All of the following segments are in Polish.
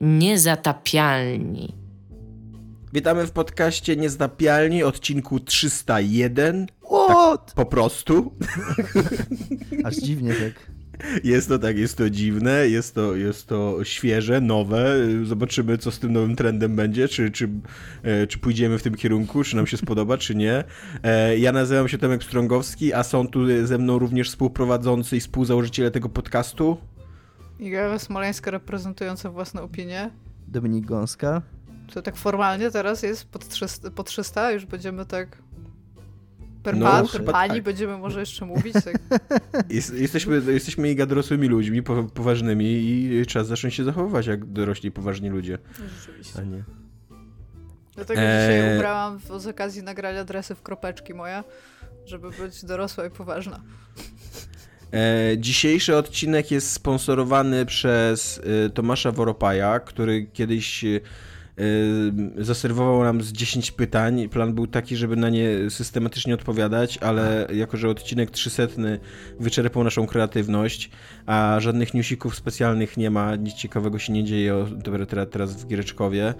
Niezatapialni. Witamy w podcaście Niezatapialni, odcinku 301. What? Tak po prostu. Aż dziwnie tak. Jest to dziwne, jest to świeże, nowe. Zobaczymy, co z tym nowym trendem będzie, czy pójdziemy w tym kierunku, czy nam się spodoba, czy nie. Ja nazywam się Tomek Strągowski, a są tu ze mną również współprowadzący i współzałożyciele tego podcastu. Iga Smoleńska, reprezentująca własne opinie. Dominik Gąska. To tak formalnie teraz jest pod 300, już będziemy tak... Per pani tak. Będziemy może jeszcze mówić. Tak. Jesteśmy mega dorosłymi ludźmi, poważnymi i czas zacząć się zachowywać jak dorośli, poważni ludzie. Rzeczywiście. A nie. Dlatego dzisiaj ubrałam z okazji nagrania dresy w kropeczki moje, żeby być dorosła i poważna. Dzisiejszy odcinek jest sponsorowany przez Tomasza Woropaja, który kiedyś... zaserwował nam z 10 pytań. Plan był taki, żeby na nie systematycznie odpowiadać, ale jako, że odcinek 300 wyczerpał naszą kreatywność, a żadnych newsików specjalnych nie ma, nic ciekawego się nie dzieje teraz w Gieryczkowie,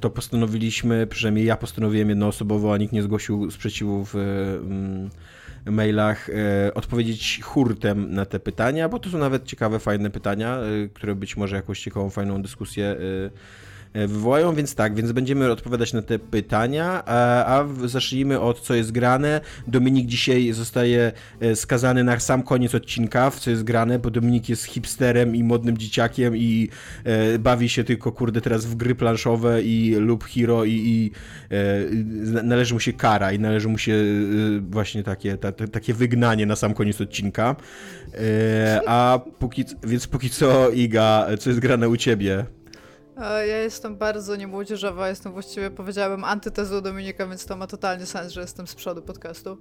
to postanowiliśmy, przynajmniej ja postanowiłem jednoosobowo, a nikt nie zgłosił sprzeciwu w mailach, odpowiedzieć hurtem na te pytania, bo to są nawet ciekawe, fajne pytania, które być może jakąś ciekawą, fajną dyskusję wywołają, więc będziemy odpowiadać na te pytania, a zacznijmy od co jest grane. Dominik dzisiaj zostaje skazany na sam koniec odcinka, w co jest grane, bo Dominik jest hipsterem i modnym dzieciakiem i bawi się tylko, teraz w gry planszowe i lub hero i należy mu się kara i należy mu się właśnie takie wygnanie na sam koniec odcinka. Póki co, Iga, co jest grane u ciebie? Ja jestem bardzo niemłodzieżowa, jestem właściwie, powiedziałabym, antytezą Dominika, więc to ma totalnie sens, że jestem z przodu podcastu.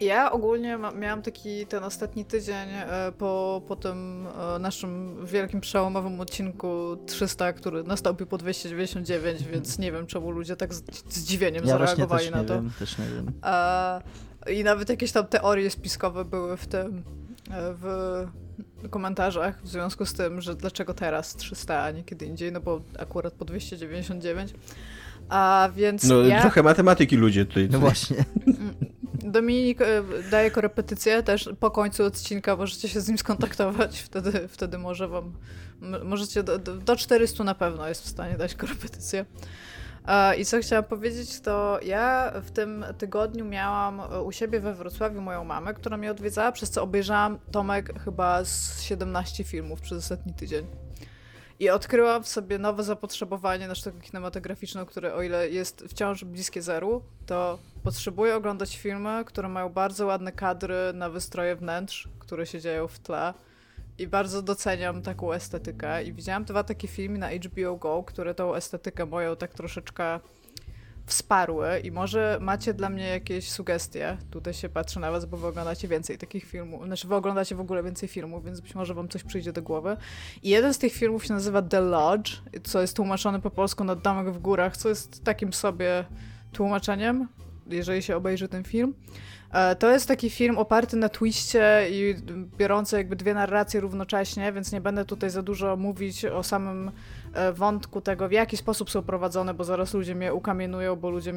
Ja ogólnie miałam taki ten ostatni tydzień po tym naszym wielkim przełomowym odcinku 300, który nastąpił po 299, więc nie wiem, czemu ludzie tak z zdziwieniem zareagowali na to. Ja też nie wiem. I nawet jakieś tam teorie spiskowe były w tym... w komentarzach w związku z tym, że dlaczego teraz 300, a nie kiedy indziej, no bo akurat po 299. A więc trochę matematyki ludzie tutaj. No właśnie. Dominik daje korepetycję też po końcu odcinka, możecie się z nim skontaktować, wtedy może wam możecie do 400 na pewno jest w stanie dać korepetycję. I co chciałam powiedzieć, to ja w tym tygodniu miałam u siebie we Wrocławiu moją mamę, która mnie odwiedzała, przez co obejrzałam, Tomek, chyba z 17 filmów przez ostatni tydzień. I odkryłam w sobie nowe zapotrzebowanie na sztukę kinematograficzną, które o ile jest wciąż bliskie zeru, to potrzebuję oglądać filmy, które mają bardzo ładne kadry na wystroje wnętrz, które się dzieją w tle. I bardzo doceniam taką estetykę i widziałam 2 takie filmy na HBO Go, które tą estetykę moją tak troszeczkę wsparły i może macie dla mnie jakieś sugestie, tutaj się patrzę na was, bo wy oglądacie więcej takich filmów, znaczy wy oglądacie w ogóle więcej filmów, więc być może wam coś przyjdzie do głowy. I jeden z tych filmów się nazywa The Lodge, co jest tłumaczony po polsku na Domek w Górach, co jest takim sobie tłumaczeniem, jeżeli się obejrzy ten film. To jest taki film oparty na twiście i biorący jakby 2 narracje równocześnie, więc nie będę tutaj za dużo mówić o samym wątku tego, w jaki sposób są prowadzone, bo zaraz ludzie mnie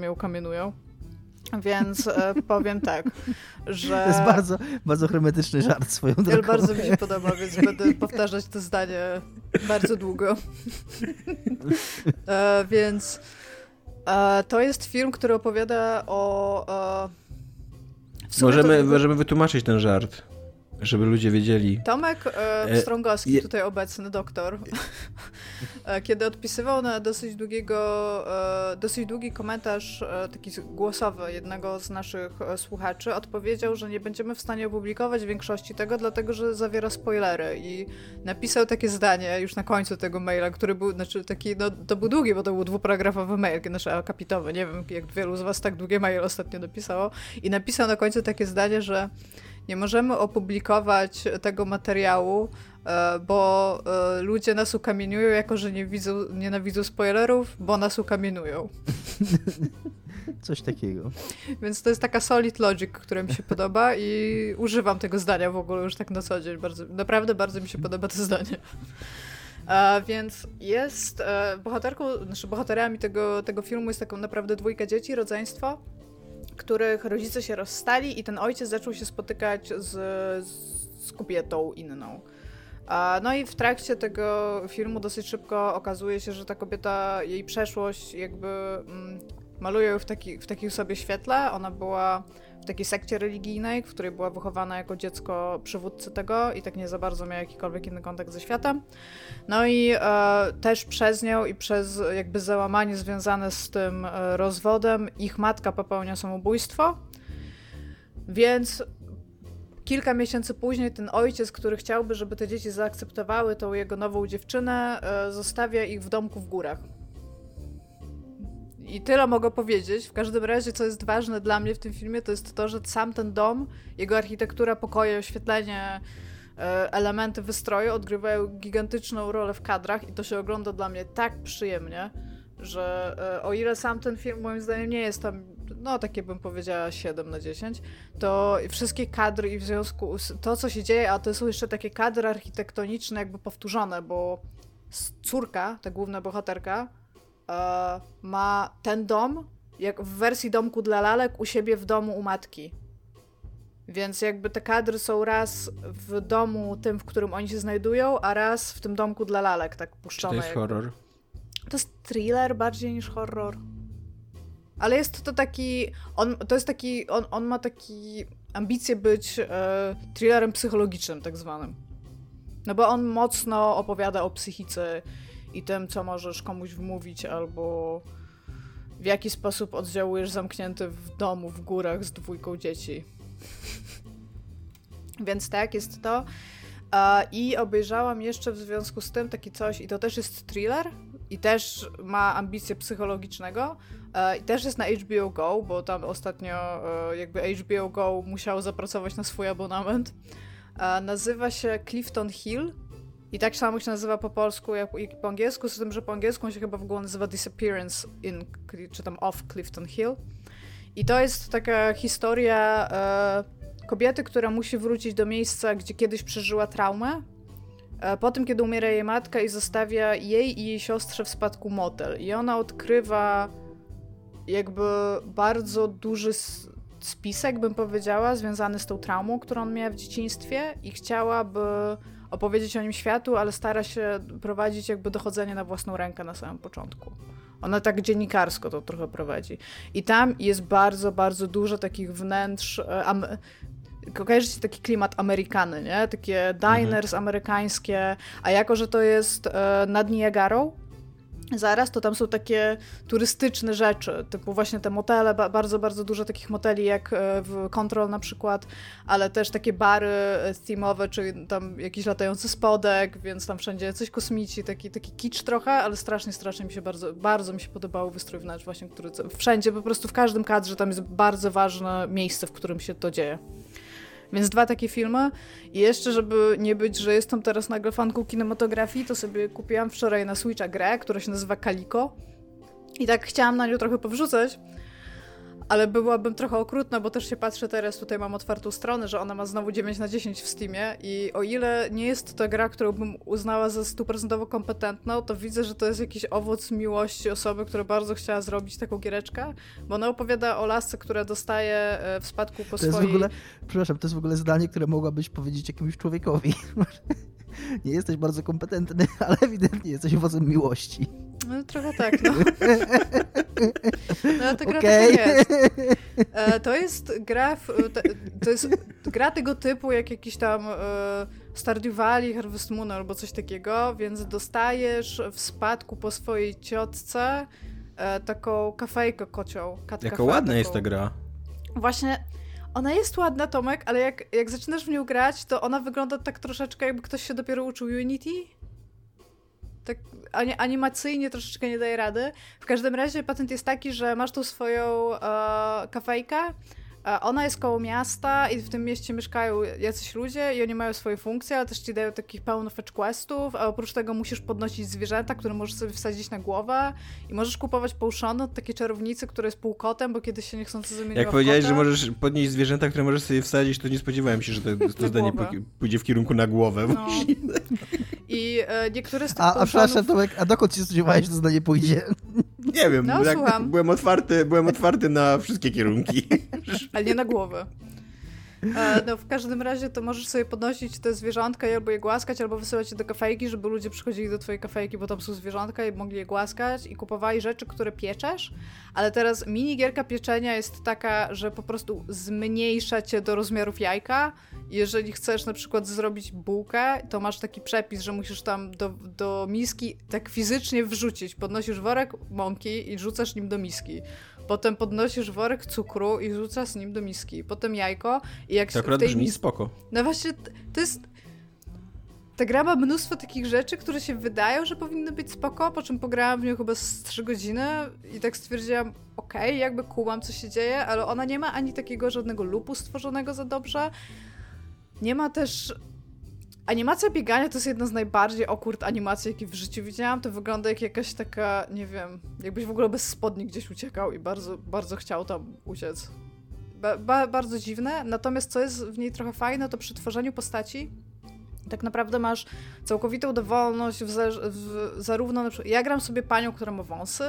ukamienują. Więc powiem tak, że... To jest bardzo, bardzo hermetyczny żart swoją drogą. Bardzo mi się podoba, więc będę powtarzać to zdanie bardzo długo. Więc to jest film, który opowiada o... Możemy wytłumaczyć ten żart, żeby ludzie wiedzieli. Tomek Strągowski, tutaj obecny doktor, kiedy odpisywał na dosyć długi komentarz, taki głosowy jednego z naszych słuchaczy, odpowiedział, że nie będziemy w stanie opublikować większości tego, dlatego że zawiera spoilery. I napisał takie zdanie już na końcu tego maila, który był, znaczy taki, no to był długi, bo to był 2-paragrafowy mail, znaczy akapitowy, nie wiem, jak wielu z was tak długie maile ostatnio napisało. I napisał na końcu takie zdanie, że nie możemy opublikować tego materiału, bo ludzie nas ukamieniują, jako że nienawidzą spoilerów, bo nas ukamieniują. Coś takiego. Więc to jest taka solid logic, która mi się podoba i używam tego zdania w ogóle już tak na co dzień. Naprawdę bardzo mi się podoba to zdanie. Więc jest bohaterami tego filmu jest taką naprawdę dwójka dzieci, rodzeństwo, których rodzice się rozstali i ten ojciec zaczął się spotykać z kobietą inną. No i w trakcie tego filmu dosyć szybko okazuje się, że ta kobieta, jej przeszłość jakby maluje ją w takim sobie świetle. Ona była w takiej sekcie religijnej, w której była wychowana jako dziecko przywódcy tego i tak nie za bardzo miała jakikolwiek inny kontakt ze światem. No i też przez nią i przez jakby załamanie związane z tym rozwodem ich matka popełnia samobójstwo, więc kilka miesięcy później ten ojciec, który chciałby, żeby te dzieci zaakceptowały tą jego nową dziewczynę, zostawia ich w domku w górach. I tyle mogę powiedzieć. W każdym razie, co jest ważne dla mnie w tym filmie, to jest to, że sam ten dom, jego architektura, pokoje, oświetlenie, elementy wystroju odgrywają gigantyczną rolę w kadrach i to się ogląda dla mnie tak przyjemnie, że o ile sam ten film moim zdaniem nie jest tam, no takie bym powiedziała 7/10, to wszystkie kadry i w związku z to, co się dzieje, a to są jeszcze takie kadry architektoniczne jakby powtórzone, bo córka, ta główna bohaterka, ma ten dom jak w wersji domku dla lalek u siebie w domu u matki. Więc jakby te kadry są raz w domu tym, w którym oni się znajdują, a raz w tym domku dla lalek, tak puszczone. Czy to jest jakby horror? To jest thriller bardziej niż horror. Ale jest to taki... On ma taki ambicje być thrillerem psychologicznym tak zwanym. No bo on mocno opowiada o psychice i tym, co możesz komuś wmówić, albo w jaki sposób oddziałujesz zamknięty w domu, w górach z dwójką dzieci. Więc tak, jest to. I obejrzałam jeszcze w związku z tym taki coś, i to też jest thriller, i też ma ambicje psychologicznego, i też jest na HBO Go, bo tam ostatnio jakby HBO Go musiało zapracować na swój abonament. Nazywa się Clifton Hill. I tak samo się nazywa po polsku jak i po angielsku, z tym, że po angielsku on się chyba w ogóle nazywa Disappearance in, czy tam off Clifton Hill. I to jest taka historia kobiety, która musi wrócić do miejsca, gdzie kiedyś przeżyła traumę, po tym, kiedy umiera jej matka i zostawia jej i jej siostrze w spadku motel. I ona odkrywa jakby bardzo duży spisek, bym powiedziała, związany z tą traumą, którą miała w dzieciństwie i chciałaby opowiedzieć o nim światu, ale stara się prowadzić jakby dochodzenie na własną rękę na samym początku. Ona tak dziennikarsko to trochę prowadzi. I tam jest bardzo, bardzo dużo takich wnętrz... Kojarzycie taki klimat Amerykany, nie? Takie diners amerykańskie, a jako, że to jest nad Niagarą, zaraz, to tam są takie turystyczne rzeczy, typu właśnie te motele, bardzo, bardzo dużo takich moteli jak w Control na przykład, ale też takie bary theme'owe, czyli tam jakiś latający spodek, więc tam wszędzie coś kosmici, taki kicz trochę, ale strasznie mi się bardzo mi się podobało wystrój wnętrz właśnie, który wszędzie, po prostu w każdym kadrze tam jest bardzo ważne miejsce, w którym się to dzieje. Więc 2 takie filmy i jeszcze, żeby nie być, że jestem teraz nagle fanką kinematografii, to sobie kupiłam wczoraj na Switcha grę, która się nazywa Calico i tak chciałam na nią trochę powrzucać, ale byłabym trochę okrutna, bo też się patrzę teraz, tutaj mam otwartą stronę, że ona ma znowu 9/10 w Steamie i o ile nie jest to gra, którą bym uznała za 100% kompetentną, to widzę, że to jest jakiś owoc miłości osoby, która bardzo chciała zrobić taką giereczkę, bo ona opowiada o lasce, która dostaje w spadku po swojej... to jest w ogóle zdanie, które mogłabyś powiedzieć jakiemuś człowiekowi. Nie jesteś bardzo kompetentny, ale ewidentnie jesteś owocem miłości. No trochę tak, no. No to gra taka jest. To jest gra tego typu, jak jakiś tam Stardew Valley, Harvest Moon albo coś takiego, więc dostajesz w spadku po swojej ciotce taką kafejkę kocią. Jaka ładna jest ta gra. Właśnie... Ona jest ładna, Tomek, ale jak zaczynasz w nią grać, to ona wygląda tak troszeczkę, jakby ktoś się dopiero uczył Unity. Tak animacyjnie troszeczkę nie daje rady. W każdym razie patent jest taki, że masz tu swoją kafejkę, Ona jest koło miasta i w tym mieście mieszkają jacyś ludzie i oni mają swoje funkcje, ale też ci dają takich pełno fetch questów, a oprócz tego musisz podnosić zwierzęta, które możesz sobie wsadzić na głowę i możesz kupować połszony od takiej czarownicy, która jest półkotem, bo kiedyś się niechcący zamieniła w kota. Jak powiedziałeś, że możesz podnieść zwierzęta, które możesz sobie wsadzić, to nie spodziewałem się, że to zdanie pójdzie w kierunku na głowę. No. I niektóre z tych połszonów... przepraszam, Tomek, a dokąd się spodziewałeś, że to zdanie pójdzie? Nie wiem, no, tak, byłem otwarty na wszystkie kierunki. Ale nie na głowę. No w każdym razie to możesz sobie podnosić te zwierzątka i albo je głaskać, albo wysyłać je do kafejki, żeby ludzie przychodzili do twojej kafejki, bo tam są zwierzątka i mogli je głaskać i kupowali rzeczy, które pieczesz. Ale teraz minigierka pieczenia jest taka, że po prostu zmniejsza cię do rozmiarów jajka. Jeżeli chcesz na przykład zrobić bułkę, to masz taki przepis, że musisz tam do miski tak fizycznie wrzucić. Podnosisz worek mąki i rzucasz nim do miski. Potem podnosisz worek cukru i rzucasz nim do miski. Potem jajko i jak... To akurat brzmi spoko. No właśnie, to jest... Ta gra ma mnóstwo takich rzeczy, które się wydają, że powinny być spoko, po czym pograłam w nią chyba z 3 godziny i tak stwierdziłam, okej, jakby kumam, co się dzieje, ale ona nie ma ani takiego żadnego loopu stworzonego za dobrze. Nie ma też... Animacja biegania to jest jedna z najbardziej awkward animacji, jakie w życiu widziałam. To wygląda jak jakaś taka, nie wiem, jakbyś w ogóle bez spodni gdzieś uciekał i bardzo, bardzo chciał tam uciec. Bardzo dziwne. Natomiast co jest w niej trochę fajne, to przy tworzeniu postaci tak naprawdę masz całkowitą dowolność zarówno... Na przykład, ja gram sobie panią, która ma wąsy,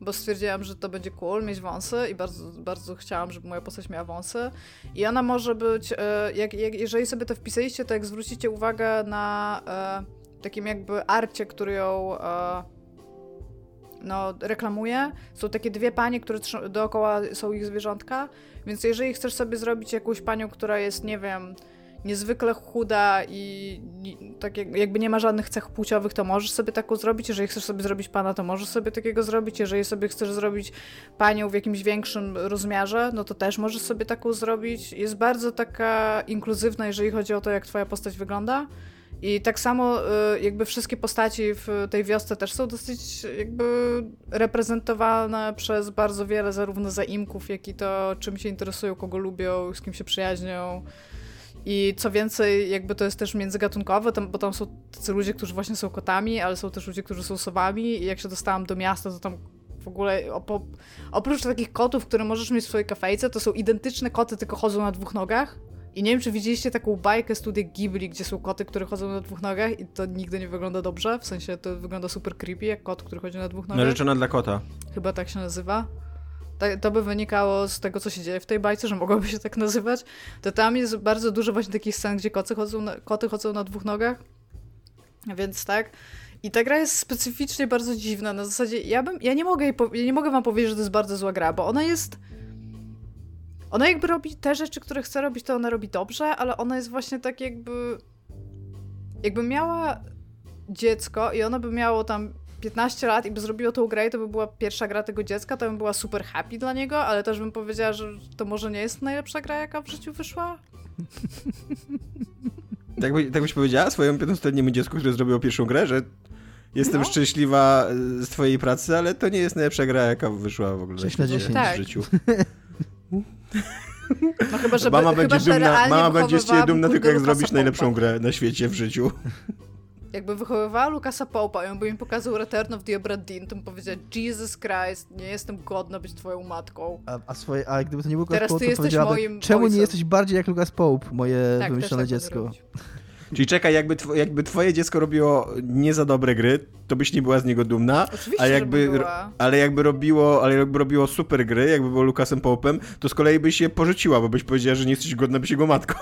bo stwierdziłam, że to będzie cool mieć wąsy i bardzo, bardzo chciałam, żeby moja postać miała wąsy. I ona może być, jeżeli sobie to wpisaliście, to jak zwrócicie uwagę na takim jakby arcie, który ją reklamuje, są takie dwie panie, które dookoła są ich zwierzątka, więc jeżeli chcesz sobie zrobić jakąś panią, która jest, nie wiem, niezwykle chuda i tak jakby nie ma żadnych cech płciowych, to możesz sobie taką zrobić. Jeżeli chcesz sobie zrobić pana, to możesz sobie takiego zrobić. Jeżeli sobie chcesz zrobić panią w jakimś większym rozmiarze, no to też możesz sobie taką zrobić. Jest bardzo taka inkluzywna, jeżeli chodzi o to, jak twoja postać wygląda. I tak samo jakby wszystkie postaci w tej wiosce też są dosyć jakby reprezentowane przez bardzo wiele zarówno zaimków, jak i to, czym się interesują, kogo lubią, z kim się przyjaźnią. I co więcej, jakby to jest też międzygatunkowe, bo tam są tacy ludzie, którzy właśnie są kotami, ale są też ludzie, którzy są sowami i jak się dostałam do miasta, to tam w ogóle oprócz takich kotów, które możesz mieć w swojej kafejce, to są identyczne koty, tylko chodzą na dwóch nogach. I nie wiem, czy widzieliście taką bajkę Studia Ghibli, gdzie są koty, które chodzą na dwóch nogach i to nigdy nie wygląda dobrze, w sensie to wygląda super creepy, jak kot, który chodzi na dwóch nogach. Narzeczona dla kota. Chyba tak się nazywa. To by wynikało z tego, co się dzieje w tej bajce, że mogłoby się tak nazywać, to tam jest bardzo dużo właśnie takich scen, gdzie koty chodzą na dwóch nogach, więc tak. I ta gra jest specyficznie bardzo dziwna, na zasadzie ja nie mogę wam powiedzieć, że to jest bardzo zła gra, bo ona jakby robi te rzeczy, które chce robić, to ona robi dobrze, ale ona jest właśnie tak jakby miała dziecko i ono by miało tam 15 lat i by zrobiło tą grę i to by była pierwsza gra tego dziecka, to bym była super happy dla niego, ale też bym powiedziała, że to może nie jest najlepsza gra, jaka w życiu wyszła. Tak byś powiedziała swojemu 15-letniemu dziecku, które zrobiło pierwszą grę, że jestem szczęśliwa z twojej pracy, ale to nie jest najlepsza gra, jaka wyszła w ogóle w życiu. No chyba, że mama będzie dumna tylko jak zrobisz najlepszą grę na świecie w życiu. Jakby wychowywała Lucasa Pope'a i on by mi pokazał Return of the Obra Dinn, to mi powiedziała, Jesus Christ, nie jestem godna być twoją matką. A gdyby to nie był Lucas Pope, to powiedziała, czemu ojcem? Nie jesteś bardziej jak Lucas Pope, moje wymyślone dziecko. Czyli czekaj, jakby twoje dziecko robiło nie za dobre gry, to byś nie była z niego dumna. Oczywiście, ale jakby robiło super gry, jakby było Lucasem Pope'em, to z kolei byś je porzuciła, bo byś powiedziała, że nie jesteś godna być jego matką.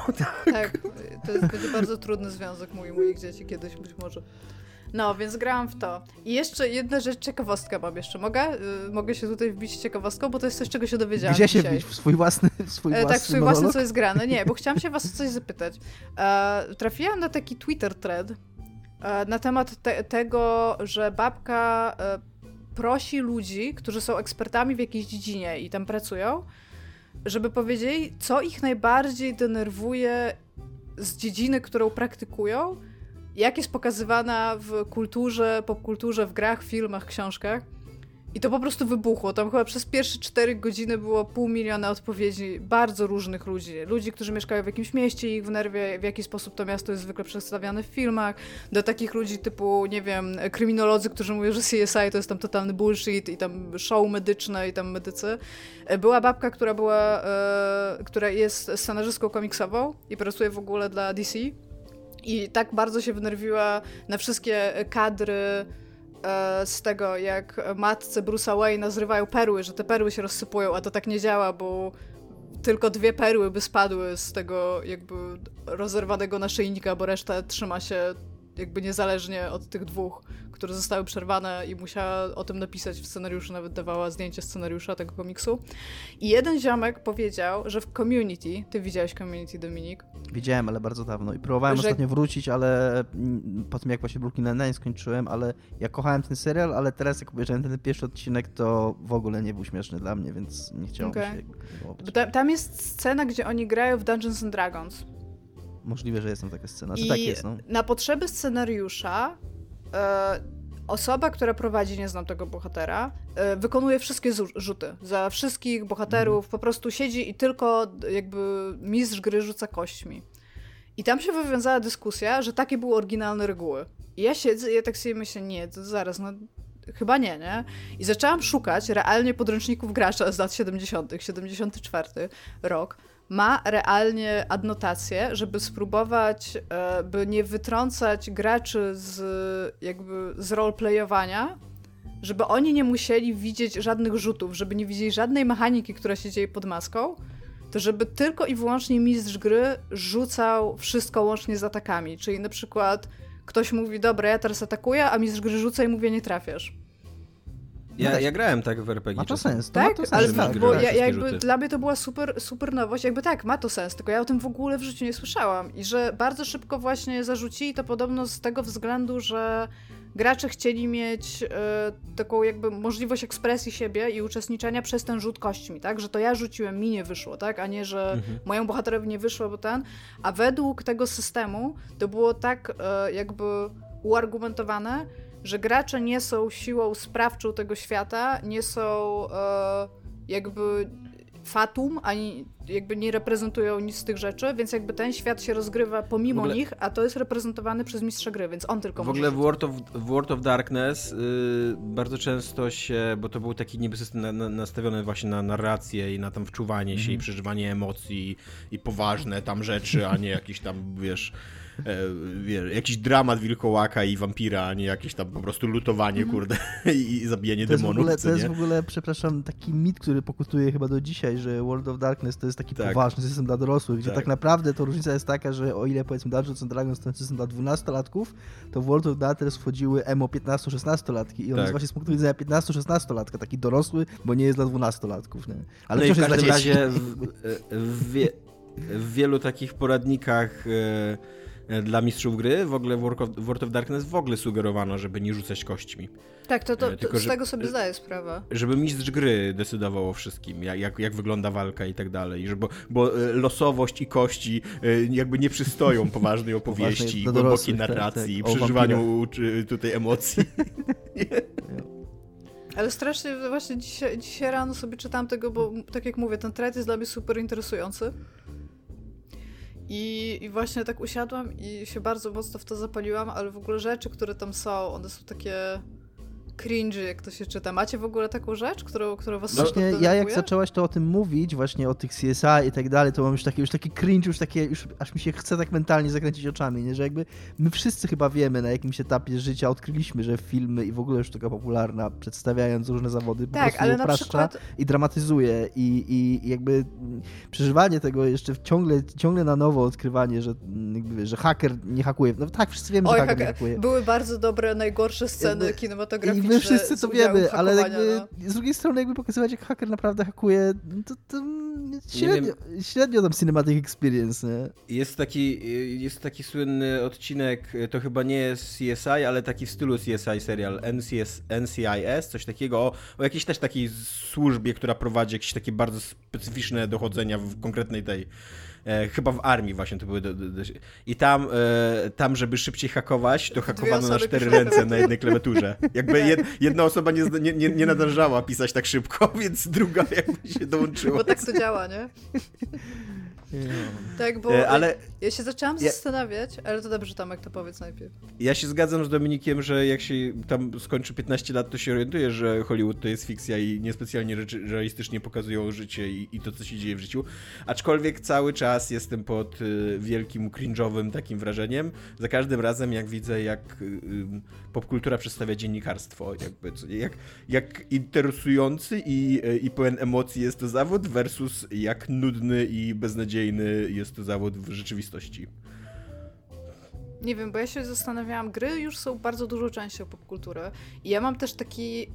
Tak, to będzie bardzo trudny związek mój i moich dzieci kiedyś być może. No, więc grałam w to. I jeszcze jedna rzecz, ciekawostka mam jeszcze. Mogę? Mogę się tutaj wbić ciekawostką, bo to jest coś, czego się dowiedziałam dzisiaj. Gdzie się wbić? W swój własny, co jest grane. Nie, bo chciałam się was o coś zapytać. Trafiłam na taki Twitter thread na temat tego, że babka prosi ludzi, którzy są ekspertami w jakiejś dziedzinie i tam pracują, żeby powiedzieli, co ich najbardziej denerwuje z dziedziny, którą praktykują, jak jest pokazywana w kulturze, popkulturze, w grach, filmach, książkach. I to po prostu wybuchło. Tam chyba przez pierwsze 4 godziny było 500 000 odpowiedzi bardzo różnych ludzi. Ludzi, którzy mieszkają w jakimś mieście i ich wnerwia, w jaki sposób to miasto jest zwykle przedstawiane w filmach. Do takich ludzi typu, nie wiem, kryminolodzy, którzy mówią, że CSI to jest tam totalny bullshit i tam show medyczne i tam medycy. Była babka, która jest scenarzystką komiksową i pracuje w ogóle dla DC. I tak bardzo się wnerwiła na wszystkie kadry z tego, jak matce Bruce'a Wayne'a zrywają perły, że te perły się rozsypują, a to tak nie działa, bo tylko 2 perły by spadły z tego jakby rozerwanego naszyjnika, bo reszta trzyma się jakby niezależnie od tych 2, które zostały przerwane i musiała o tym napisać w scenariuszu, nawet dawała zdjęcie scenariusza tego komiksu. I jeden ziomek powiedział, że w Community, ty widziałeś Community, Dominik? Widziałem, ale bardzo dawno i próbowałem ostatnio wrócić, ale po tym jak właśnie Brooklyn Nine-Nine skończyłem, ale ja kochałem ten serial, ale teraz jak obejrzałem ten pierwszy odcinek, to w ogóle nie był śmieszny dla mnie, więc nie chciałem się... Tam jest scena, gdzie oni grają w Dungeons and Dragons. Możliwe, że jest tam taka scena, że tak jest. No. Na potrzeby scenariusza osoba, która prowadzi, nie znam tego bohatera, wykonuje wszystkie rzuty za wszystkich bohaterów, po prostu siedzi i tylko jakby mistrz gry rzuca kośćmi. I tam się wywiązała dyskusja, że takie były oryginalne reguły. I ja siedzę i ja tak sobie myślę, nie, to zaraz, no chyba nie, nie? I zaczęłam szukać realnie podręczników gracza z lat 70., 74 rok. Ma realnie adnotację, żeby spróbować, by nie wytrącać graczy z jakby z roleplayowania, żeby oni nie musieli widzieć żadnych rzutów, żeby nie widzieli żadnej mechaniki, która się dzieje pod maską, to żeby tylko i wyłącznie mistrz gry rzucał wszystko łącznie z atakami. Czyli na przykład ktoś mówi, dobra, ja teraz atakuję, a mistrz gry rzuca i mówi, nie trafiasz. Ja grałem tak w RPG. Ma to sens, tak? To sens, ale bo ja jakby dla mnie to była super nowość. Jakby tak, ma to sens, tylko ja o tym w ogóle w życiu nie słyszałam. I że bardzo szybko właśnie zarzucili to podobno z tego względu, że gracze chcieli mieć taką jakby możliwość ekspresji siebie i uczestniczenia przez ten rzut kośćmi, tak? Że to ja rzuciłem, mi nie wyszło, tak? A nie, że mojemu bohaterowi nie wyszło, bo ten... A według tego systemu to było tak jakby uargumentowane, że gracze nie są siłą sprawczą tego świata, nie są jakby fatum, ani jakby nie reprezentują nic z tych rzeczy, więc jakby ten świat się rozgrywa pomimo nich, a to jest reprezentowany przez mistrza gry, więc on tylko może... W ogóle w World of Darkness bardzo często się, bo to był taki niby system nastawiony właśnie na narrację i na tam wczuwanie się i przeżywanie emocji i poważne tam rzeczy, a nie jakieś tam, wiesz, jakiś dramat wilkołaka i wampira, a nie jakieś tam po prostu lutowanie, kurde, i zabijanie demonów. To jest w ogóle, przepraszam, taki mit, który pokutuje chyba do dzisiaj, że World of Darkness to jest taki poważny system dla dorosłych, gdzie tak naprawdę to różnica jest taka, że o ile powiedzmy Dungeons & Dragons to jest system dla 12-latków, to w World of Darkness wchodziły emo 15-16-latki i on jest właśnie z punktu widzenia 15-16-latka, taki dorosły, bo nie jest dla 12-latków. Nie? Ale no i w każdym razie w wielu takich poradnikach dla mistrzów gry, w ogóle World of Darkness w ogóle sugerowano, żeby nie rzucać kośćmi. Tak, tylko, z tego sobie zdaję sprawę. Żeby mistrz gry decydował o wszystkim, jak wygląda walka i tak dalej. Bo losowość i kości jakby nie przystoją poważnej opowieści, głębokiej narracji, przeżywaniu tutaj emocji. Ale strasznie właśnie dzisiaj rano sobie czytam tego, bo tak jak mówię, ten thread jest dla mnie super interesujący. I właśnie tak usiadłam i się bardzo mocno w to zapaliłam, ale w ogóle rzeczy, które tam są, one są takie cringy, jak to się czyta. Macie w ogóle taką rzecz, która was... Właśnie ja jak zaczęłaś to o tym mówić, właśnie o tych CSI i tak dalej, to mam już taki cringe, już aż mi się chce tak mentalnie zakręcić oczami, nie? Że jakby my wszyscy chyba wiemy, na jakimś etapie życia odkryliśmy, że filmy i w ogóle sztuka popularna, przedstawiając różne zawody, po prostu upraszcza i dramatyzuje i jakby przeżywanie tego jeszcze ciągle na nowo odkrywanie, że jakby, że haker nie hakuje. No tak, wszyscy wiemy, że haker nie hakuje. Były bardzo dobre, najgorsze sceny kinematografii. My wszyscy to wiemy, ale jakby z drugiej strony jakby pokazywać, jak haker naprawdę hakuje, to średnio tam cinematic experience, nie? Jest taki słynny odcinek, to chyba nie jest CSI, ale taki w stylu CSI serial, NCIS, coś takiego, o jakiejś też takiej służbie, która prowadzi jakieś takie bardzo specyficzne dochodzenia w konkretnej tej chyba w armii właśnie to były... I tam, żeby szybciej hakować, to hakowano na 4 ręce na jednej klawiaturze. Jakby jedna osoba nie nadążała pisać tak szybko, więc druga jakby się dołączyła. Bo tak to działa, nie? Tak, bo ale ja się zaczęłam zastanawiać, ale to dobrze, Tomek, to powiedz najpierw. Ja się zgadzam z Dominikiem, że jak się tam skończy 15 lat, to się orientuje, że Hollywood to jest fikcja i niespecjalnie realistycznie pokazują życie i to, co się dzieje w życiu. Aczkolwiek cały czas jestem pod wielkim cringe'owym takim wrażeniem. Za każdym razem, jak widzę, jak popkultura przedstawia dziennikarstwo, jakby, jak interesujący i pełen emocji jest to zawód versus jak nudny i beznadziejny jest to zawód w rzeczywistości. Nie wiem, bo ja się zastanawiałam, gry już są bardzo dużo częścią popkultury i ja mam też taki...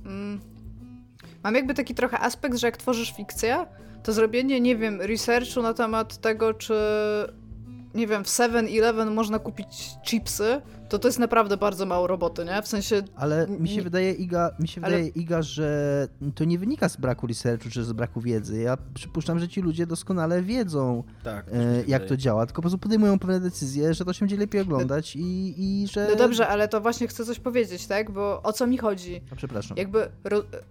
mam jakby taki trochę aspekt, że jak tworzysz fikcję, to zrobienie, nie wiem, researchu na temat tego, czy nie wiem, w 7-Eleven można kupić chipsy, to jest naprawdę bardzo mało roboty, nie? W sensie... Ale mi się wydaje, Iga, że to nie wynika z braku researchu czy z braku wiedzy. Ja przypuszczam, że ci ludzie doskonale wiedzą, jak to działa, tylko po prostu podejmują pewne decyzje, że to się będzie lepiej oglądać i że... No dobrze, ale to właśnie chcę coś powiedzieć, tak? Bo o co mi chodzi? A przepraszam. Jakby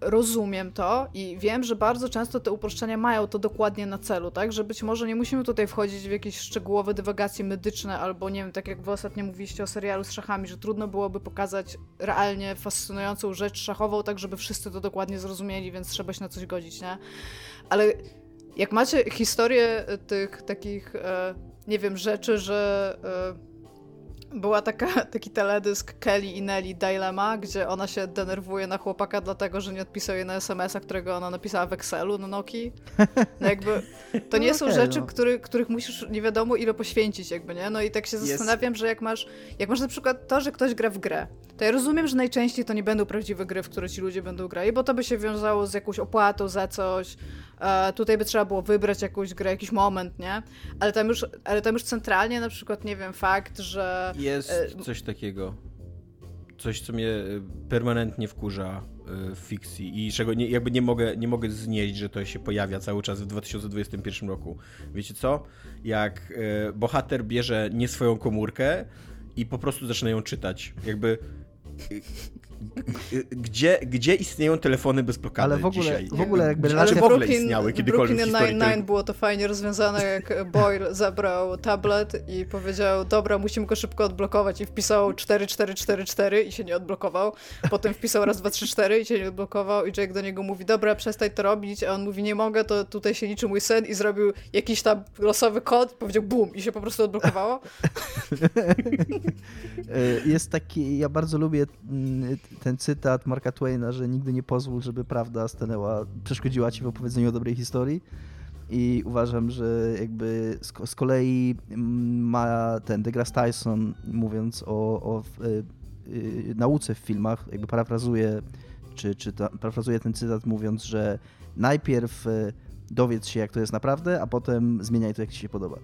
rozumiem to i wiem, że bardzo często te uproszczenia mają to dokładnie na celu, tak? Że być może nie musimy tutaj wchodzić w jakieś szczegółowe dywagacje medyczne albo, nie wiem, tak jak wy ostatnio mówiliście o serialu z szachami, że trudno byłoby pokazać realnie fascynującą rzecz szachową, tak żeby wszyscy to dokładnie zrozumieli, więc trzeba się na coś godzić, nie? Ale jak macie historię tych takich, nie wiem, rzeczy, że była taki teledysk Kelly i Nelly Dilemma, gdzie ona się denerwuje na chłopaka dlatego, że nie odpisał jej na SMS-a, którego ona napisała w Excelu na Nokii. No jakby to nie są rzeczy, których musisz nie wiadomo ile poświęcić jakby, nie? No i tak się zastanawiam, że jak masz na przykład to, że ktoś gra w grę, to ja rozumiem, że najczęściej to nie będą prawdziwe gry, w które ci ludzie będą grali, bo to by się wiązało z jakąś opłatą za coś. Tutaj by trzeba było wybrać jakąś grę, jakiś moment, nie? Ale tam już centralnie na przykład, nie wiem, fakt, że... Jest coś takiego. Coś, co mnie permanentnie wkurza w fikcji i czego nie mogę znieść, że to się pojawia cały czas w 2021 roku. Wiecie co? Jak bohater bierze nie swoją komórkę i po prostu zaczyna ją czytać. Jakby... Gdzie istnieją telefony bez blokady? Ale w ogóle jakby relacja w ogóle istniały kiedykolwiek w historii. Brooklyn Nine-Nine było to fajnie rozwiązane, jak Boyle zabrał tablet i powiedział, dobra, musimy go szybko odblokować i wpisał 4444 i się nie odblokował. Potem wpisał raz, 2, 3, 4 i się nie odblokował i Jake do niego mówi, dobra, przestań to robić, a on mówi, nie mogę, to tutaj się liczy mój sen i zrobił jakiś tam losowy kod, powiedział bum i się po prostu odblokowało. Jest taki, ja bardzo lubię ten cytat Marka Twaina, że nigdy nie pozwól, żeby prawda stanęła, przeszkodziła ci w opowiedzeniu o dobrej historii. I uważam, że jakby z kolei ma ten DeGrasse Tyson, mówiąc o nauce w filmach, jakby parafrazuje, parafrazuje ten cytat, mówiąc, że najpierw dowiedz się, jak to jest naprawdę, a potem zmieniaj to, jak ci się podoba.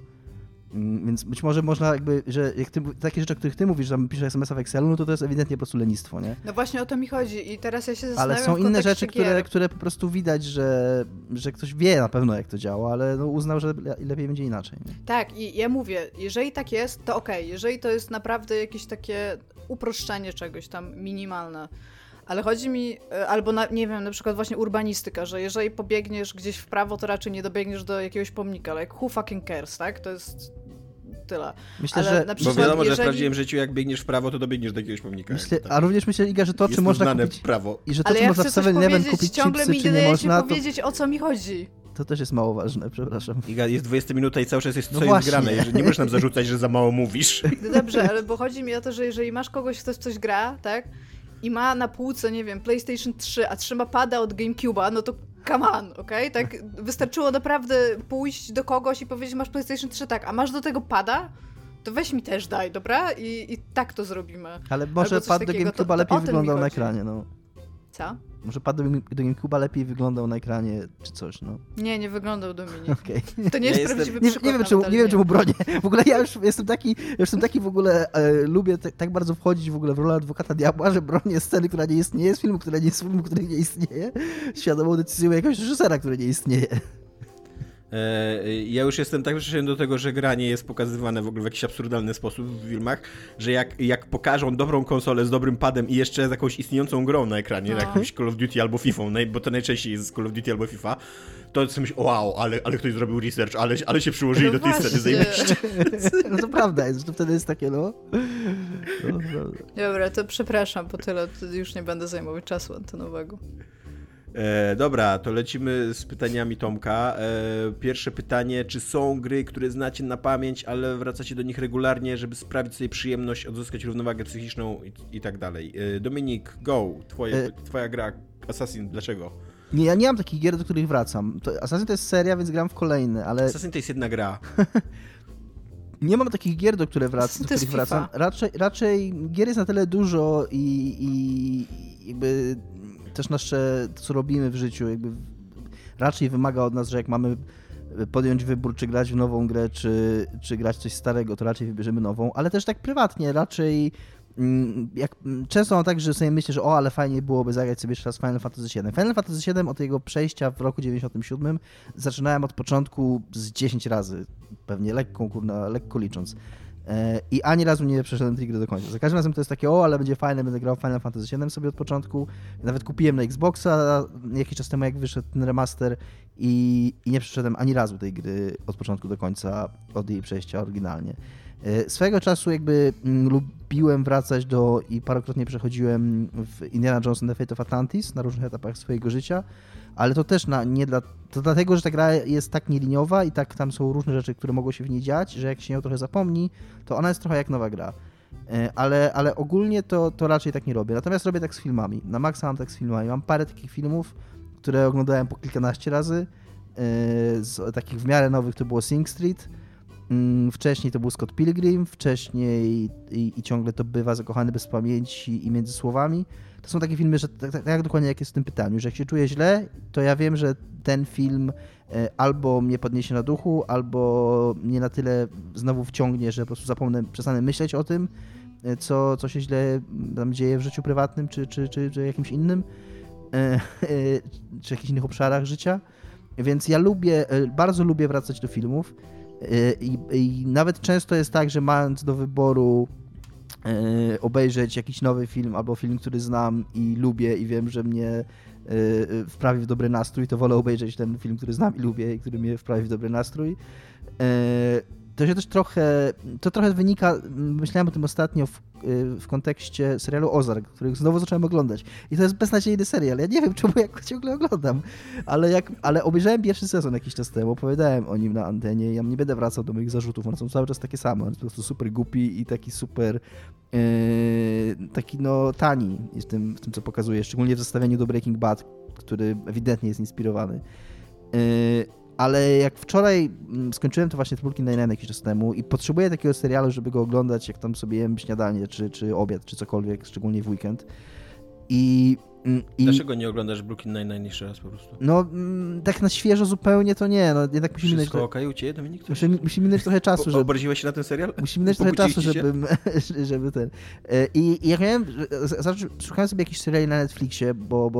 Więc być może można jakby, że jak takie rzeczy, o których ty mówisz, że piszesz SMS-a w Excelu, no to jest ewidentnie po prostu lenistwo, nie? No właśnie o to mi chodzi i teraz ja się zastanawiam. Ale są inne rzeczy, które po prostu widać, że ktoś wie na pewno, jak to działa, ale no uznał, że lepiej będzie inaczej. Nie? Tak i ja mówię, jeżeli tak jest, to okej. Jeżeli to jest naprawdę jakieś takie uproszczenie czegoś tam minimalne, ale chodzi mi, albo nie wiem, na przykład właśnie urbanistyka, że jeżeli pobiegniesz gdzieś w prawo, to raczej nie dobiegniesz do jakiegoś pomnika, ale jak who fucking cares, tak? To jest... Tyle. Myślę, że... na przykład, bo wiadomo, że w prawdziwym życiu jak biegniesz w prawo, to dobiegniesz do jakiegoś pomnika. A również myślę, Iga, że to, czy można kupić... prawo. I że to, ale czy ja można w 7-Eleven kupić chipsy, czy nie można... Ciągle mi powiedzieć, o co mi chodzi. To też jest mało ważne, przepraszam. Iga, jest 20 minuta i cały czas jest coś grane. Nie możesz nam zarzucać, że za mało mówisz. No dobrze, ale bo chodzi mi o to, że jeżeli masz kogoś, kto w coś gra, tak? I ma na półce, nie wiem, PlayStation 3, a trzyma pada od GameCube'a, no to come on, okej? Tak wystarczyło naprawdę pójść do kogoś i powiedzieć, masz PlayStation 3, tak, a masz do tego pada? To weź mi też daj, dobra? I tak to zrobimy. Ale może pad do GameCube'a lepiej wyglądał na ekranie, no. Co? Może pad do GameCube'a lepiej wyglądał na ekranie, czy coś, no. Nie wyglądał, Dominik. Okay. To nie jest prawdziwy przykład. Nie wiem, czemu bronię. W ogóle ja już jestem taki w ogóle, lubię tak bardzo wchodzić w ogóle w rolę adwokata diabła, że bronię sceny, która nie istnieje, z filmu, który nie istnieje, świadomą decyzją jakiegoś reżysera, który nie istnieje. Ja już jestem tak przyzwyczajony do tego, że granie jest pokazywane w ogóle w jakiś absurdalny sposób w filmach, że jak pokażą dobrą konsolę z dobrym padem i jeszcze z jakąś istniejącą grą na ekranie, jakimś Call of Duty albo FIFA, bo to najczęściej jest Call of Duty albo FIFA, to sobie myślę, wow, ale ktoś zrobił research, ale się przyłożyli do tej sceny, zajebiście. No to prawda jest, to wtedy jest takie, no dobra, to przepraszam, po tyle już nie będę zajmować czasu antenowego. Dobra, to lecimy z pytaniami Tomka. Pierwsze pytanie, czy są gry, które znacie na pamięć, ale wracacie do nich regularnie, żeby sprawić sobie przyjemność, odzyskać równowagę psychiczną i tak dalej. Dominik, go, twoja gra Assassin, dlaczego? Nie, ja nie mam takich gier, do których wracam. Assassin to jest seria, więc gram w kolejny, ale... Assassin to jest jedna gra. Nie mam takich gier, do których wracam. Raczej gier jest na tyle dużo i jakby... Też nasze, co robimy w życiu, jakby raczej wymaga od nas, że jak mamy podjąć wybór, czy grać w nową grę, czy grać coś starego, to raczej wybierzemy nową, ale też tak prywatnie, raczej jak często mam tak, że sobie myślę, że ale fajnie byłoby zagrać sobie jeszcze raz Final Fantasy VII. Final Fantasy VII od jego przejścia w roku 97 zaczynałem od początku z 10 razy, pewnie lekko licząc. I ani razu nie przeszedłem tej gry do końca. Za każdym razem to jest takie, ale będzie fajne, będę grał Final Fantasy VII sobie od początku. Nawet kupiłem na Xboxa jakiś czas temu, jak wyszedł ten remaster i nie przeszedłem ani razu tej gry od początku do końca, od jej przejścia oryginalnie. Swego czasu jakby lubiłem wracać i parokrotnie przechodziłem w Indiana Jones and the Fate of Atlantis na różnych etapach swojego życia, ale to też to dlatego, że ta gra jest tak nieliniowa i tak tam są różne rzeczy, które mogą się w niej dziać, że jak się ją trochę zapomni, to ona jest trochę jak nowa gra. Ale ogólnie to raczej tak nie robię. Natomiast robię tak z filmami. Na maksa mam tak z filmami. Mam parę takich filmów, które oglądałem po kilkanaście razy. Z takich w miarę nowych to było Sing Street. Wcześniej to był Scott Pilgrim, wcześniej i ciągle to bywa Zakochany bez pamięci i Między słowami. To są takie filmy, że tak dokładnie jak jest w tym pytaniu, że jak się czuję źle, to ja wiem, że ten film albo mnie podniesie na duchu, albo mnie na tyle znowu wciągnie, że po prostu przestanę myśleć o tym, co się źle tam dzieje w życiu prywatnym, czy jakimś innym, czy jakichś innych obszarach życia. Więc ja bardzo lubię wracać do filmów. I nawet często jest tak, że mając do wyboru obejrzeć jakiś nowy film albo film, który znam i lubię i wiem, że mnie wprawi w dobry nastrój, to wolę obejrzeć ten film, który znam i lubię i który mnie wprawi w dobry nastrój. To się też trochę wynika, myślałem o tym ostatnio w kontekście serialu Ozark, który znowu zacząłem oglądać. I to jest beznadziejny serial, ja nie wiem czemu ja go ciągle oglądam, ale obejrzałem pierwszy sezon jakiś czas temu, opowiadałem o nim na antenie, ja nie będę wracał do moich zarzutów, one są cały czas takie same, on jest po prostu super głupi i taki super taki tani w tym, co pokazuje, szczególnie w zestawieniu do Breaking Bad, który ewidentnie jest inspirowany. Ale jak wczoraj skończyłem to właśnie Brooklyn Nine-Nine jakiś czas temu i potrzebuję takiego serialu, żeby go oglądać, jak tam sobie jem śniadanie, czy obiad, czy cokolwiek, szczególnie w weekend. Dlaczego nie oglądasz Brooklyn Nine-Nine jeszcze raz po prostu? No tak na świeżo zupełnie to nie. No, jednak musimy minąć... Wszystko okej u ciebie, Dominik? Musimy minąć trochę czasu, żeby... Obraziłeś się na ten serial? Musimy minąć trochę czasu, żeby ten... I jak miałem... Szukałem sobie jakichś seriali na Netflixie, bo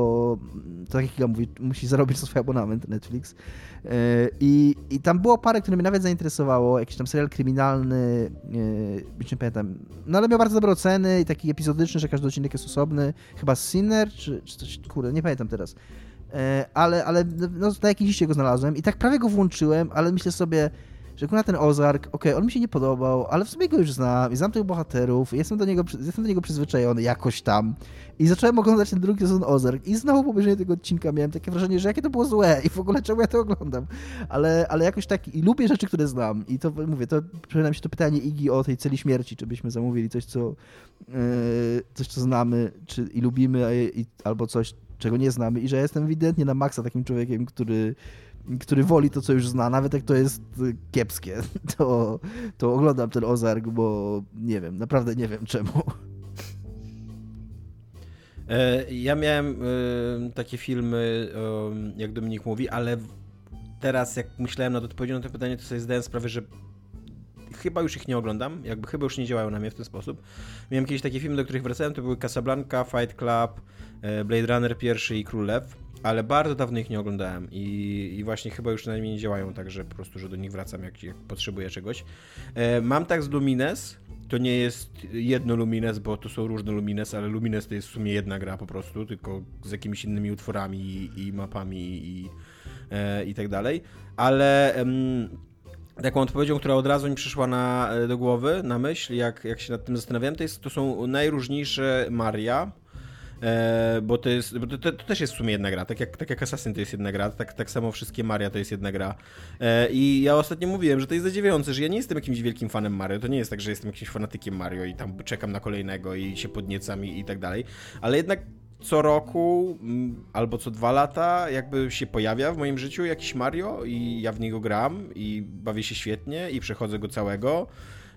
to tak jak Iga mówi, musi zarobić na swój abonament Netflix. I tam było parę, które mnie nawet zainteresowało. Jakiś tam serial kryminalny, nie pamiętam. No ale miał bardzo dobre oceny i taki epizodyczny, że każdy odcinek jest osobny. Chyba Sinner, czy coś, kurde, nie pamiętam teraz. Ale no, na jakiejś liście go znalazłem i tak prawie go włączyłem, ale myślę sobie, że na ten Ozark, on mi się nie podobał, ale w sumie go już znam i znam tych bohaterów, jestem do niego przyzwyczajony jakoś tam. I zacząłem oglądać ten drugi sezon Ozark i znowu po obejrzeniu tego odcinka miałem takie wrażenie, że jakie to było złe i w ogóle czemu ja to oglądam. Ale jakoś tak i lubię rzeczy, które znam. I to mówię, to przypominam się to pytanie Igi o tej celi śmierci, czy byśmy zamówili coś, co znamy czy i lubimy, albo coś, czego nie znamy. I że ja jestem ewidentnie na maksa takim człowiekiem, który woli to, co już zna, nawet jak to jest kiepskie, to oglądam ten Ozark, bo nie wiem, naprawdę nie wiem czemu. Ja miałem takie filmy, jak Dominik mówi, ale teraz jak myślałem nad odpowiedzią na to pytanie, to sobie zdałem sprawę, że chyba już ich nie oglądam, chyba już nie działają na mnie w ten sposób. Miałem kiedyś takie filmy, do których wracałem, to były Casablanca, Fight Club, Blade Runner I i Król Lew. ale bardzo dawno ich nie oglądałem i właśnie chyba już na mnie nie działają, także po prostu, że do nich wracam, jak potrzebuję czegoś. Mam tak z Lumines, to nie jest jedno Lumines, bo to są różne Lumines, ale Lumines to jest w sumie jedna gra po prostu, tylko z jakimiś innymi utworami i mapami i tak dalej, ale... Taką odpowiedzią, która od razu mi przyszła do głowy, na myśl, jak się nad tym zastanawiałem, to są najróżniejsze Maria, bo to też jest w sumie jedna gra, tak jak Assassin to jest jedna gra, tak samo wszystkie Maria to jest jedna gra. I ja ostatnio mówiłem, że to jest zadziwiające, że ja nie jestem jakimś wielkim fanem Mario, to nie jest tak, że jestem jakimś fanatykiem Mario i tam czekam na kolejnego i się podniecam i tak dalej, ale jednak co roku albo co 2 lata jakby się pojawia w moim życiu jakiś Mario i ja w niego gram i bawię się świetnie i przechodzę go całego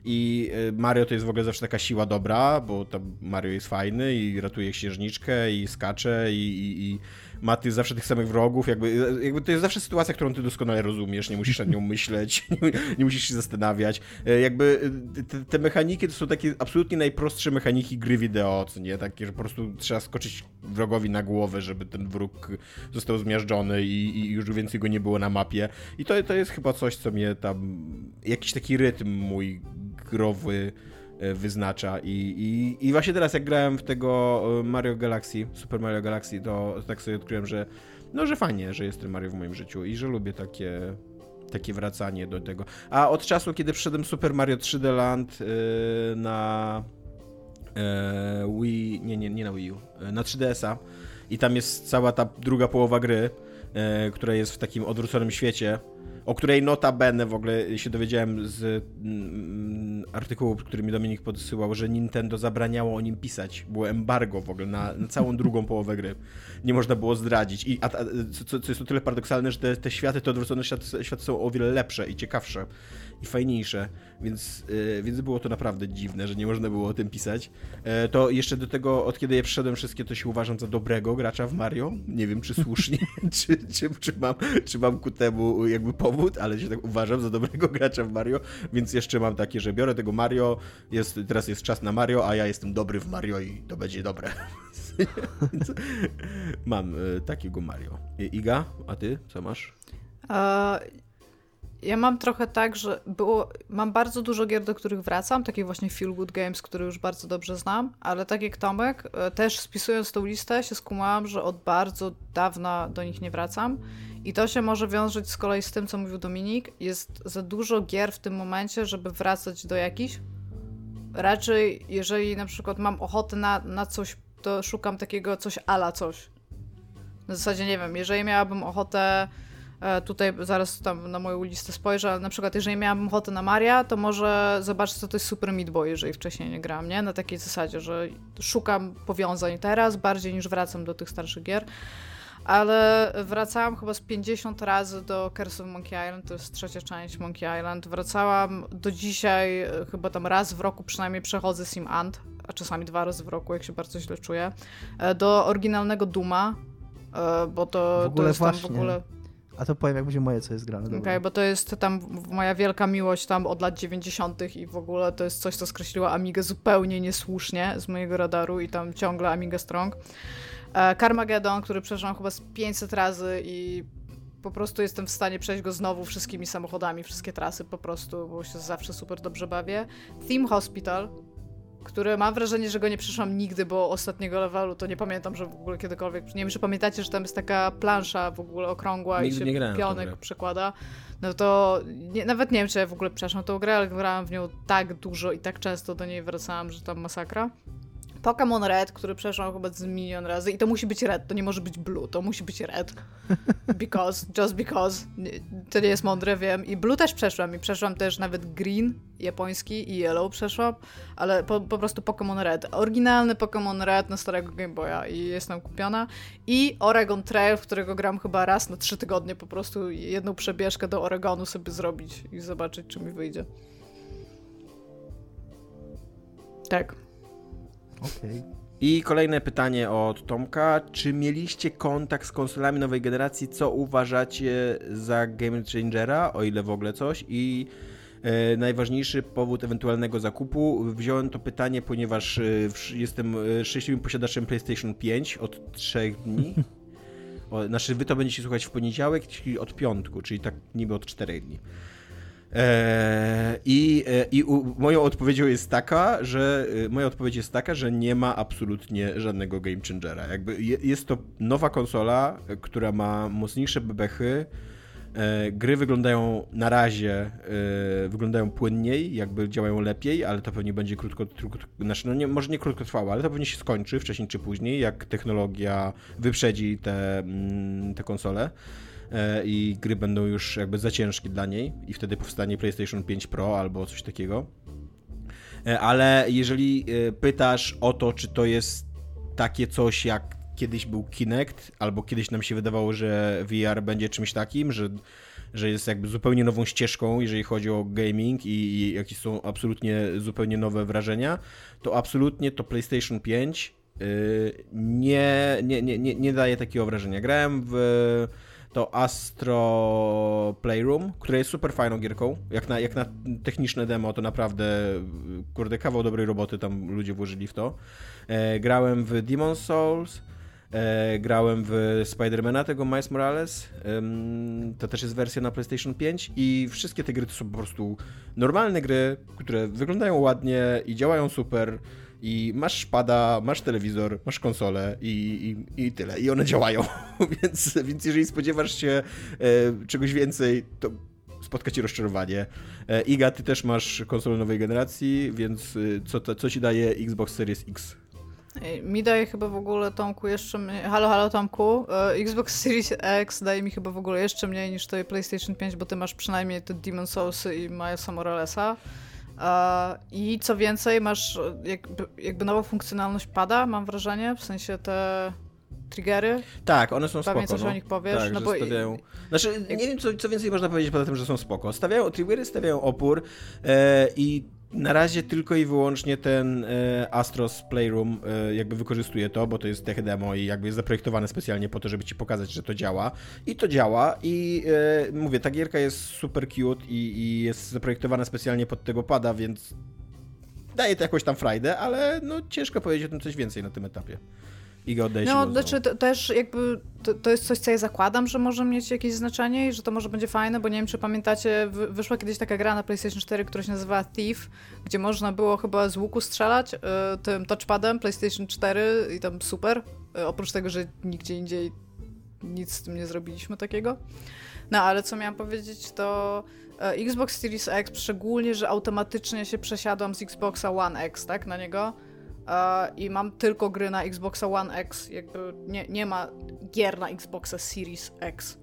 i Mario to jest w ogóle zawsze taka siła dobra, bo tam Mario jest fajny i ratuje księżniczkę i skacze i ma ty zawsze tych samych wrogów, jakby to jest zawsze sytuacja, którą ty doskonale rozumiesz, nie musisz nad nią myśleć, nie musisz się zastanawiać, jakby te mechaniki to są takie absolutnie najprostsze mechaniki gry wideo, nie? Takie, że po prostu trzeba skoczyć wrogowi na głowę, żeby ten wróg został zmiażdżony i już więcej go nie było na mapie i to jest chyba coś, co mnie tam, jakiś taki rytm mój growy wyznacza i właśnie teraz jak grałem w tego Super Mario Galaxy, to tak sobie odkryłem, że no, że fajnie, że jest ten Mario w moim życiu i że lubię takie wracanie do tego. A od czasu, kiedy przyszedłem Super Mario 3D Land na Wii, nie na Wii U, na 3DS-a i tam jest cała ta druga połowa gry, która jest w takim odwróconym świecie, o której notabene w ogóle się dowiedziałem z artykułu, który mi Dominik podsyłał, że Nintendo zabraniało o nim pisać. Było embargo w ogóle na całą drugą połowę gry. Nie można było zdradzić. Co jest o tyle paradoksalne, że te światy, te odwrócone światy są o wiele lepsze i ciekawsze i fajniejsze, więc było to naprawdę dziwne, że nie można było o tym pisać. To jeszcze do tego, od kiedy je przeszedłem wszystkie, to się uważam za dobrego gracza w Mario. Nie wiem, czy słusznie, czy mam ku temu jakby powód, ale się tak uważam za dobrego gracza w Mario, więc jeszcze mam takie, że biorę tego Mario, teraz jest czas na Mario, a ja jestem dobry w Mario i to będzie dobre. Mam takiego Mario. Iga, a ty co masz? Ja mam trochę tak, że mam bardzo dużo gier, do których wracam, takich właśnie feel good games, które już bardzo dobrze znam, ale tak jak Tomek, też spisując tą listę się skumałam, że od bardzo dawna do nich nie wracam i to się może wiązać z kolei z tym, co mówił Dominik, jest za dużo gier w tym momencie, żeby wracać do jakichś. Raczej jeżeli na przykład mam ochotę na coś, to szukam takiego coś ala coś. Na zasadzie nie wiem, jeżeli miałabym ochotę... Tutaj zaraz tam na moją listę spojrzę, ale na przykład jeżeli miałabym ochotę na Maria, to może zobaczę, co to jest Super Meat Boy, jeżeli wcześniej nie grałam, nie? Na takiej zasadzie, że szukam powiązań teraz bardziej niż wracam do tych starszych gier, ale wracałam chyba z 50 razy do Curse of Monkey Island, to jest 3. część Monkey Island, wracałam do dzisiaj, chyba tam raz w roku przynajmniej przechodzę Sim Ant, a czasami 2 razy w roku, jak się bardzo źle czuję, do oryginalnego Dooma, bo to jest tam właśnie. A to powiem, jak będzie moje, co jest grane. Okej, bo to jest tam moja wielka miłość tam od lat 90. i w ogóle to jest coś, co skreśliła Amigę zupełnie niesłusznie z mojego radaru i tam ciągle Amiga Strong. Carmageddon, który przeżyłam chyba z 500 razy i po prostu jestem w stanie przejść go znowu wszystkimi samochodami, wszystkie trasy po prostu, bo się zawsze super dobrze bawię. Theme Hospital, który mam wrażenie, że go nie przeszłam nigdy, bo ostatniego levelu to nie pamiętam, że w ogóle kiedykolwiek... Nie wiem, czy pamiętacie, że tam jest taka plansza w ogóle okrągła nigdy i się pionek przekłada. No to nawet nie wiem, czy ja w ogóle przeszłam tą grę, ale grałam w nią tak dużo i tak często do niej wracałam, że tam masakra. Pokemon Red, który przeszłam chyba z milion razy i to musi być Red, to nie może być Blue, to musi być Red. Just because. Nie, to nie jest mądre, wiem. I Blue też przeszłam i przeszłam też nawet Green, japoński i Yellow przeszłam, ale po prostu Pokemon Red. Oryginalny Pokemon Red na starego Game Boya i jestem kupiona. I Oregon Trail, w którego gram chyba raz na 3 tygodnie, po prostu jedną przebieżkę do Oregonu sobie zrobić i zobaczyć, czy mi wyjdzie. Tak. Okay. I kolejne pytanie od Tomka. Czy mieliście kontakt z konsolami nowej generacji? Co uważacie za Game Changera, o ile w ogóle coś? I najważniejszy powód ewentualnego zakupu. Wziąłem to pytanie, ponieważ jestem szczęśliwym posiadaczem PlayStation 5 od 3 dni. Znaczy wy to będziecie słuchać w poniedziałek, czyli od piątku, czyli tak niby od 4 dni. Moja odpowiedź jest taka, że nie ma absolutnie żadnego game changera. Jakby jest to nowa konsola, która ma mocniejsze bebechy. Gry wyglądają na razie, wyglądają płynniej, jakby działają lepiej, ale to pewnie będzie może nie krótkotrwałe, ale to pewnie się skończy wcześniej czy później, jak technologia wyprzedzi te konsole i gry będą już jakby za ciężkie dla niej i wtedy powstanie PlayStation 5 Pro albo coś takiego. Ale jeżeli pytasz o to, czy to jest takie coś jak kiedyś był Kinect, albo kiedyś nam się wydawało, że VR będzie czymś takim, że jest jakby zupełnie nową ścieżką, jeżeli chodzi o gaming i jakieś są absolutnie zupełnie nowe wrażenia, to absolutnie to PlayStation 5 nie daje takiego wrażenia. Grałem w to Astro Playroom, które jest super fajną gierką. Jak na techniczne demo, to naprawdę, kurde, kawał dobrej roboty tam ludzie włożyli w to. Grałem w Demon's Souls, grałem w Spidermana, tego Miles Morales, to też jest wersja na PlayStation 5 i wszystkie te gry to są po prostu normalne gry, które wyglądają ładnie i działają super i masz szpada, masz telewizor, masz konsolę i tyle, i one działają, więc jeżeli spodziewasz się czegoś więcej, to spotka cię rozczarowanie. Iga, ty też masz konsolę nowej generacji, więc co ci daje Xbox Series X? Mi daje chyba w ogóle, Tomku, jeszcze mniej. Halo Tomku, Xbox Series X daje mi chyba w ogóle jeszcze mniej niż to PlayStation 5, bo ty masz przynajmniej te Demon's Souls'y i Milesa Moralesa. I co więcej, masz jakby nową funkcjonalność pada, mam wrażenie, w sensie te triggery. Tak, one są spoko. Coś o nich powiesz. Tak, no bo stawiają... Znaczy, nie wiem, co więcej można powiedzieć poza tym, że są spoko. Triggery stawiają opór i na razie tylko i wyłącznie ten Astros Playroom jakby wykorzystuje to, bo to jest tech demo i jakby jest zaprojektowane specjalnie po to, żeby ci pokazać, że to działa. I to działa i mówię, ta gierka jest super cute i jest zaprojektowana specjalnie pod tego pada, więc daje to jakąś tam frajdę, ale no ciężko powiedzieć o tym coś więcej na tym etapie. I go odejść. No, znaczy też jakby to jest coś, co ja zakładam, że może mieć jakieś znaczenie i że to może będzie fajne, bo nie wiem, czy pamiętacie, wyszła kiedyś taka gra na PlayStation 4, która się nazywała Thief, gdzie można było chyba z łuku strzelać tym touchpadem PlayStation 4 i tam super, oprócz tego, że nigdzie indziej nic z tym nie zrobiliśmy takiego. No, ale co miałam powiedzieć, to Xbox Series X, szczególnie, że automatycznie się przesiadłam z Xboxa One X, tak, na niego. I mam tylko gry na Xboxa One X, jakby nie ma gier na Xboxa Series X,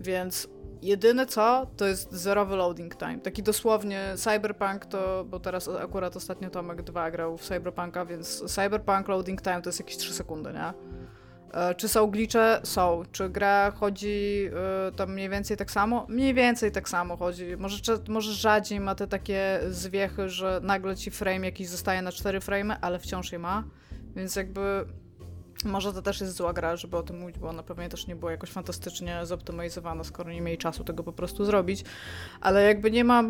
więc jedyne co, to jest zerowy loading time, taki dosłownie Cyberpunk to, bo teraz akurat ostatnio Tomek 2 grał w Cyberpunka, więc Cyberpunk loading time to jest jakieś 3 sekundy, nie? Czy są glitche? Są. Czy gra chodzi tam mniej więcej tak samo? Mniej więcej tak samo chodzi. Może rzadziej ma te takie zwiechy, że nagle ci frame jakiś zostaje na 4 frame, ale wciąż je ma. Więc jakby może to też jest zła gra, żeby o tym mówić, bo ona pewnie też nie była jakoś fantastycznie zoptymalizowana, skoro nie mieli czasu tego po prostu zrobić. Ale jakby nie ma...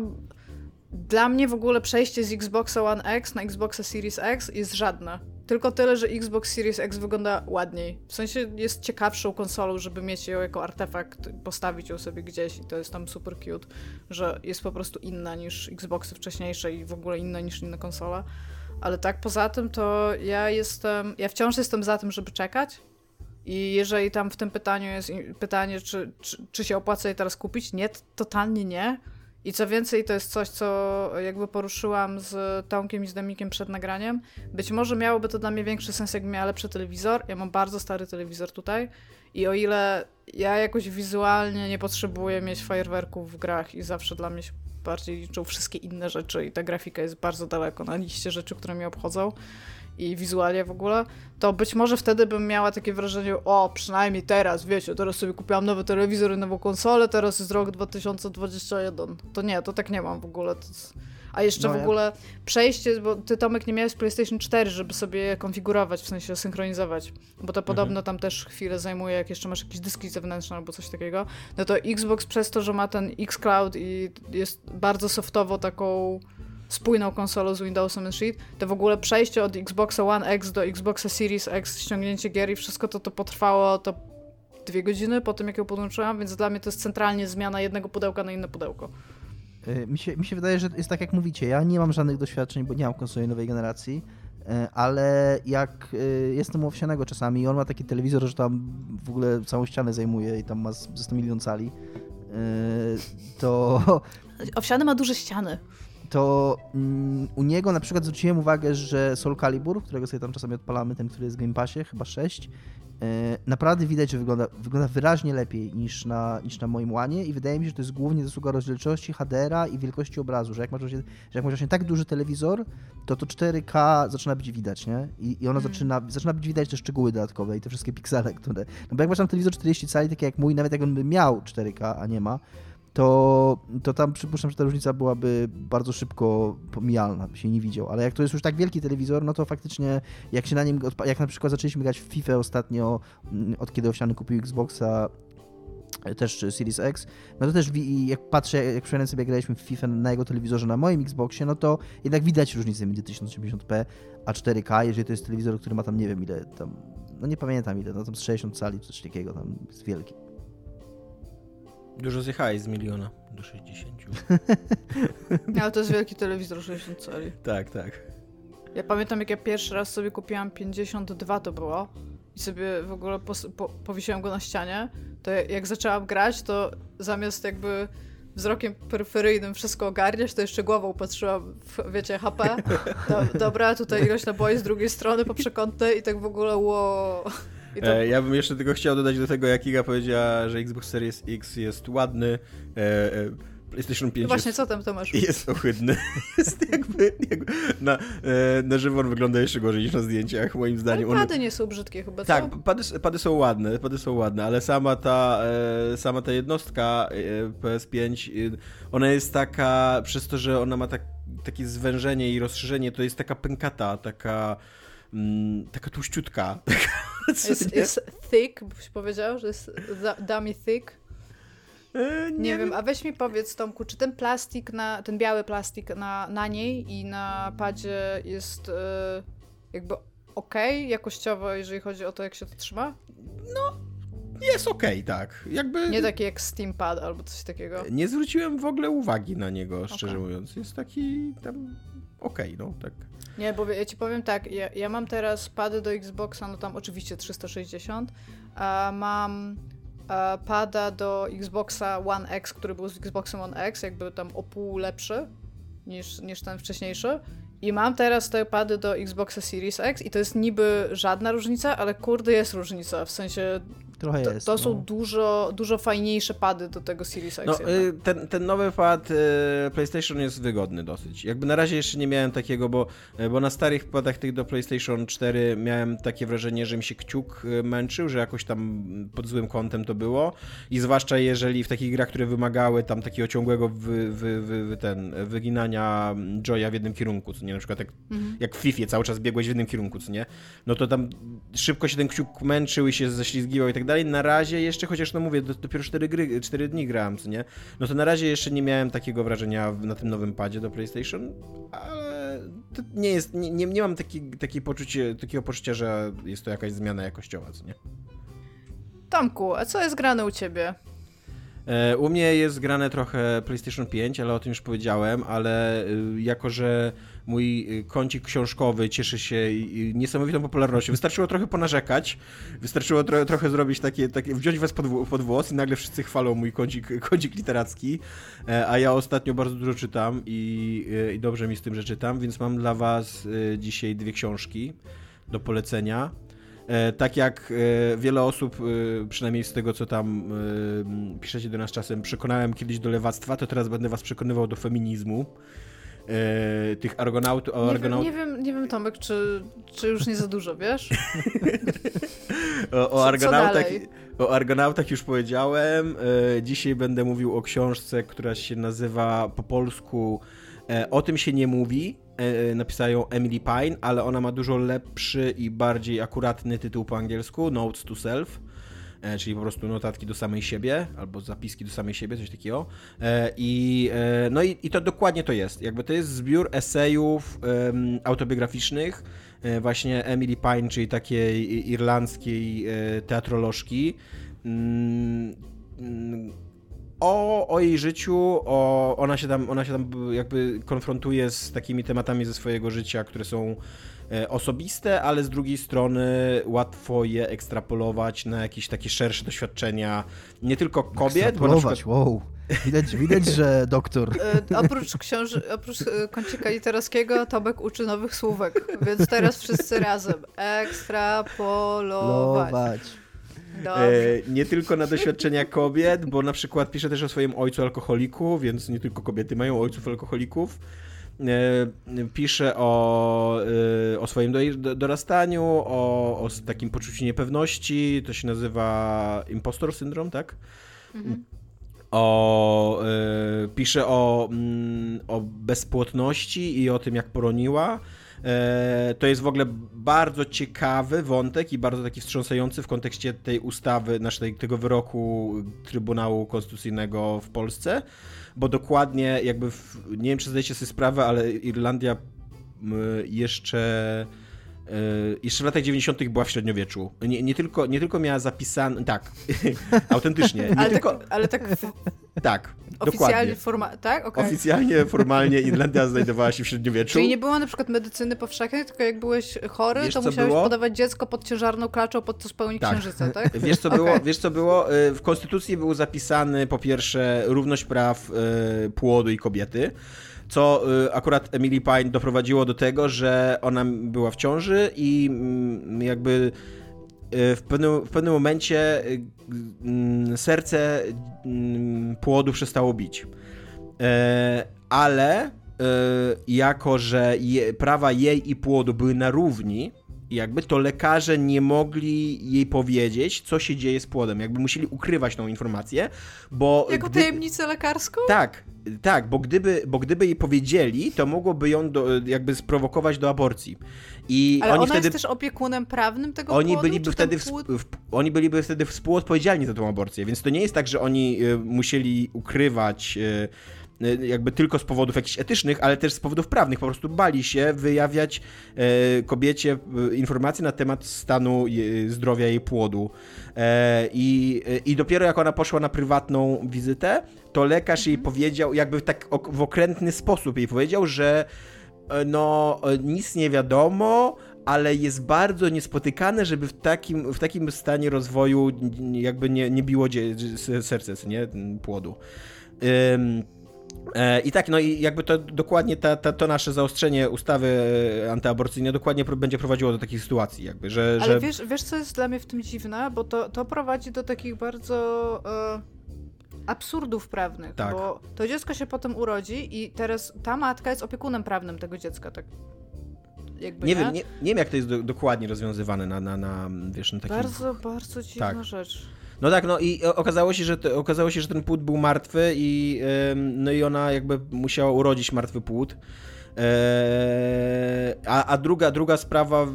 Dla mnie w ogóle przejście z Xboxa One X na Xboxa Series X jest żadne. Tylko tyle, że Xbox Series X wygląda ładniej. W sensie jest ciekawszą konsolą, żeby mieć ją jako artefakt, postawić ją sobie gdzieś i to jest tam super cute, że jest po prostu inna niż Xboxy wcześniejsze i w ogóle inna niż inne konsole. Ale tak poza tym to ja wciąż jestem za tym, żeby czekać. I jeżeli tam w tym pytaniu jest pytanie, czy się opłaca je teraz kupić, nie, totalnie nie. I co więcej, to jest coś, co jakby poruszyłam z Tomkiem i z Dominikiem przed nagraniem. Być może miałoby to dla mnie większy sens, jakbym miała lepszy telewizor. Ja mam bardzo stary telewizor tutaj i o ile ja jakoś wizualnie nie potrzebuję mieć fajerwerków w grach i zawsze dla mnie się bardziej liczą wszystkie inne rzeczy i ta grafika jest bardzo daleko na liście rzeczy, które mnie obchodzą i wizualnie w ogóle, to być może wtedy bym miała takie wrażenie, o, przynajmniej teraz, wiecie, teraz sobie kupiłam nowy telewizor i nową konsolę, teraz jest rok 2021. To nie, to tak nie mam w ogóle. A jeszcze w ogóle przejście, bo ty, Tomek, nie miałeś PlayStation 4, żeby sobie je konfigurować, w sensie synchronizować, bo to podobno tam też chwilę zajmuje, jak jeszcze masz jakieś dyski zewnętrzne albo coś takiego, no to Xbox przez to, że ma ten xCloud i jest bardzo softowo taką spójną konsolą z Windowsem and shit, to w ogóle przejście od Xboxa One X do Xboxa Series X, ściągnięcie gier i wszystko to potrwało to 2 godziny po tym, jak ją podłączyłam, więc dla mnie to jest centralnie zmiana jednego pudełka na inne pudełko. Mi się wydaje, że jest tak, jak mówicie. Ja nie mam żadnych doświadczeń, bo nie mam konsoli nowej generacji, ale jak jestem u owsianego czasami i on ma taki telewizor, że tam w ogóle całą ścianę zajmuje i tam ma ze 100 milion cali, to... Owsiany ma duże ściany. To u niego na przykład zwróciłem uwagę, że Soul Calibur, którego sobie tam czasami odpalamy, ten, który jest w Game Passie, chyba 6, naprawdę widać, że wygląda wyraźnie lepiej niż na moim łanie i wydaje mi się, że to jest głównie zasługa rozdzielczości HDR-a i wielkości obrazu, że jak masz właśnie tak duży telewizor, to 4K zaczyna być widać, nie? I ono zaczyna być widać te szczegóły dodatkowe i te wszystkie piksele, które... No bo jak masz tam telewizor 40 cali, taki jak mój, nawet jak on by miał 4K, a nie ma, to tam przypuszczam, że ta różnica byłaby bardzo szybko pomijalna, by się nie widział. Ale jak to jest już tak wielki telewizor, no to faktycznie jak się na nim, jak na przykład zaczęliśmy grać w FIFA ostatnio, od kiedy Owsiany kupił Xboxa, też Series X, no to też jak patrzę, jak przypominam sobie, jak graliśmy w FIFA na jego telewizorze, na moim Xboxie, no to jednak widać różnicę między 1080p a 4K, jeżeli to jest telewizor, który ma tam nie wiem ile tam, no nie pamiętam ile, no tam z 60 cali czy coś takiego, tam jest wielki. Dużo zjechałeś z miliona do 60. Ale to jest wielki telewizor 60 cali. Tak, tak. Ja pamiętam, jak ja pierwszy raz sobie kupiłam 52 to było i sobie w ogóle powiesiłam go na ścianie, to jak zaczęłam grać, to zamiast jakby wzrokiem peryferyjnym wszystko ogarniasz, to jeszcze głową patrzyłam w, wiecie, HP. Dobra, tutaj ilość naboi z drugiej strony po przekątnej i tak w ogóle wow. To... Ja bym jeszcze tylko chciał dodać do tego, jak Iga powiedziała, że Xbox Series X jest ładny, PlayStation 5 no właśnie, jest, co tam, Tomasz? Jest ohydny. Jest jakby na żywo on wygląda jeszcze gorzej niż na zdjęciach, moim zdaniem. Ale pady nie są brzydkie chyba, tak, co? Tak, pady są ładne, ale sama ta jednostka PS5, ona jest taka, przez to, że ona ma takie zwężenie i rozszerzenie, to jest taka pękata, taka tłuściutka. Jest thick, byś powiedział, że jest dummy thick. Nie wiem, a weź mi powiedz, Tomku, czy ten biały plastik na niej i na padzie jest jakby okej jakościowo, jeżeli chodzi o to, jak się to trzyma? No, jest okej, tak. Jakby... Nie taki jak Steampad albo coś takiego. Nie zwróciłem w ogóle uwagi na niego, szczerze mówiąc. Jest taki tam okej, no tak. Nie, bo ja ci powiem tak, ja mam teraz pady do Xboxa, no tam oczywiście 360, a mam pada do Xboxa One X, który był z Xboxem One X, jakby tam o pół lepszy niż ten wcześniejszy. I mam teraz te pady do Xboxa Series X i to jest niby żadna różnica, ale kurde jest różnica, w sensie trochę jest, to są dużo fajniejsze pady do tego Series X. No, ten nowy pad PlayStation jest wygodny dosyć. Jakby na razie jeszcze nie miałem takiego, bo na starych padach tych do PlayStation 4 miałem takie wrażenie, że mi się kciuk męczył, że jakoś tam pod złym kątem to było i zwłaszcza jeżeli w takich grach, które wymagały tam takiego ciągłego wyginania joya w jednym kierunku, co nie? Na przykład jak w Fifie cały czas biegłeś w jednym kierunku, co nie? No to tam szybko się ten kciuk męczył i się ześlizgiwał i tak dalej. Na razie jeszcze, chociaż no mówię, dopiero 4 dni grałem, co nie? No to na razie jeszcze nie miałem takiego wrażenia na tym nowym padzie do PlayStation, ale to nie jest, nie mam takiego poczucia, że jest to jakaś zmiana jakościowa, co nie? Tomku, a co jest grane u ciebie? U mnie jest grane trochę PlayStation 5, ale o tym już powiedziałem, ale jako, że mój kącik książkowy cieszy się niesamowitą popularnością. Wystarczyło trochę ponarzekać, wystarczyło trochę zrobić takie wziąć was pod włos i nagle wszyscy chwalą mój kącik literacki, a ja ostatnio bardzo dużo czytam i dobrze mi z tym, że czytam, więc mam dla was dzisiaj 2 książki do polecenia. Tak jak wiele osób, przynajmniej z tego, co tam piszecie do nas czasem, przekonałem kiedyś do lewactwa, to teraz będę was przekonywał do feminizmu. Tych argonautów... Nie wiem, Tomek, czy już nie za dużo, wiesz? O argonautach już powiedziałem. Dzisiaj będę mówił o książce, która się nazywa po polsku O tym się nie mówi. Napisają Emily Pine, ale ona ma dużo lepszy i bardziej akuratny tytuł po angielsku, Notes to Self, czyli po prostu notatki do samej siebie, albo zapiski do samej siebie, coś takiego. I to dokładnie to jest. Jakby to jest zbiór esejów autobiograficznych właśnie Emily Pine, czyli takiej irlandzkiej teatrolożki, o jej życiu, ona się tam jakby konfrontuje z takimi tematami ze swojego życia, które są osobiste, ale z drugiej strony łatwo je ekstrapolować na jakieś takie szersze doświadczenia nie tylko kobiet, bo na przykład... Wow. Widać, że doktor. Oprócz kącika literackiego Tomek uczy nowych słówek, więc teraz wszyscy razem. Ekstrapolować. Nie tylko na doświadczenia kobiet, bo na przykład pisze też o swoim ojcu alkoholiku, więc nie tylko kobiety mają ojców alkoholików. Pisze o swoim dorastaniu, o takim poczuciu niepewności, to się nazywa impostor syndrom, tak? Mhm. Pisze o bezpłotności i o tym, jak poroniła. To jest w ogóle bardzo ciekawy wątek i bardzo taki wstrząsający w kontekście tej ustawy, tego wyroku Trybunału Konstytucyjnego w Polsce, bo dokładnie jakby, nie wiem, czy zdajecie sobie sprawę, ale Irlandia jeszcze w latach 90. była w średniowieczu. Nie tylko miała zapisane... Tak, autentycznie. Tak, dokładnie. Tak? Okay. Oficjalnie, formalnie Irlandia znajdowała się w średniowieczu. Czyli nie było na przykład medycyny powszechnej, tylko jak byłeś chory, to musiałeś podawać dziecko pod ciężarną klaczą podczas pełni księżyca, tak? Wiesz co było? W Konstytucji był zapisany po pierwsze równość praw płodu i kobiety, co akurat Emily Pine doprowadziło do tego, że ona była w ciąży i jakby w pewnym momencie serce płodu przestało bić. Ale jako, że prawa jej i płodu były na równi, jakby to lekarze nie mogli jej powiedzieć, co się dzieje z płodem. Jakby musieli ukrywać tą informację, bo... Jako tajemnicę lekarską? Tak, bo gdyby jej powiedzieli, to mogłoby ją jakby sprowokować do aborcji. Ale ona wtedy, jest też opiekunem prawnym tego płodu? Oni byliby wtedy współodpowiedzialni za tą aborcję, więc to nie jest tak, że oni musieli ukrywać... jakby tylko z powodów jakichś etycznych, ale też z powodów prawnych. Po prostu bali się wyjawiać kobiecie informacje na temat stanu zdrowia jej płodu. I dopiero jak ona poszła na prywatną wizytę, to lekarz jej powiedział, jakby tak w okrętny sposób jej powiedział, że no nic nie wiadomo, ale jest bardzo niespotykane, żeby w takim stanie rozwoju jakby nie biło serce, nie? Płodu. I tak, no i jakby to dokładnie to nasze zaostrzenie ustawy antyaborcyjnej dokładnie będzie prowadziło do takich sytuacji jakby, że... Ale wiesz co jest dla mnie w tym dziwne? Bo to prowadzi do takich bardzo absurdów prawnych, tak. Bo to dziecko się potem urodzi i teraz ta matka jest opiekunem prawnym tego dziecka, tak? Jakby, nie wiem jak to jest dokładnie rozwiązywane na wiesz, na takich... Bardzo, bardzo dziwna rzecz. No tak, no i okazało się, że ten płód był martwy i no i ona jakby musiała urodzić martwy płód. A druga sprawa,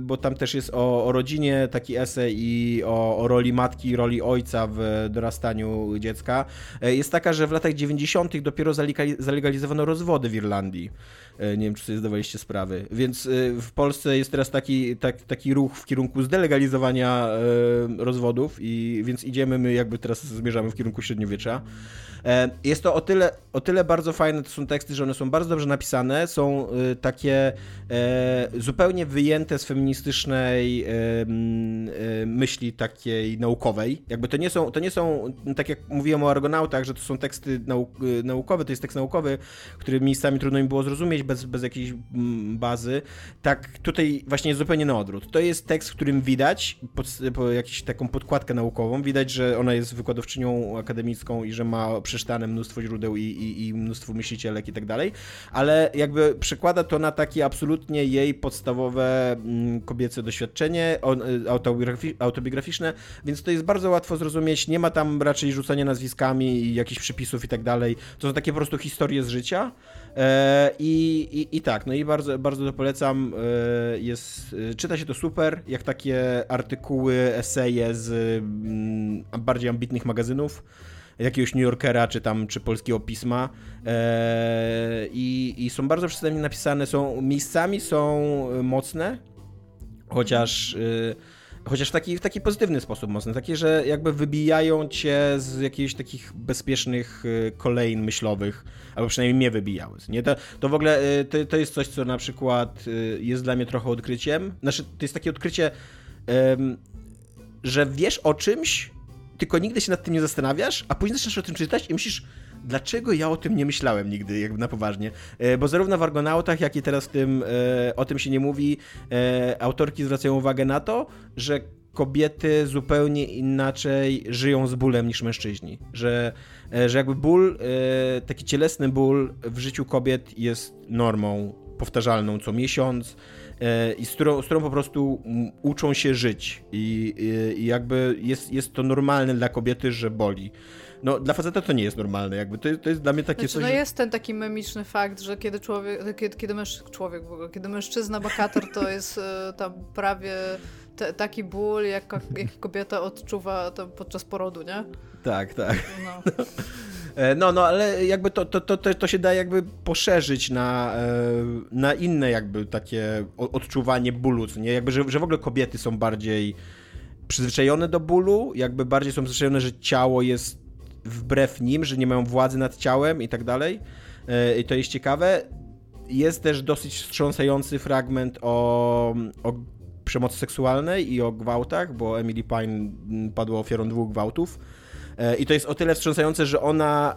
bo tam też jest o rodzinie taki esej i o roli matki i roli ojca w dorastaniu dziecka, jest taka, że w latach 90. dopiero zalegalizowano rozwody w Irlandii. Nie wiem, czy sobie zdawaliście sprawy. Więc w Polsce jest teraz taki ruch w kierunku zdelegalizowania rozwodów i więc my jakby teraz zmierzamy w kierunku średniowiecza. Jest to o tyle bardzo fajne, to są teksty, że one są bardzo dobrze napisane, są takie zupełnie wyjęte z feministycznej myśli takiej naukowej. Jakby to nie są, tak jak mówiłem o Argonautach, że to są teksty naukowe, to jest tekst naukowy, który miejscami trudno mi było zrozumieć bez jakiejś bazy. Tak tutaj właśnie jest zupełnie na odwrót. To jest tekst, w którym widać jakąś taką podkładkę naukową, widać, że ona jest wykładowczynią akademicką i że ma przeczytane mnóstwo źródeł i mnóstwo myślicielek i tak dalej, ale jakby przekłada to na takie absolutnie jej podstawowe kobiece doświadczenie autobiograficzne, więc to jest bardzo łatwo zrozumieć, nie ma tam raczej rzucania nazwiskami i jakichś przypisów i tak dalej, to są takie po prostu historie z życia i tak, no i bardzo, bardzo to polecam, czyta się to super, jak takie artykuły, eseje z bardziej ambitnych magazynów, jakiegoś New Yorkera, czy polskiego pisma i są bardzo przystępnie napisane, miejscami są mocne, chociaż Chociaż w taki pozytywny sposób mocno, takie, że jakby wybijają cię z jakichś takich bezpiecznych kolejn myślowych, albo przynajmniej mnie wybijały. Nie? To w ogóle to jest coś, co na przykład jest dla mnie trochę odkryciem. Znaczy, to jest takie odkrycie, że wiesz o czymś, tylko nigdy się nad tym nie zastanawiasz, a później zaczynasz o tym czytać i myślisz, dlaczego ja o tym nie myślałem nigdy, jakby na poważnie. Bo zarówno w Argonautach, jak i teraz tym, o tym się nie mówi, autorki zwracają uwagę na to, że kobiety zupełnie inaczej żyją z bólem niż mężczyźni. Że jakby ból, taki cielesny ból w życiu kobiet jest normą powtarzalną co miesiąc i z którą po prostu uczą się żyć. I jakby jest to normalne dla kobiety, że boli. No, dla faceta to nie jest normalne, jakby to jest dla mnie takie coś... No że... jest ten taki memiczny fakt, że kiedy mężczyzna bakator, to jest tam prawie taki ból, jak kobieta odczuwa to podczas porodu, nie? Tak. No. No, ale jakby to się da jakby poszerzyć na inne jakby takie odczuwanie bólu, nie? Jakby, że w ogóle kobiety są bardziej przyzwyczajone do bólu, jakby bardziej są przyzwyczajone, że ciało jest wbrew nim, że nie mają władzy nad ciałem i tak dalej. I to jest ciekawe. Jest też dosyć wstrząsający fragment o przemocy seksualnej i o gwałtach, bo Emily Pine padła ofiarą 2 gwałtów. I to jest o tyle wstrząsające, że ona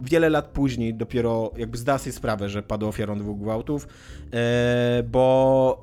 wiele lat później dopiero jakby zdała sobie sprawę, że padła ofiarą 2 gwałtów, bo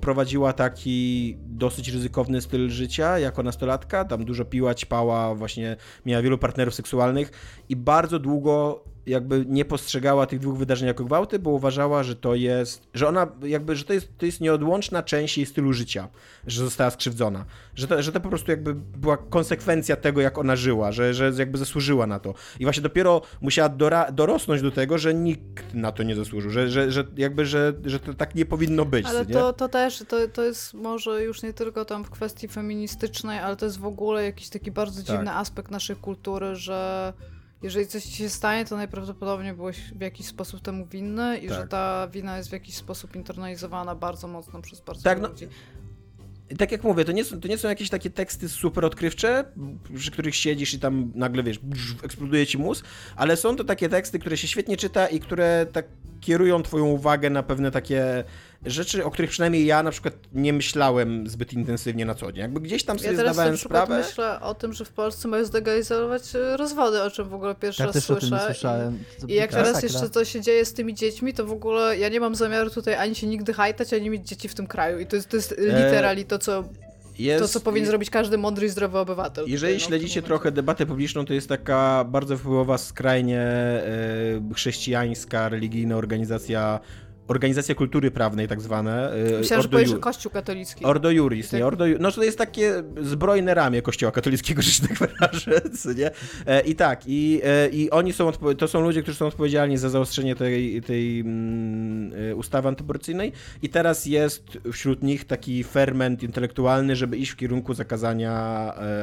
prowadziła taki dosyć ryzykowny styl życia jako nastolatka, tam dużo piła, ćpała, właśnie miała wielu partnerów seksualnych i bardzo długo jakby nie postrzegała tych 2 wydarzeń jako gwałty, bo uważała, że to jest, że ona jakby, że to jest nieodłączna część jej stylu życia, że została skrzywdzona, że to po prostu jakby była konsekwencja tego, jak ona żyła, że jakby zasłużyła na to. I właśnie dopiero musiała dorosnąć do tego, że nikt na to nie zasłużył, że to tak nie powinno być. Ale nie? To też jest może już nie tylko tam w kwestii feministycznej, ale to jest w ogóle jakiś taki bardzo dziwny aspekt naszej kultury, że jeżeli coś ci się stanie, to najprawdopodobniej byłeś w jakiś sposób temu winny i że ta wina jest w jakiś sposób internalizowana bardzo mocno przez bardzo wielu ludzi. Tak jak mówię, to nie są jakieś takie teksty super odkrywcze, przy których siedzisz i tam nagle, wiesz, eksploduje ci mózg, ale są to takie teksty, które się świetnie czyta i które tak kierują twoją uwagę na pewne takie rzeczy, o których przynajmniej ja na przykład nie myślałem zbyt intensywnie na co dzień. Jakby gdzieś tam sobie zdawałem sprawę. Ja teraz myślę o tym, że w Polsce mają zlegalizować rozwody, o czym w ogóle pierwszy raz słyszę. I jak teraz jeszcze to się dzieje z tymi dziećmi, to w ogóle ja nie mam zamiaru tutaj ani się nigdy hajtać, ani mieć dzieci w tym kraju. I to jest literalnie to, co powinien zrobić każdy mądry i zdrowy obywatel. Jeżeli tutaj, śledzicie trochę debatę publiczną, to jest taka bardzo wpływowa, skrajnie chrześcijańska, religijna organizacja kultury prawnej tak zwane. Myślałem, że powiesz Kościół katolicki. Ordo Juris, tak... nie? No to jest takie zbrojne ramię Kościoła katolickiego, że się tak wyrażę, nie? I oni są, to są ludzie, którzy są odpowiedzialni za zaostrzenie tej ustawy antyaborcyjnej i teraz jest wśród nich taki ferment intelektualny, żeby iść w kierunku zakazania,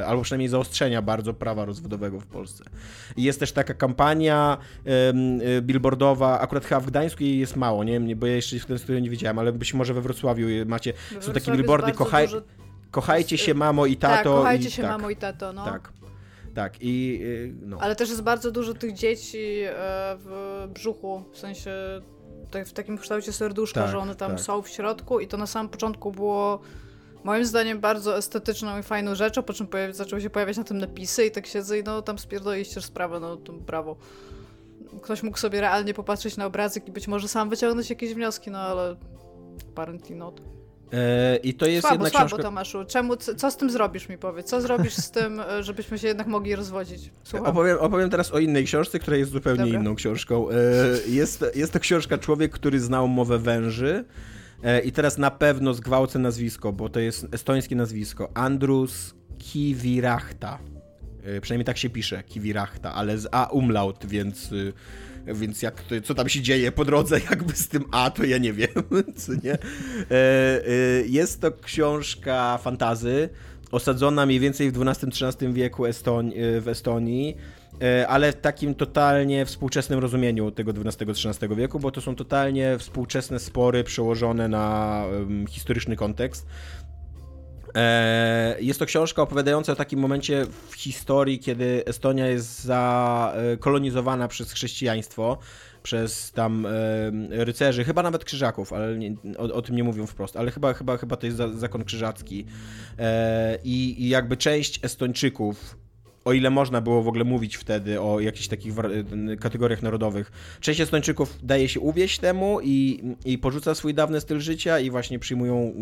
albo przynajmniej zaostrzenia bardzo prawa rozwodowego w Polsce. I jest też taka kampania billboardowa, akurat chyba w Gdańsku jej jest mało, nie wiem, bo ja jeszcze w tym studiu nie widziałem, ale być może we Wrocławiu macie, są takie billboardy, kochajcie się mamo i tato. Tak, kochajcie się mamo i tato, no. Tak. I, no. Ale też jest bardzo dużo tych dzieci w brzuchu, w sensie w takim kształcie serduszka, że one tam są w środku i to na samym początku było moim zdaniem bardzo estetyczną i fajną rzeczą, po czym zaczęły się pojawiać na tym napisy i tak siedzę i no tam spierdoliście sprawę, no to brawo. Ktoś mógł sobie realnie popatrzeć na obrazek i być może sam wyciągnąć jakieś wnioski, no ale apparently not. I to jest słabo, książka... Tomaszu. Co z tym zrobisz, mi powiedz? Co zrobisz z tym, żebyśmy się jednak mogli rozwodzić? Opowiem teraz o innej książce, która jest zupełnie inną książką. Jest to książka Człowiek, który znał mowę węży. I teraz na pewno zgwałcę nazwisko, bo to jest estońskie nazwisko. Andrus Kivirachta. Przynajmniej tak się pisze, Kivirachta, ale z A umlaut, więc jak to, co tam się dzieje po drodze jakby z tym A, to ja nie wiem, co nie. Jest to książka fantasy, osadzona mniej więcej w XII-XIII wieku w Estonii, ale w takim totalnie współczesnym rozumieniu tego XII-XIII wieku, bo to są totalnie współczesne spory przełożone na historyczny kontekst. Jest to książka opowiadająca o takim momencie w historii, kiedy Estonia jest zakolonizowana przez chrześcijaństwo, przez tam rycerzy, chyba nawet krzyżaków, ale nie, o tym nie mówią wprost, ale chyba to jest zakon krzyżacki. I jakby część Estończyków, o ile można było w ogóle mówić wtedy o jakichś takich kategoriach narodowych, część Estończyków daje się uwieść temu i porzuca swój dawny styl życia i właśnie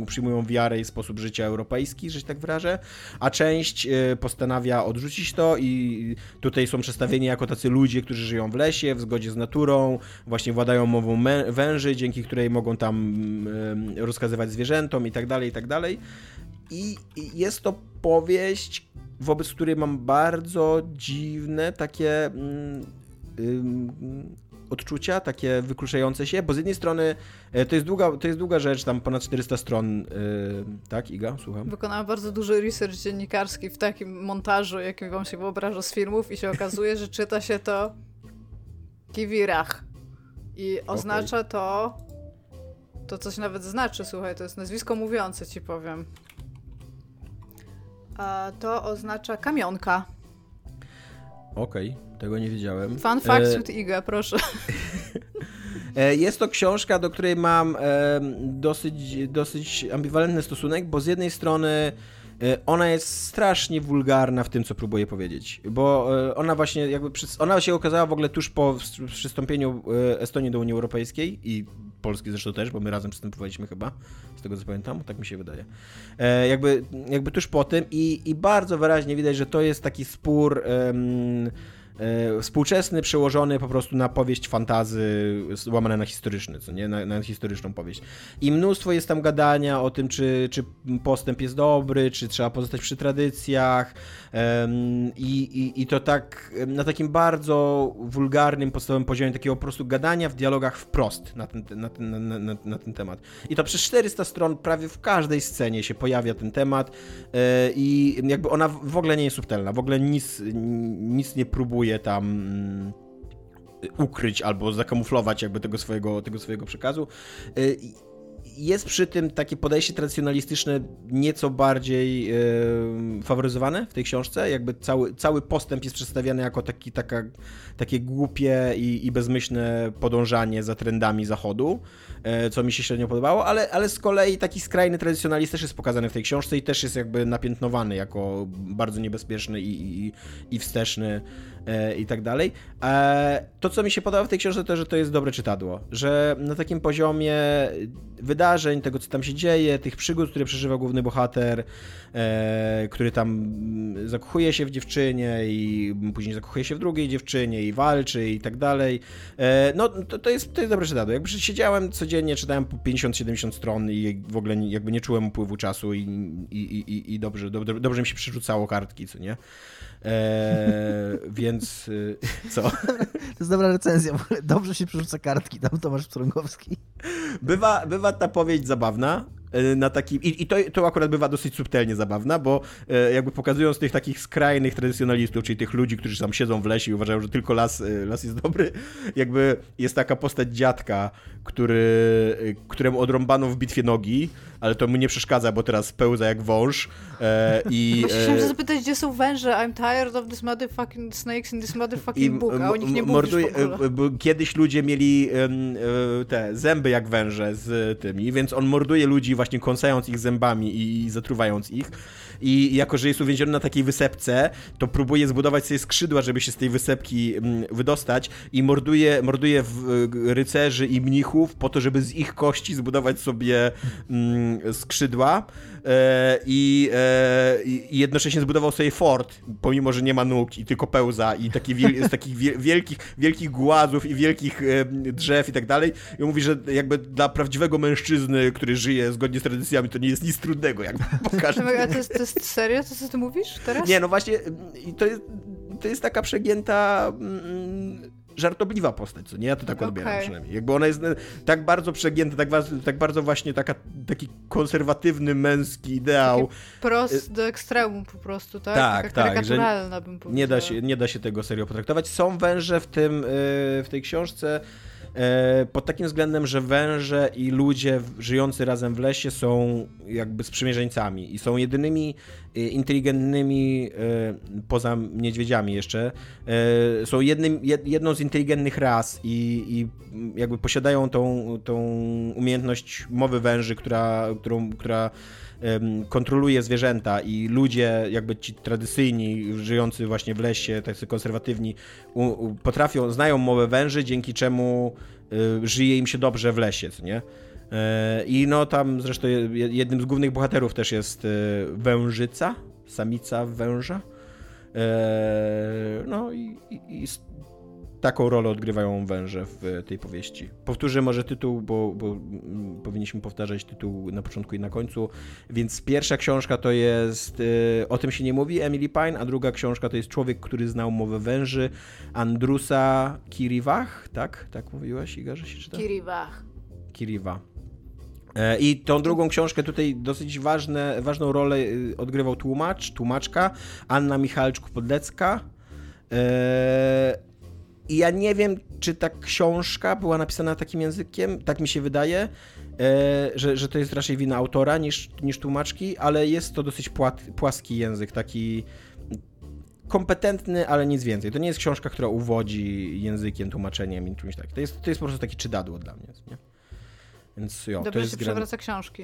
przyjmują wiarę i sposób życia europejski, że się tak wyrażę, a część postanawia odrzucić to i tutaj są przedstawieni jako tacy ludzie, którzy żyją w lesie, w zgodzie z naturą, właśnie władają mową węży, dzięki której mogą tam rozkazywać zwierzętom i tak dalej, i tak dalej. I jest to powieść, wobec której mam bardzo dziwne takie odczucia, takie wykluczające się, bo z jednej strony to jest długa rzecz, tam ponad 400 stron, tak Iga? Słucham. Wykonałam bardzo duży research dziennikarski w takim montażu, jakim wam się wyobraża z filmów i się okazuje, że czyta się to Kiwirach i oznacza to coś nawet znaczy, słuchaj, to jest nazwisko mówiące, ci powiem. To oznacza kamionka. Okej, tego nie wiedziałem. Fun facts with Iga, proszę. Jest to książka, do której mam dosyć ambiwalentny stosunek, bo z jednej strony ona jest strasznie wulgarna w tym, co próbuje powiedzieć, bo ona właśnie jakby, ona się okazała w ogóle tuż po przystąpieniu Estonii do Unii Europejskiej i Polski zresztą też, bo my razem przystępowaliśmy chyba, z tego co pamiętam, tak mi się wydaje. Jakby tuż po tym i bardzo wyraźnie widać, że to jest taki spór współczesny, przełożony po prostu na powieść fantazy, łamane na historyczny, co nie? Na historyczną powieść. I mnóstwo jest tam gadania o tym, czy postęp jest dobry, czy trzeba pozostać przy tradycjach i to tak na takim bardzo wulgarnym, podstawowym poziomie takiego po prostu gadania w dialogach wprost na ten temat. I to przez 400 stron prawie w każdej scenie się pojawia ten temat i jakby ona w ogóle nie jest subtelna, w ogóle nic nie próbuje tam ukryć albo zakamuflować jakby tego swojego przekazu. Jest przy tym takie podejście tradycjonalistyczne nieco bardziej faworyzowane w tej książce. Jakby cały postęp jest przedstawiany jako takie głupie i bezmyślne podążanie za trendami Zachodu, co mi się średnio podobało, ale z kolei taki skrajny tradycjonalizm też jest pokazany w tej książce i też jest jakby napiętnowany jako bardzo niebezpieczny i wsteczny i tak dalej. To, co mi się podoba w tej książce, to, że to jest dobre czytadło, że na takim poziomie wydarzeń, tego co tam się dzieje, tych przygód, które przeżywa główny bohater, który tam zakochuje się w dziewczynie i później zakochuje się w drugiej dziewczynie i walczy i tak dalej. To jest dobre czytadło. Jakby siedziałem codziennie, czytałem po 50-70 stron i w ogóle jakby nie czułem upływu czasu i dobrze mi się przerzucało kartki, co nie? Więc co? To jest dobra recenzja, bo dobrze się przerzuca kartki, tam Tomasz Strągowski. Bywa ta powieść zabawna na taki, i to akurat bywa dosyć subtelnie zabawna, bo jakby pokazując tych takich skrajnych tradycjonalistów, czyli tych ludzi, którzy tam siedzą w lesie i uważają, że tylko las jest dobry, jakby jest taka postać dziadka, któremu odrąbano w bitwie nogi, ale to mu nie przeszkadza, bo teraz pełza jak wąż. Chciałem zapytać, gdzie są węże? I'm tired of this motherfucking snakes in this motherfucking book, a o nich nie mówisz w ogóle. Kiedyś ludzie mieli te zęby jak węże z tymi, więc on morduje ludzi właśnie kąsając ich zębami i zatruwając ich. I jako, że jest uwięziony na takiej wysepce, to próbuje zbudować sobie skrzydła, żeby się z tej wysepki wydostać i morduje rycerzy i mnichów po to, żeby z ich kości zbudować sobie skrzydła i jednocześnie zbudował sobie fort, pomimo, że nie ma nóg i tylko pełza i z takich wielkich głazów i wielkich drzew i tak dalej. I mówi, że jakby dla prawdziwego mężczyzny, który żyje zgodnie z tradycjami, to nie jest nic trudnego, jakby pokażę. To jest serio? To co ty mówisz teraz? Nie, no właśnie, to jest taka przegięta, żartobliwa postać, co nie? Ja to tak odbieram przynajmniej. Jakby ona jest tak bardzo przegięta, tak bardzo właśnie taki konserwatywny, męski ideał. Taki do ekstremum po prostu, tak? Tak, karykaturalna bym powiedziała. Nie da się tego serio potraktować. Są węże w tej książce. pod takim względem, że węże i ludzie żyjący razem w lesie są jakby sprzymierzeńcami i są jedynymi inteligentnymi, poza niedźwiedziami jeszcze, są jedną z inteligentnych ras i jakby posiadają tą umiejętność mowy węży, która kontroluje zwierzęta, i ludzie jakby ci tradycyjni, żyjący właśnie w lesie, tacy konserwatywni, znają mowę węży, dzięki czemu żyje im się dobrze w lesie, co nie? I no tam zresztą jednym z głównych bohaterów też jest wężyca, samica węża. No i taką rolę odgrywają węże w tej powieści. Powtórzę może tytuł, bo powinniśmy powtarzać tytuł na początku i na końcu. Więc pierwsza książka to jest O tym się nie mówi, Emily Pine, a druga książka to jest Człowiek, który znał mowę węży, Andrusa Kiriwach, tak? Tak mówiłaś, Iga, że się czyta? Kiriwa. I tą drugą książkę tutaj dosyć ważną rolę odgrywał tłumaczka Anna Michalczuk-Podlecka. I ja nie wiem, czy ta książka była napisana takim językiem, tak mi się wydaje, że to jest raczej wina autora niż tłumaczki, ale jest to dosyć płaski język, taki kompetentny, ale nic więcej. To nie jest książka, która uwodzi językiem, tłumaczeniem i czymś takim. To jest po prostu takie czytadło dla mnie. Nie? Więc jo, dobrze, to jest przewraca książki.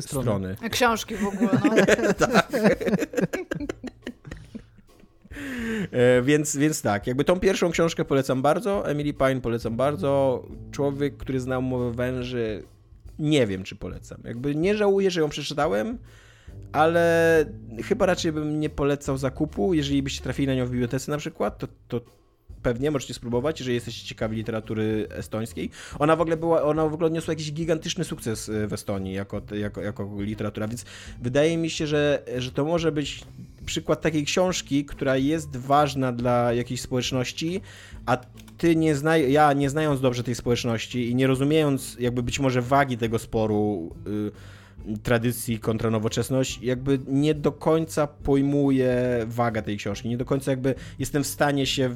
Strony. Książki w ogóle, no. Tak. Więc tak, jakby tą pierwszą książkę polecam bardzo, Emily Pine polecam bardzo, Człowiek, który znał mowę węży, nie wiem, czy polecam. Jakby nie żałuję, że ją przeczytałem, ale chyba raczej bym nie polecał zakupu. Jeżeli byście trafili na nią w bibliotece na przykład, to pewnie możecie spróbować, jeżeli jesteście ciekawi literatury estońskiej. Ona w ogóle odniosła jakiś gigantyczny sukces w Estonii jako literatura, więc wydaje mi się, że to może być przykład takiej książki, która jest ważna dla jakiejś społeczności, a ja nie znając dobrze tej społeczności i nie rozumiejąc jakby być może wagi tego sporu tradycji kontra nowoczesność, jakby nie do końca pojmuję wagę tej książki, nie do końca jakby jestem w stanie się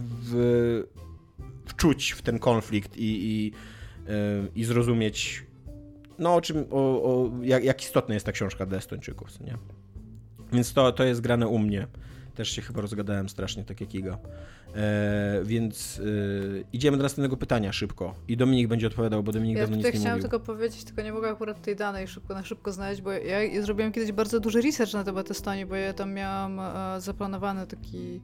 wczuć w ten konflikt i zrozumieć jak istotna jest ta książka dla Estończyków, nie? Więc to jest grane u mnie. Też się chyba rozgadałem strasznie, tak jak Iga. Więc idziemy do następnego pytania szybko. I Dominik będzie odpowiadał, bo Dominik dawno nic nie mówił. Ja chciałam tylko powiedzieć, tylko nie mogę akurat tej danej szybko znaleźć, bo ja zrobiłam kiedyś bardzo duży research na temat Estonii, bo ja tam miałam zaplanowany taki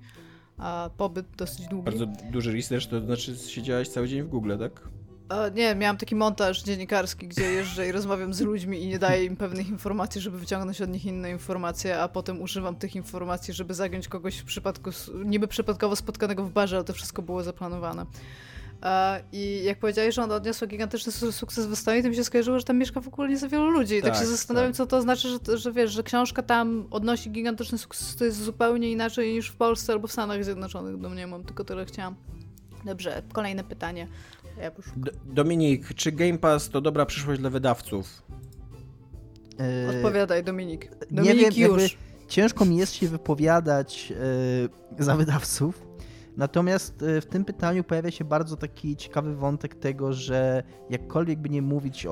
pobyt dosyć długi. Bardzo duży research, to znaczy siedziałaś cały dzień w Google, tak? Nie, miałam taki montaż dziennikarski, gdzie jeżdżę i rozmawiam z ludźmi i nie daję im pewnych informacji, żeby wyciągnąć od nich inne informacje, a potem używam tych informacji, żeby zagiąć kogoś w przypadku, niby przypadkowo spotkanego w barze, ale to wszystko było zaplanowane. I jak powiedziałeś, że ona odniosła gigantyczny sukces w Estonii, to mi się skojarzyło, że tam mieszka w ogóle niewielu ludzi. I tak się zastanawiam, co to znaczy, że wiesz, że książka tam odnosi gigantyczny sukces, to jest zupełnie inaczej niż w Polsce albo w Stanach Zjednoczonych. Do mnie mam tylko tyle chciałam. Dobrze, kolejne pytanie. Ja Dominik, czy Game Pass to dobra przyszłość dla wydawców? Odpowiadaj, Dominik. Nie wiem, już. Ciężko mi jest się wypowiadać za wydawców, natomiast w tym pytaniu pojawia się bardzo taki ciekawy wątek tego, że jakkolwiek by nie mówić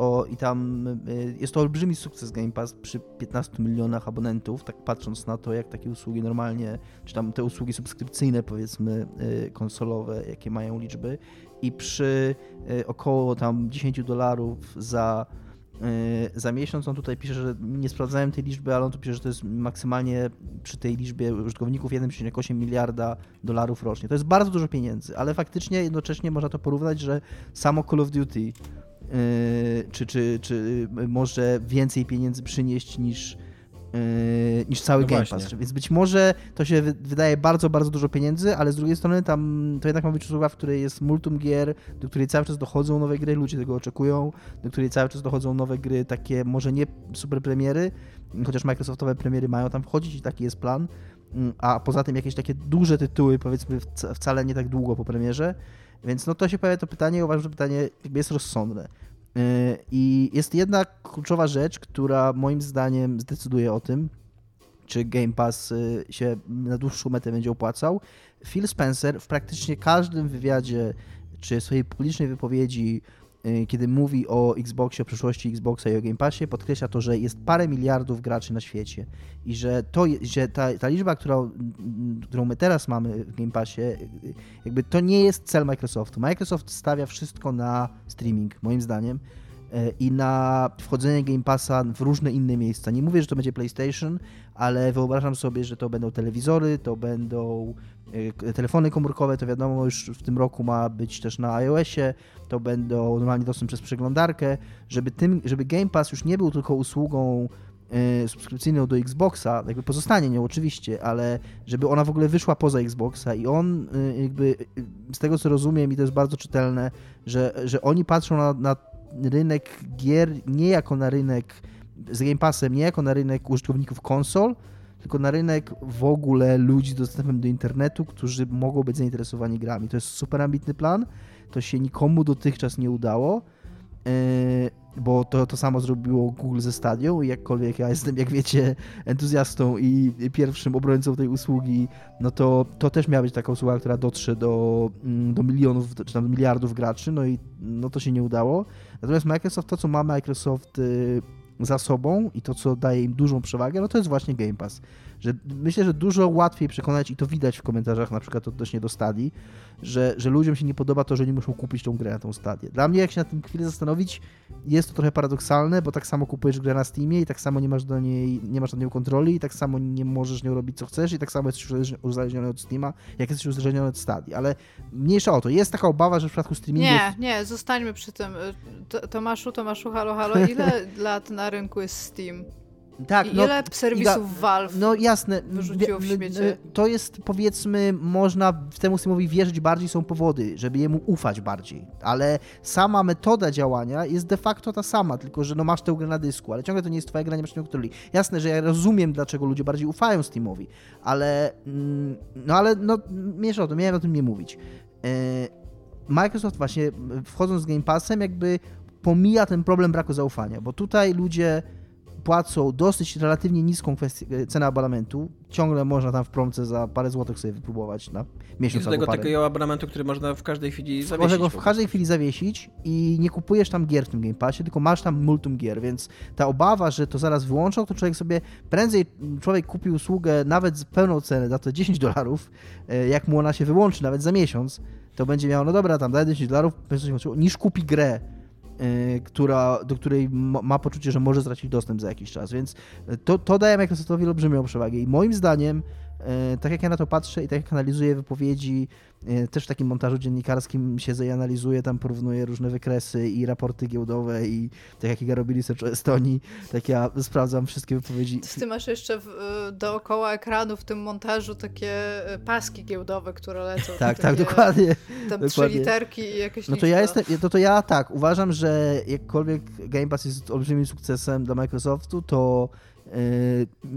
jest to olbrzymi sukces Game Pass przy 15 milionach abonentów, tak patrząc na to, jak takie usługi normalnie, czy tam te usługi subskrypcyjne, powiedzmy, konsolowe, jakie mają liczby, i przy około tam $10 za miesiąc. On tutaj pisze, że nie sprawdzałem tej liczby, ale on tu pisze, że to jest maksymalnie przy tej liczbie użytkowników $1.8 miliarda rocznie. To jest bardzo dużo pieniędzy, ale faktycznie jednocześnie można to porównać, że samo Call of Duty czy może więcej pieniędzy przynieść niż cały Game Pass. Więc być może to się wydaje bardzo, bardzo dużo pieniędzy, ale z drugiej strony tam to jednak ma być usługa, w której jest multum gier, do której cały czas dochodzą nowe gry, ludzie tego oczekują, do której cały czas dochodzą nowe gry, takie może nie super premiery, chociaż Microsoftowe premiery mają tam wchodzić i taki jest plan, a poza tym jakieś takie duże tytuły, powiedzmy, wcale nie tak długo po premierze, więc no to się pojawia to pytanie i uważam, że pytanie jakby jest rozsądne. I jest jedna kluczowa rzecz, która moim zdaniem zdecyduje o tym, czy Game Pass się na dłuższą metę będzie opłacał. Phil Spencer w praktycznie każdym wywiadzie, czy swojej publicznej wypowiedzi, kiedy mówi o Xboxie, o przyszłości Xboxa i o Game Passie, podkreśla to, że jest parę miliardów graczy na świecie i że, ta liczba, którą my teraz mamy w Game Passie, jakby to nie jest cel Microsoftu. Microsoft stawia wszystko na streaming, moim zdaniem, i na wchodzenie Game Passa w różne inne miejsca. Nie mówię, że to będzie PlayStation, ale wyobrażam sobie, że to będą telewizory, to będą telefony komórkowe, to wiadomo, już w tym roku ma być też na iOSie, to będą normalnie dostęp przez przeglądarkę, żeby Game Pass już nie był tylko usługą subskrypcyjną do Xboxa, jakby pozostanie nią oczywiście, ale żeby ona w ogóle wyszła poza Xboxa i on jakby, z tego co rozumiem, i to jest bardzo czytelne, że oni patrzą na rynek gier nie jako na rynek z Game Passem, nie jako na rynek użytkowników konsol, tylko na rynek w ogóle ludzi z dostępem do internetu, którzy mogą być zainteresowani grami. To jest super ambitny plan, to się nikomu dotychczas nie udało, bo to samo zrobiło Google ze Stadią, i jakkolwiek ja jestem, jak wiecie, entuzjastą i pierwszym obrońcą tej usługi, no to też miała być taka usługa, która dotrze do milionów, czy tam miliardów graczy, no i no to się nie udało. Natomiast Microsoft, to co ma Microsoft za sobą i to, co daje im dużą przewagę, no to jest właśnie Game Pass. Że myślę, że dużo łatwiej przekonać, i to widać w komentarzach na przykład odnośnie do Stadii, że ludziom się nie podoba to, że nie muszą kupić tą grę na tą Stadię. Dla mnie, jak się na tym chwilę zastanowić, jest to trochę paradoksalne, bo tak samo kupujesz grę na Steamie i tak samo nie masz do niej kontroli i tak samo nie możesz nią robić co chcesz i tak samo jesteś uzależniony od Steama, jak jesteś uzależniony od Stadii. Ale mniejsza o to. Jest taka obawa, że w przypadku streamingu... Nie, zostańmy przy tym. Tomaszu, halo, ile lat na rynku jest Steam? Tak, i ile serwisów Valve wyrzuciło w śmiecie? To jest, powiedzmy, można temu Steamowi wierzyć bardziej, są powody, żeby jemu ufać bardziej, ale sama metoda działania jest de facto ta sama, tylko że no masz tę grę na dysku, ale ciągle to nie jest twoja gra, nie masz nią kontroli. Jasne, że ja rozumiem, dlaczego ludzie bardziej ufają Steamowi, ale mniejsza o to, miałem o tym nie mówić. Microsoft właśnie, wchodząc z Game Passem, jakby pomija ten problem braku zaufania, bo tutaj ludzie płacą dosyć relatywnie niską cenę abonamentu. Ciągle można tam w promce za parę złotych sobie wypróbować na miesiąc albo parę. I do tego takiego abonamentu, który można w każdej chwili zawiesić. Można go w każdej chwili zawiesić i nie kupujesz tam gier w tym Game Passie, tylko masz tam multum gier, więc ta obawa, że to zaraz wyłączą, to człowiek sobie prędzej kupi usługę nawet z pełną cenę, za to $10, jak mu ona się wyłączy nawet za miesiąc, to będzie miało, no dobra, tam daję $10, niż kupi grę, do której ma poczucie, że może stracić dostęp za jakiś czas, więc to daje Microsoftowi olbrzymią przewagę i moim zdaniem, tak jak ja na to patrzę i tak jak analizuję wypowiedzi, też w takim montażu dziennikarskim siedzę i analizuję, tam porównuję różne wykresy i raporty giełdowe i tak jak Iga robi research o Estonii, tak ja sprawdzam wszystkie wypowiedzi. Ty masz jeszcze dookoła ekranu w tym montażu takie paski giełdowe, które lecą. tak, dokładnie. Tam 3 literki i jakieś liczba. Ja uważam, że jakkolwiek Game Pass jest olbrzymim sukcesem dla Microsoftu, to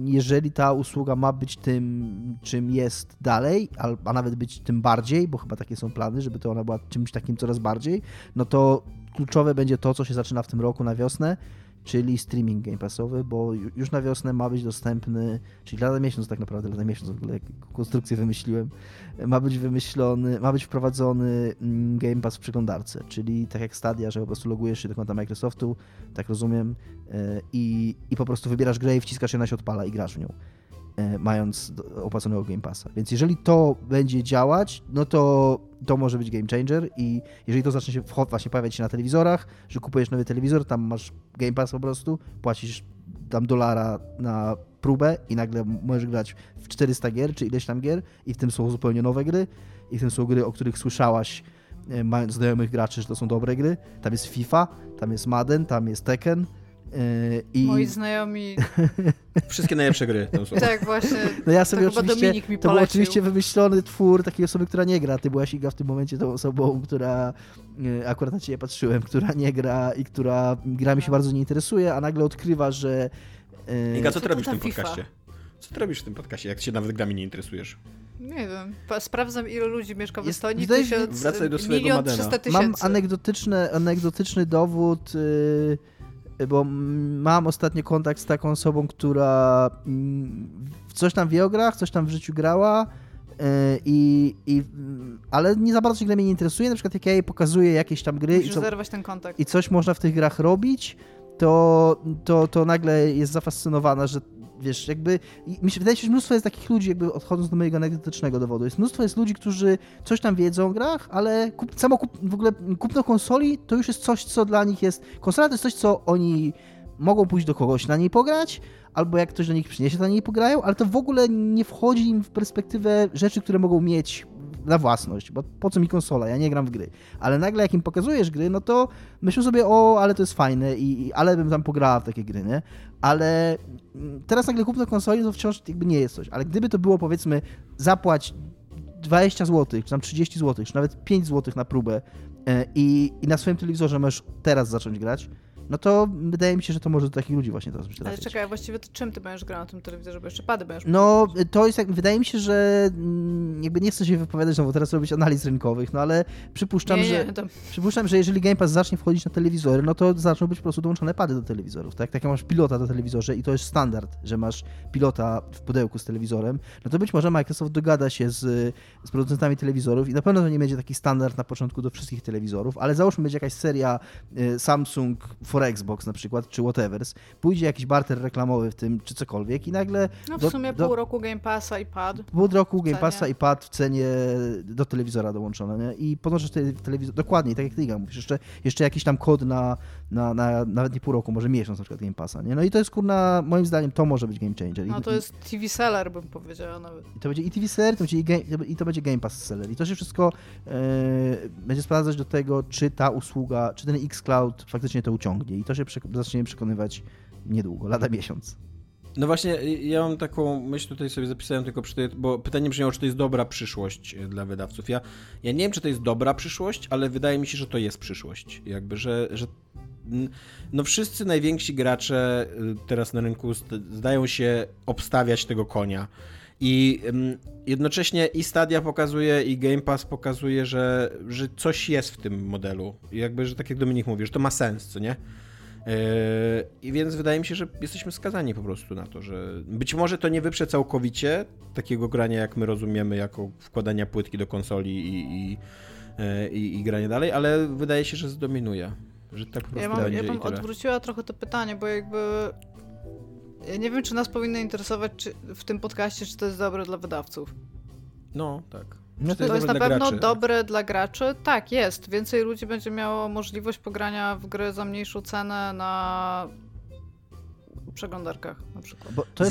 jeżeli ta usługa ma być tym, czym jest dalej, a nawet być tym bardziej, bo chyba takie są plany, żeby to ona była czymś takim coraz bardziej, no to kluczowe będzie to, co się zaczyna w tym roku na wiosnę, czyli streaming Game Passowy, bo już na wiosnę ma być dostępny, czyli lada miesiąc w ogóle, konstrukcję wymyśliłem, ma być wprowadzony Game Pass w przeglądarce, czyli tak jak Stadia, że po prostu logujesz się do konta Microsoftu, tak rozumiem, i po prostu wybierasz grę i wciskasz, ona się odpala i grasz w nią, mając opłaconego Game Passa. Więc jeżeli to będzie działać, no to może być game changer i jeżeli to zacznie się właśnie pojawiać się na telewizorach, że kupujesz nowy telewizor, tam masz Game Pass po prostu, płacisz tam $1 na próbę i nagle możesz grać w 400 gier, czy ileś tam gier, i w tym są zupełnie nowe gry, i w tym są gry, o których słyszałaś, mając znajomych graczy, że to są dobre gry. Tam jest FIFA, tam jest Madden, tam jest Tekken. Moi znajomi... Wszystkie najlepsze gry. Tak, właśnie. No ja sobie oczywiście, Dominik mi polecił. To był oczywiście wymyślony twór takiej osoby, która nie gra. Ty byłaś, Iga, w tym momencie tą osobą, która, akurat na ciebie patrzyłem, która nie gra i która grami się bardzo nie interesuje, a nagle odkrywa, że... Iga, co ty robisz w tym podcaście? Co ty robisz w tym podcaście, jak się nawet grami nie interesujesz? Nie wiem. Sprawdzam, ile ludzi mieszka w Estonii. Wracaj do swojego Madena. Mam anegdotyczny dowód... bo mam ostatnio kontakt z taką osobą, która coś tam wie o grach, coś tam w życiu grała, Ale nie za bardzo się gra mnie nie interesuje, na przykład jak ja jej pokazuję jakieś tam gry i, zerwać ten kontakt. I coś można w tych grach robić, to nagle jest zafascynowana, że wiesz, jakby... Mi się wydaje, że mnóstwo jest takich ludzi, jakby odchodząc do mojego anegdotycznego dowodu, jest mnóstwo jest ludzi, którzy coś tam wiedzą o grach, ale w ogóle kupno konsoli to już jest coś, co dla nich jest... Konsola to jest coś, co oni mogą pójść do kogoś na niej pograć, albo jak ktoś do nich przyniesie, to na niej pograją, ale to w ogóle nie wchodzi im w perspektywę rzeczy, które mogą mieć na własność, bo po co mi konsola, ja nie gram w gry. Ale nagle jak im pokazujesz gry, no to myślą sobie, o, ale to jest fajne i ale bym tam pograła w takie gry, nie? Ale teraz nagle kupno konsoli to wciąż jakby nie jest coś, ale gdyby to było powiedzmy zapłać 20 zł, czy tam 30 zł, czy nawet 5 zł na próbę i na swoim telewizorze możesz teraz zacząć grać, no to wydaje mi się, że to może do takich ludzi właśnie teraz być. Ale czekaj, właściwie to czym ty będziesz grał na tym telewizorze, bo jeszcze pady będziesz... No, to jest, wydaje mi się, że jakby nie chcę się wypowiadać, no bo teraz robić analiz rynkowych, no ale przypuszczam, że jeżeli Game Pass zacznie wchodzić na telewizory, no to zaczną być po prostu dołączone pady do telewizorów, tak? Tak jak masz pilota na telewizorze i to jest standard, że masz pilota w pudełku z telewizorem, no to być może Microsoft dogada się z producentami telewizorów i na pewno to nie będzie taki standard na początku do wszystkich telewizorów, ale załóżmy, będzie jakaś seria Samsung for Xbox na przykład, czy whatevers, pójdzie jakiś barter reklamowy w tym, czy cokolwiek i nagle... No w sumie pół roku Game Passa i pad. Pół roku Game Passa i pad w cenie do telewizora dołączone, nie? I podnoszę telewizor, dokładnie, tak jak ty, Iga, mówisz, jeszcze jakiś tam kod na nawet nie pół roku, może miesiąc na przykład Game Passa, nie? No i to jest, kurna, moim zdaniem to może być game changer. No to jest TV seller, bym powiedziała nawet. I to będzie i TV seller, to będzie Game Pass seller i to się wszystko będzie sprowadzać do tego, czy ta usługa, czy ten xCloud faktycznie to uciągnie. I to się zaczniemy przekonywać niedługo, lada miesiąc. No właśnie, ja mam taką myśl tutaj sobie zapisałem, tylko bo pytanie brzmiało, czy to jest dobra przyszłość dla wydawców. Ja nie wiem, czy to jest dobra przyszłość, ale wydaje mi się, że to jest przyszłość. Jakby, że no wszyscy najwięksi gracze teraz na rynku zdają się obstawiać tego konia. I jednocześnie i Stadia pokazuje, i Game Pass pokazuje, że coś jest w tym modelu. Jakby, że tak jak Dominik mówi, że to ma sens, co nie? I więc wydaje mi się, że jesteśmy skazani po prostu na to, że być może to nie wyprze całkowicie takiego grania, jak my rozumiemy, jako wkładania płytki do konsoli i grania dalej, ale wydaje się, że zdominuje. Że tak po prostu ja bym odwróciła trochę to pytanie, bo jakby... Ja nie wiem, czy nas powinno interesować w tym podcaście, czy to jest dobre dla wydawców. No, tak. No to jest na pewno dobre dla graczy? Tak, jest. Więcej ludzi będzie miało możliwość pogrania w gry za mniejszą cenę na przeglądarkach na przykład. Bo to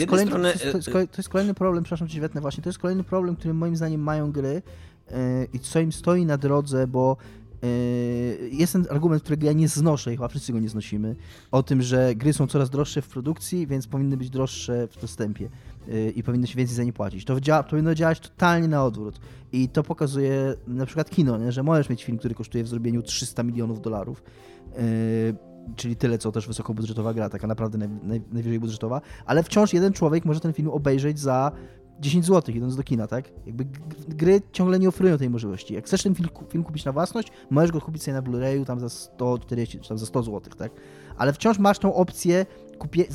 jest kolejny problem, przepraszam, że ci wetnę właśnie, to jest kolejny problem, który moim zdaniem mają gry i co im stoi na drodze, bo jest ten argument, którego ja nie znoszę i chyba wszyscy go nie znosimy, o tym, że gry są coraz droższe w produkcji, więc powinny być droższe w dostępie i powinno się więcej za nie płacić. To powinno działać totalnie na odwrót i to pokazuje na przykład kino, nie? Że możesz mieć film, który kosztuje w zrobieniu $300 milionów, czyli tyle, co też wysokobudżetowa gra, taka naprawdę najwyżej budżetowa, ale wciąż jeden człowiek może ten film obejrzeć za 10 zł idąc do kina, tak? Jakby gry ciągle nie oferują tej możliwości. Jak chcesz ten film kupić na własność, możesz go kupić sobie na Blu-rayu tam za 140 czy tam za 100 zł, tak? Ale wciąż masz tą opcję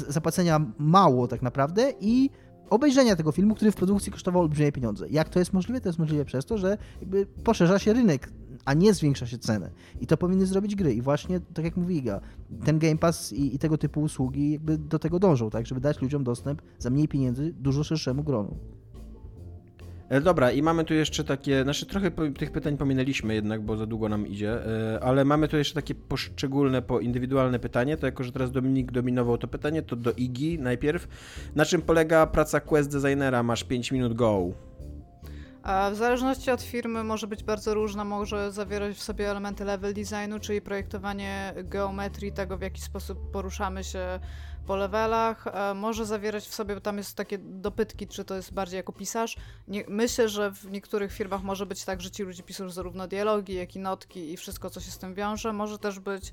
zapłacenia mało tak naprawdę i obejrzenia tego filmu, który w produkcji kosztował olbrzymie pieniądze. Jak to jest możliwe? To jest możliwe przez to, że jakby poszerza się rynek, a nie zwiększa się cenę. I to powinny zrobić gry. I właśnie, tak jak mówi Iga, ten Game Pass i tego typu usługi jakby do tego dążą, tak, żeby dać ludziom dostęp za mniej pieniędzy dużo szerszemu gronu. Dobra, i mamy tu jeszcze takie... Znaczy trochę tych pytań pominęliśmy jednak, bo za długo nam idzie, ale mamy tu jeszcze takie poszczególne, indywidualne pytanie. To jako, że teraz Dominik dominował to pytanie, to do Igi najpierw. Na czym polega praca quest designera? Masz 5 minut, go! A w zależności od firmy może być bardzo różna, może zawierać w sobie elementy level designu, czyli projektowanie geometrii, tego w jaki sposób poruszamy się po levelach, może zawierać w sobie, bo tam jest takie dopytki, czy to jest bardziej jako pisarz. Myślę, że w niektórych firmach może być tak, że ci ludzie piszą zarówno dialogi, jak i notki i wszystko, co się z tym wiąże. Może też być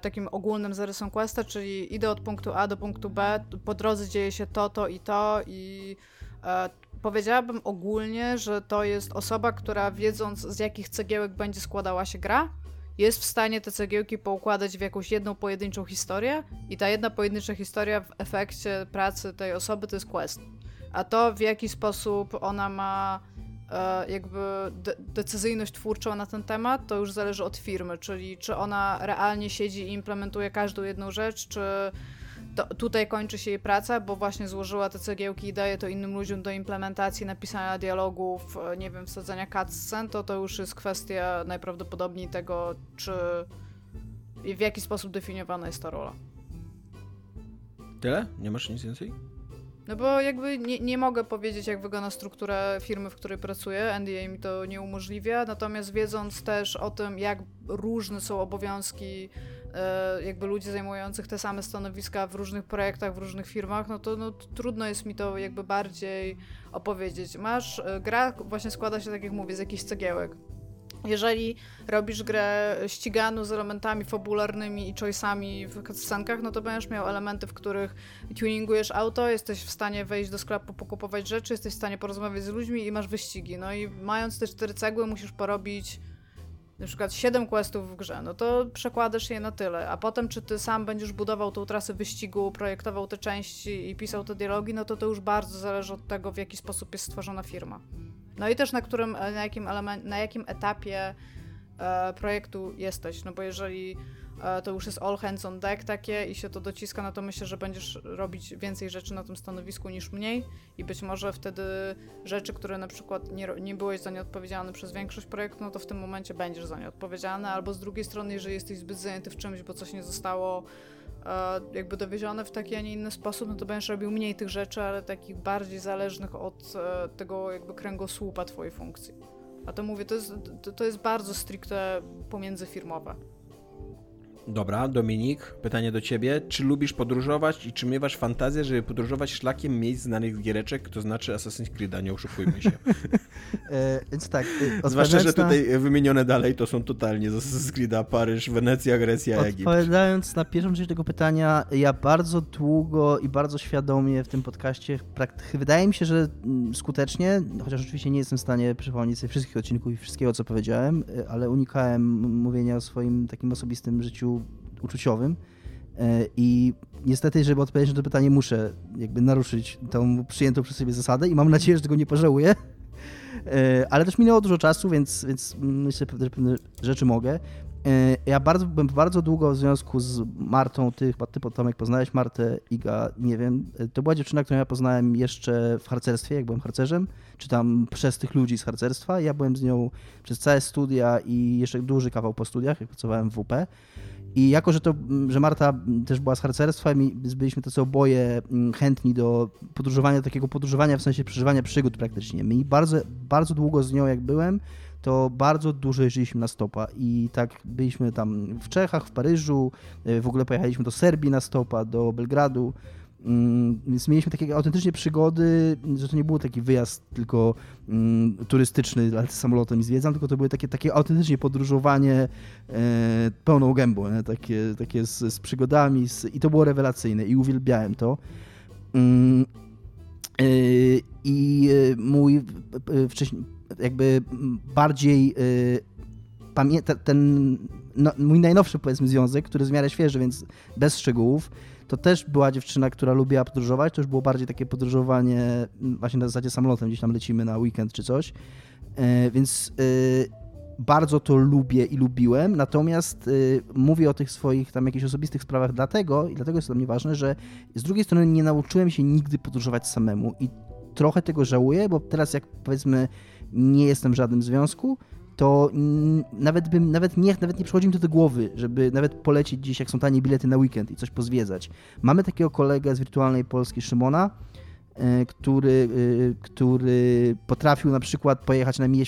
takim ogólnym zarysem questa, czyli idę od punktu A do punktu B, po drodze dzieje się to i to i... Powiedziałabym ogólnie, że to jest osoba, która wiedząc z jakich cegiełek będzie składała się gra, jest w stanie te cegiełki poukładać w jakąś jedną pojedynczą historię i ta jedna pojedyncza historia w efekcie pracy tej osoby to jest quest. A to w jaki sposób ona ma jakby decyzyjność twórczą na ten temat, to już zależy od firmy, czyli czy ona realnie siedzi i implementuje każdą jedną rzecz, czy tutaj kończy się jej praca, bo właśnie złożyła te cegiełki i daje to innym ludziom do implementacji, napisania dialogów, nie wiem, wsadzenia cutscen, to już jest kwestia najprawdopodobniej tego, czy w jaki sposób definiowana jest ta rola. Tyle? Nie masz nic więcej? No bo jakby nie mogę powiedzieć, jak wygląda struktura firmy, w której pracuję, NDA mi to nie umożliwia, natomiast wiedząc też o tym, jak różne są obowiązki jakby ludzi zajmujących te same stanowiska w różnych projektach, w różnych firmach, no to trudno jest mi to jakby bardziej opowiedzieć. Gra właśnie składa się, tak jak mówię, z jakichś cegiełek. Jeżeli robisz grę ściganą z elementami fabularnymi i choice'ami w cutscenkach, no to będziesz miał elementy, w których tuningujesz auto, jesteś w stanie wejść do sklepu, pokupować rzeczy, jesteś w stanie porozmawiać z ludźmi i masz wyścigi. No i mając te 4 cegły, musisz porobić na przykład 7 questów w grze, no to przekładasz je na tyle, a potem czy ty sam będziesz budował tą trasę wyścigu, projektował te części i pisał te dialogi, no to już bardzo zależy od tego, w jaki sposób jest stworzona firma. No i też na jakim etapie projektu jesteś, no bo jeżeli to już jest all hands on deck takie i się to dociska, no to myślę, że będziesz robić więcej rzeczy na tym stanowisku niż mniej i być może wtedy rzeczy, które na przykład nie byłeś za nie odpowiedzialny przez większość projektu, no to w tym momencie będziesz za nie odpowiedzialny, albo z drugiej strony, jeżeli jesteś zbyt zajęty w czymś, bo coś nie zostało jakby dowiezione w taki, a nie inny sposób, no to będziesz robił mniej tych rzeczy, ale takich bardziej zależnych od tego jakby kręgosłupa twojej funkcji. A to mówię, to jest bardzo stricte pomiędzyfirmowe. Dobra, Dominik, pytanie do ciebie. Czy lubisz podróżować i czy miewasz fantazję, żeby podróżować szlakiem miejsc znanych z giereczek, to znaczy Assassin's Creed'a, nie oszukujmy się. Więc tak. Zwłaszcza, że tutaj wymienione dalej to są totalnie z Assassin's Creed'a, Paryż, Wenecja, Grecja, Egipt. Odpowiadając na pierwszą część tego pytania, ja bardzo długo i bardzo świadomie w tym podcaście, wydaje mi się, że skutecznie, chociaż oczywiście nie jestem w stanie przypomnieć sobie wszystkich odcinków i wszystkiego, co powiedziałem, ale unikałem mówienia o swoim takim osobistym życiu uczuciowym i niestety, żeby odpowiedzieć na to pytanie, muszę jakby naruszyć tą przyjętą przez siebie zasadę i mam nadzieję, że tego nie pożałuję, ale też minęło dużo czasu, więc myślę, że pewne rzeczy mogę. Ja byłem bardzo długo w związku z Martą, ty Tomek poznałeś Martę, Iga, nie wiem, to była dziewczyna, którą ja poznałem jeszcze w harcerstwie, jak byłem harcerzem, czy tam przez tych ludzi z harcerstwa, ja byłem z nią przez całe studia i jeszcze duży kawał po studiach, jak pracowałem w WP. I jako, że Marta też była z harcerstwa i byliśmy tacy oboje chętni do podróżowania, takiego podróżowania w sensie przeżywania przygód praktycznie. My bardzo, bardzo długo z nią jak byłem, to bardzo dużo jeździliśmy na stopa i tak byliśmy tam w Czechach, w Paryżu, w ogóle pojechaliśmy do Serbii na stopa, do Belgradu. Więc mieliśmy takie autentycznie przygody, że to nie był taki wyjazd tylko turystyczny samolotem i zwiedzam, tylko to były takie autentycznie podróżowanie pełną gębą, nie? Takie z przygodami i to było rewelacyjne i uwielbiałem to. I mój wcześniej jakby bardziej mój najnowszy, powiedzmy, związek, który jest w miarę świeży, więc bez szczegółów, to też była dziewczyna, która lubiła podróżować, to już było bardziej takie podróżowanie właśnie na zasadzie samolotem, gdzieś tam lecimy na weekend czy coś, więc bardzo to lubię i lubiłem, natomiast mówię o tych swoich tam jakichś osobistych sprawach dlatego jest to dla mnie ważne, że z drugiej strony nie nauczyłem się nigdy podróżować samemu i trochę tego żałuję, bo teraz jak, powiedzmy, nie jestem w żadnym związku, to nawet nie przychodzi mi to do głowy, żeby nawet polecieć gdzieś, jak są tanie bilety na weekend i coś pozwiedzać. Mamy takiego kolegę z wirtualnej Polski, Szymona, który potrafił na przykład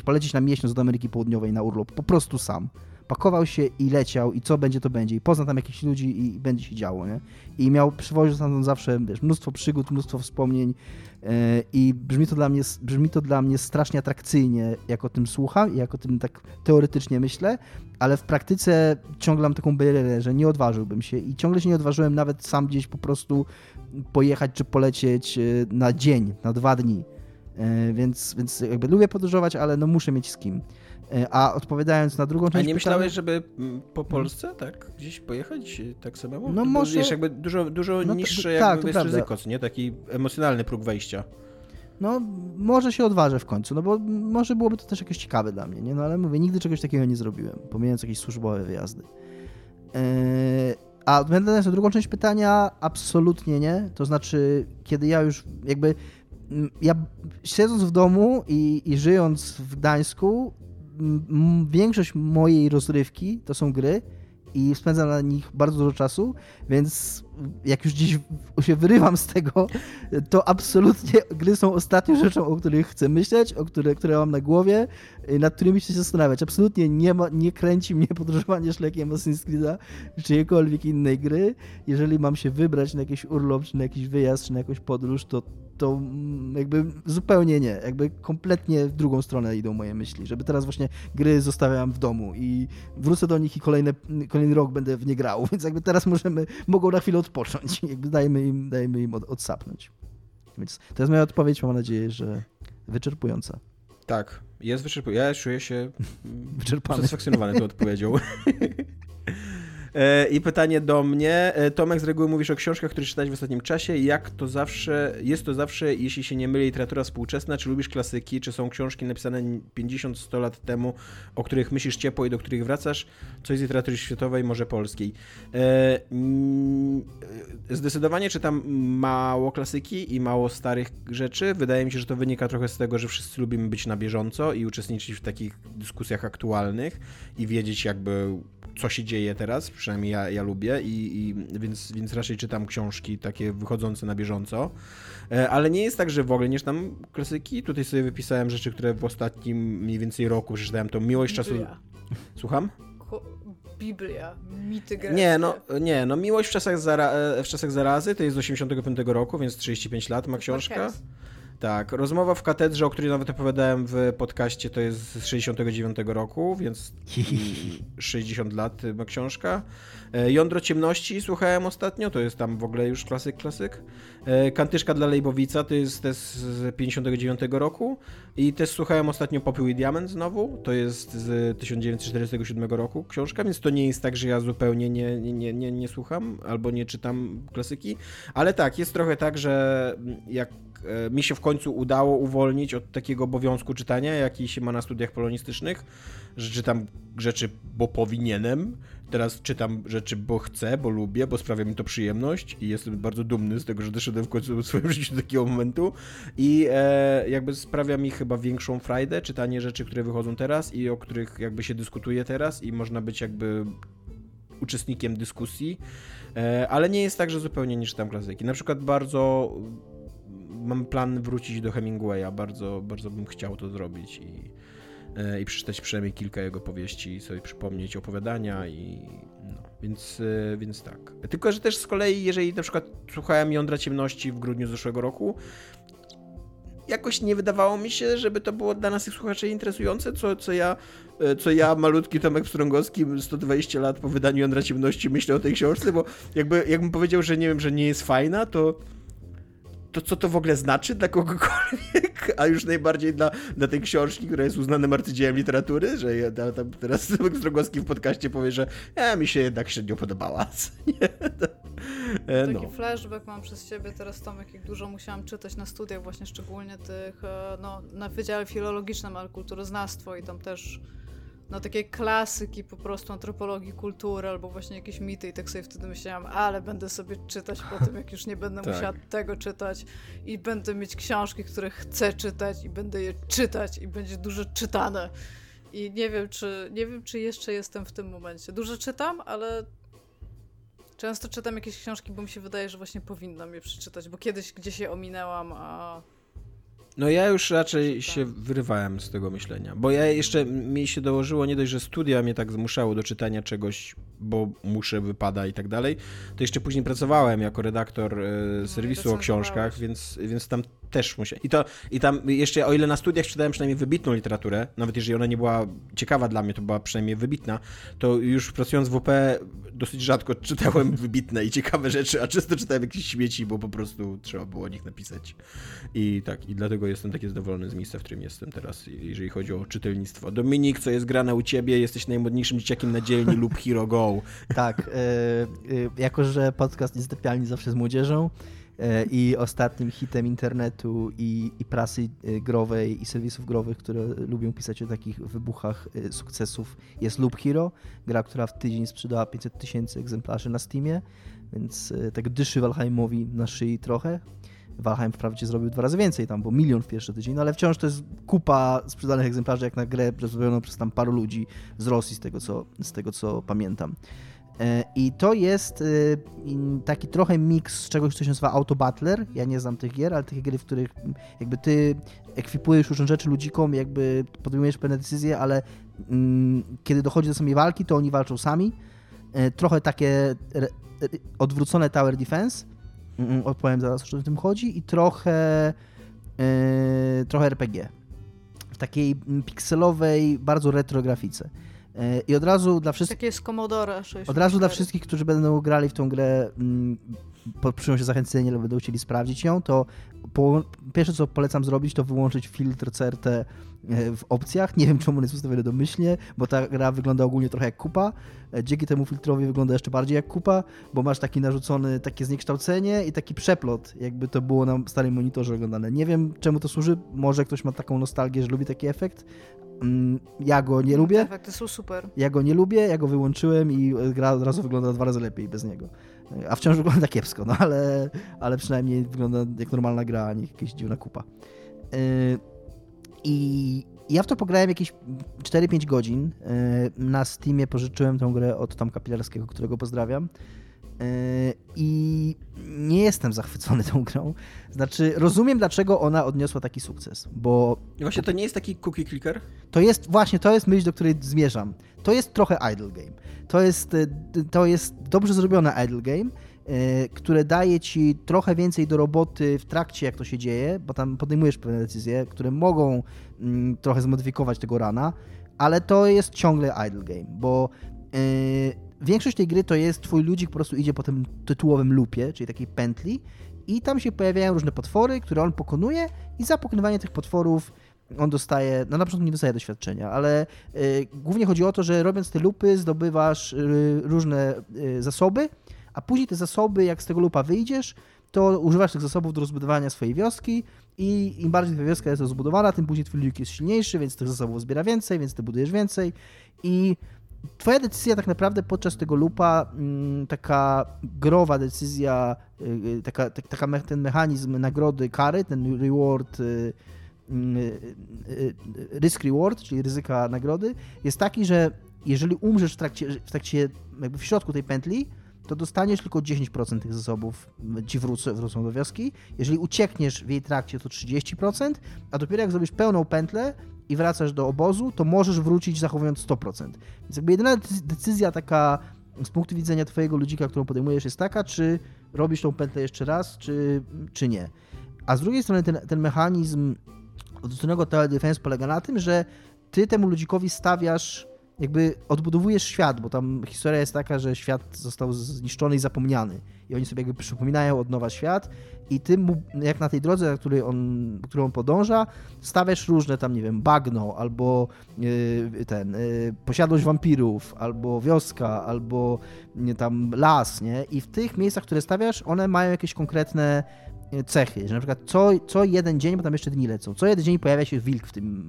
polecieć na miesiąc do Ameryki Południowej na urlop, po prostu sam. Pakował się i leciał i co będzie, to będzie. I pozna tam jakichś ludzi i będzie się działo, nie? I przywoził tam zawsze, wiesz, mnóstwo przygód, mnóstwo wspomnień i brzmi to dla mnie strasznie atrakcyjnie, jak o tym słucham i jak o tym tak teoretycznie myślę, ale w praktyce ciągle mam taką barierę, że nie odważyłbym się i ciągle się nie odważyłem nawet sam gdzieś po prostu pojechać czy polecieć na dzień, na 2 dni. Więc jakby lubię podróżować, ale no muszę mieć z kim. A odpowiadając na drugą część... A nie myślałeś, żeby po Polsce tak gdzieś pojechać tak samemu? No może... Wiesz, jakby dużo niższe, jakby jest ryzyko, nie? Taki emocjonalny próg wejścia. no może się odważę w końcu, no bo może byłoby to też jakieś ciekawe dla mnie, nie? No ale mówię, nigdy czegoś takiego nie zrobiłem, pomijając jakieś służbowe wyjazdy. A odpowiadając na drugą część pytania, absolutnie nie, to znaczy kiedy ja już jakby, ja siedząc w domu i żyjąc w Gdańsku, większość mojej rozrywki to są gry i spędzam na nich bardzo dużo czasu, więc jak już dziś się wyrywam z tego, to absolutnie gry są ostatnią rzeczą, o których chcę myśleć, które mam na głowie, nad którymi chcę się zastanawiać. Absolutnie nie kręci mnie podróżowanie szlakiem Assassin's Creed'a czy czyjejkolwiek innej gry. Jeżeli mam się wybrać na jakiś urlop, czy na jakiś wyjazd, czy na jakąś podróż, to jakby zupełnie nie, jakby kompletnie w drugą stronę idą moje myśli, żeby teraz właśnie gry zostawiam w domu i wrócę do nich i kolejny rok będę w nie grał, więc jakby teraz mogą na chwilę odpocząć, jakby dajmy im odsapnąć. Więc to jest moja odpowiedź, mam nadzieję, że wyczerpująca. Tak, jest wyczerpująca, ja czuję się satysfakcjonowany tą odpowiedzią. I pytanie do mnie. Tomek, z reguły mówisz o książkach, które czytałeś w ostatnim czasie. Jak to zawsze, jest to zawsze, jeśli się nie myli, literatura współczesna? Czy lubisz klasyki? Czy są książki napisane 50-100 lat temu, o których myślisz ciepło i do których wracasz? Coś z literatury światowej, może polskiej. Zdecydowanie czytam mało klasyki i mało starych rzeczy. Wydaje mi się, że to wynika trochę z tego, że wszyscy lubimy być na bieżąco i uczestniczyć w takich dyskusjach aktualnych i wiedzieć jakby, co się dzieje teraz, przynajmniej ja lubię, więc raczej czytam książki takie wychodzące na bieżąco, ale nie jest tak, że w ogóle nie czytam klasyki. Tutaj sobie wypisałem rzeczy, które w ostatnim mniej więcej roku przeczytałem, to Miłość czasu... Słucham? Biblia, mity greckie. Nie, no Miłość w czasach zarazy to jest z 85 roku, więc 35 lat ma książka. Tak, Rozmowa w katedrze, o której nawet opowiadałem w podcaście, to jest z 69 roku, więc 60 lat ma książka. Jądro ciemności słuchałem ostatnio, to jest tam w ogóle już klasyk. Kantyszka dla Lejbowica to jest też z 59 roku i też słuchałem ostatnio Popiół i Diament znowu, to jest z 1947 roku książka, więc to nie jest tak, że ja zupełnie nie słucham albo nie czytam klasyki, ale tak, jest trochę tak, że jak mi się w końcu udało uwolnić od takiego obowiązku czytania, jaki się ma na studiach polonistycznych, że czytam rzeczy, bo powinienem. Teraz czytam rzeczy, bo chcę, bo lubię, bo sprawia mi to przyjemność i jestem bardzo dumny z tego, że doszedłem w końcu w swoim życiu do takiego momentu i jakby sprawia mi chyba większą frajdę czytanie rzeczy, które wychodzą teraz i o których jakby się dyskutuje teraz i można być jakby uczestnikiem dyskusji, ale nie jest tak, że zupełnie nie czytam klasyki. Na przykład bardzo... Mam plan wrócić do Hemingwaya, bardzo, bardzo bym chciał to zrobić i przeczytać przynajmniej kilka jego powieści i sobie przypomnieć opowiadania i no, więc tak. Tylko, że też z kolei, jeżeli na przykład słuchałem Jądra ciemności w grudniu zeszłego roku, jakoś nie wydawało mi się, żeby to było dla naszych słuchaczy interesujące, co ja malutki Tomek Strągowski 120 lat po wydaniu Jądra ciemności myślę o tej książce, bo jakbym powiedział, że nie wiem, że nie jest fajna, to co to w ogóle znaczy dla kogokolwiek, a już najbardziej dla tej książki, która jest uznanym arcydziełem literatury, że teraz Tomek Strągowski w podcaście powie, że mi się jednak średnio podobała. Nie? No. Taki flashback mam przez ciebie teraz, Tomek, jak dużo musiałam czytać na studiach właśnie, szczególnie tych, no, na Wydziale Filologicznym, ale kulturoznawstwo i tam też no takie klasyki po prostu antropologii, kultury albo właśnie jakieś mity i tak sobie wtedy myślałam, ale będę sobie czytać po tym, jak już nie będę musiała tego czytać i będę mieć książki, które chcę czytać i będę je czytać i będzie dużo czytane i nie wiem czy jeszcze jestem w tym momencie. Dużo czytam, ale często czytam jakieś książki, bo mi się wydaje, że właśnie powinnam je przeczytać, bo kiedyś gdzieś je ominęłam, a... No ja już raczej się wyrywałem z tego myślenia, bo ja jeszcze mi się dołożyło nie dość, że studia mnie tak zmuszało do czytania czegoś, bo muszę, wypada i tak dalej, to jeszcze później pracowałem jako redaktor serwisu o książkach, więc tam też musiałem. I tam jeszcze, o ile na studiach czytałem przynajmniej wybitną literaturę, nawet jeżeli ona nie była ciekawa dla mnie, to była przynajmniej wybitna, to już pracując w WP dosyć rzadko czytałem wybitne i ciekawe rzeczy, a często czytałem jakieś śmieci, bo po prostu trzeba było o nich napisać. I tak, i dlatego jestem taki zadowolony z miejsca, w którym jestem teraz, jeżeli chodzi o czytelnictwo. Dominik, co jest grane u ciebie? Jesteś najmłodniejszym dzieciakiem na dzielni lub Hero Go. Tak, jako że podcast Niezatapialni zawsze z młodzieżą, I ostatnim hitem internetu i prasy growej i serwisów growych, które lubią pisać o takich wybuchach sukcesów, jest Loop Hero, gra, która w tydzień sprzedała 500 000 egzemplarzy na Steamie, więc tak dyszy Valheimowi na szyi trochę. Valheim wprawdzie zrobił 2 razy więcej tam, bo 1 000 000 w pierwszy tydzień, no ale wciąż to jest kupa sprzedanych egzemplarzy jak na grę zrobioną przez tam paru ludzi z Rosji, z tego co pamiętam. I to jest taki trochę miks czegoś, co się nazywa Autobattler. Ja nie znam tych gier, ale tych gier, w których jakby ty ekwipujesz różne rzeczy ludzikom, jakby podejmujesz pewne decyzje, ale kiedy dochodzi do samej walki, to oni walczą sami. Trochę takie odwrócone Tower Defense. Opowiem zaraz, o co w tym chodzi. I trochę RPG. W takiej pikselowej, bardzo retro grafice. I od razu dla wszystkich. Takie z Commodore 64. Od razu dla wszystkich, którzy będą grali w tą grę, przyjmą się zachęcenie lub będą chcieli sprawdzić ją, to pierwsze co polecam zrobić, to wyłączyć filtr CRT w opcjach. Nie wiem, czemu on jest ustawiony domyślnie, bo ta gra wygląda ogólnie trochę jak kupa. Dzięki temu filtrowi wygląda jeszcze bardziej jak kupa, bo masz taki narzucony, takie zniekształcenie i taki przeplot, jakby to było na starym monitorze oglądane. Nie wiem, czemu to służy. Może ktoś ma taką nostalgię, że lubi taki efekt. Ja go nie lubię. Efekty są super. Ja go nie lubię, ja go wyłączyłem i gra od razu wygląda 2 razy lepiej bez niego. A wciąż wygląda kiepsko, no ale przynajmniej wygląda jak normalna gra, a nie jakaś dziwna kupa. I ja w to pograłem jakieś 4-5 godzin. Na Steamie pożyczyłem tę grę od Tomka Pilarskiego, którego pozdrawiam. I nie jestem zachwycony tą grą. Znaczy, rozumiem, dlaczego ona odniosła taki sukces, bo... I właśnie to nie jest taki cookie clicker? To jest myśl, do której zmierzam. To jest trochę idle game. To jest dobrze zrobione idle game, które daje ci trochę więcej do roboty w trakcie, jak to się dzieje, bo tam podejmujesz pewne decyzje, które mogą trochę zmodyfikować tego rana, ale to jest ciągle idle game, bo... Większość tej gry to jest twój ludzik, po prostu idzie po tym tytułowym loopie, czyli takiej pętli, i tam się pojawiają różne potwory, które on pokonuje, i za pokonywanie tych potworów on dostaje, no na początku nie dostaje doświadczenia, ale głównie chodzi o to, że robiąc te loopy zdobywasz różne zasoby, a później te zasoby, jak z tego loopa wyjdziesz, to używasz tych zasobów do rozbudowania swojej wioski, i im bardziej twoja wioska jest rozbudowana, tym później twój ludzik jest silniejszy, więc tych zasobów zbiera więcej, więc ty budujesz więcej i... Twoja decyzja tak naprawdę podczas tego loopa, taka growa decyzja, ten mechanizm nagrody kary, ten reward, risk reward, czyli ryzyka nagrody, jest taki, że jeżeli umrzesz w trakcie jakby w środku tej pętli, to dostaniesz tylko 10% tych zasobów, ci wrócą do wioski. Jeżeli uciekniesz w jej trakcie, to 30%, a dopiero jak zrobisz pełną pętlę i wracasz do obozu, to możesz wrócić zachowując 100%. Więc jakby jedyna decyzja taka z punktu widzenia twojego ludzika, którą podejmujesz, jest taka, czy robisz tą pętlę jeszcze raz, czy nie. A z drugiej strony ten mechanizm odwróconego tower defense polega na tym, że ty temu ludzikowi stawiasz, jakby odbudowujesz świat, bo tam historia jest taka, że świat został zniszczony i zapomniany. I oni sobie jakby przypominają od nowa świat i ty mu, jak na tej drodze, którą on podąża, stawiasz różne tam, nie wiem, bagno, albo posiadłość wampirów, albo wioska, albo tam las, nie? I w tych miejscach, które stawiasz, one mają jakieś konkretne cechy, że na przykład co jeden dzień, bo tam jeszcze dni lecą, co jeden dzień pojawia się wilk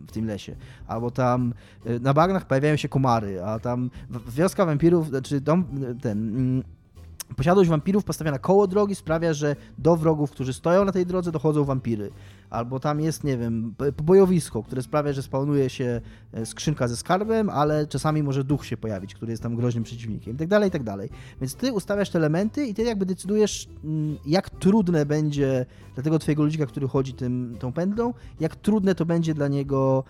w tym lesie, albo tam na bagnach pojawiają się komary, a tam wioska wampirów, znaczy posiadłość wampirów postawiona koło drogi sprawia, że do wrogów, którzy stoją na tej drodze, dochodzą wampiry. Albo tam jest, nie wiem, bojowisko, które sprawia, że spawnuje się skrzynka ze skarbem, ale czasami może duch się pojawić, który jest tam groźnym przeciwnikiem, i tak dalej. Więc ty ustawiasz te elementy i ty jakby decydujesz, jak trudne będzie dla tego twojego ludzika, który chodzi tą pętlą, jak trudne to będzie dla niego,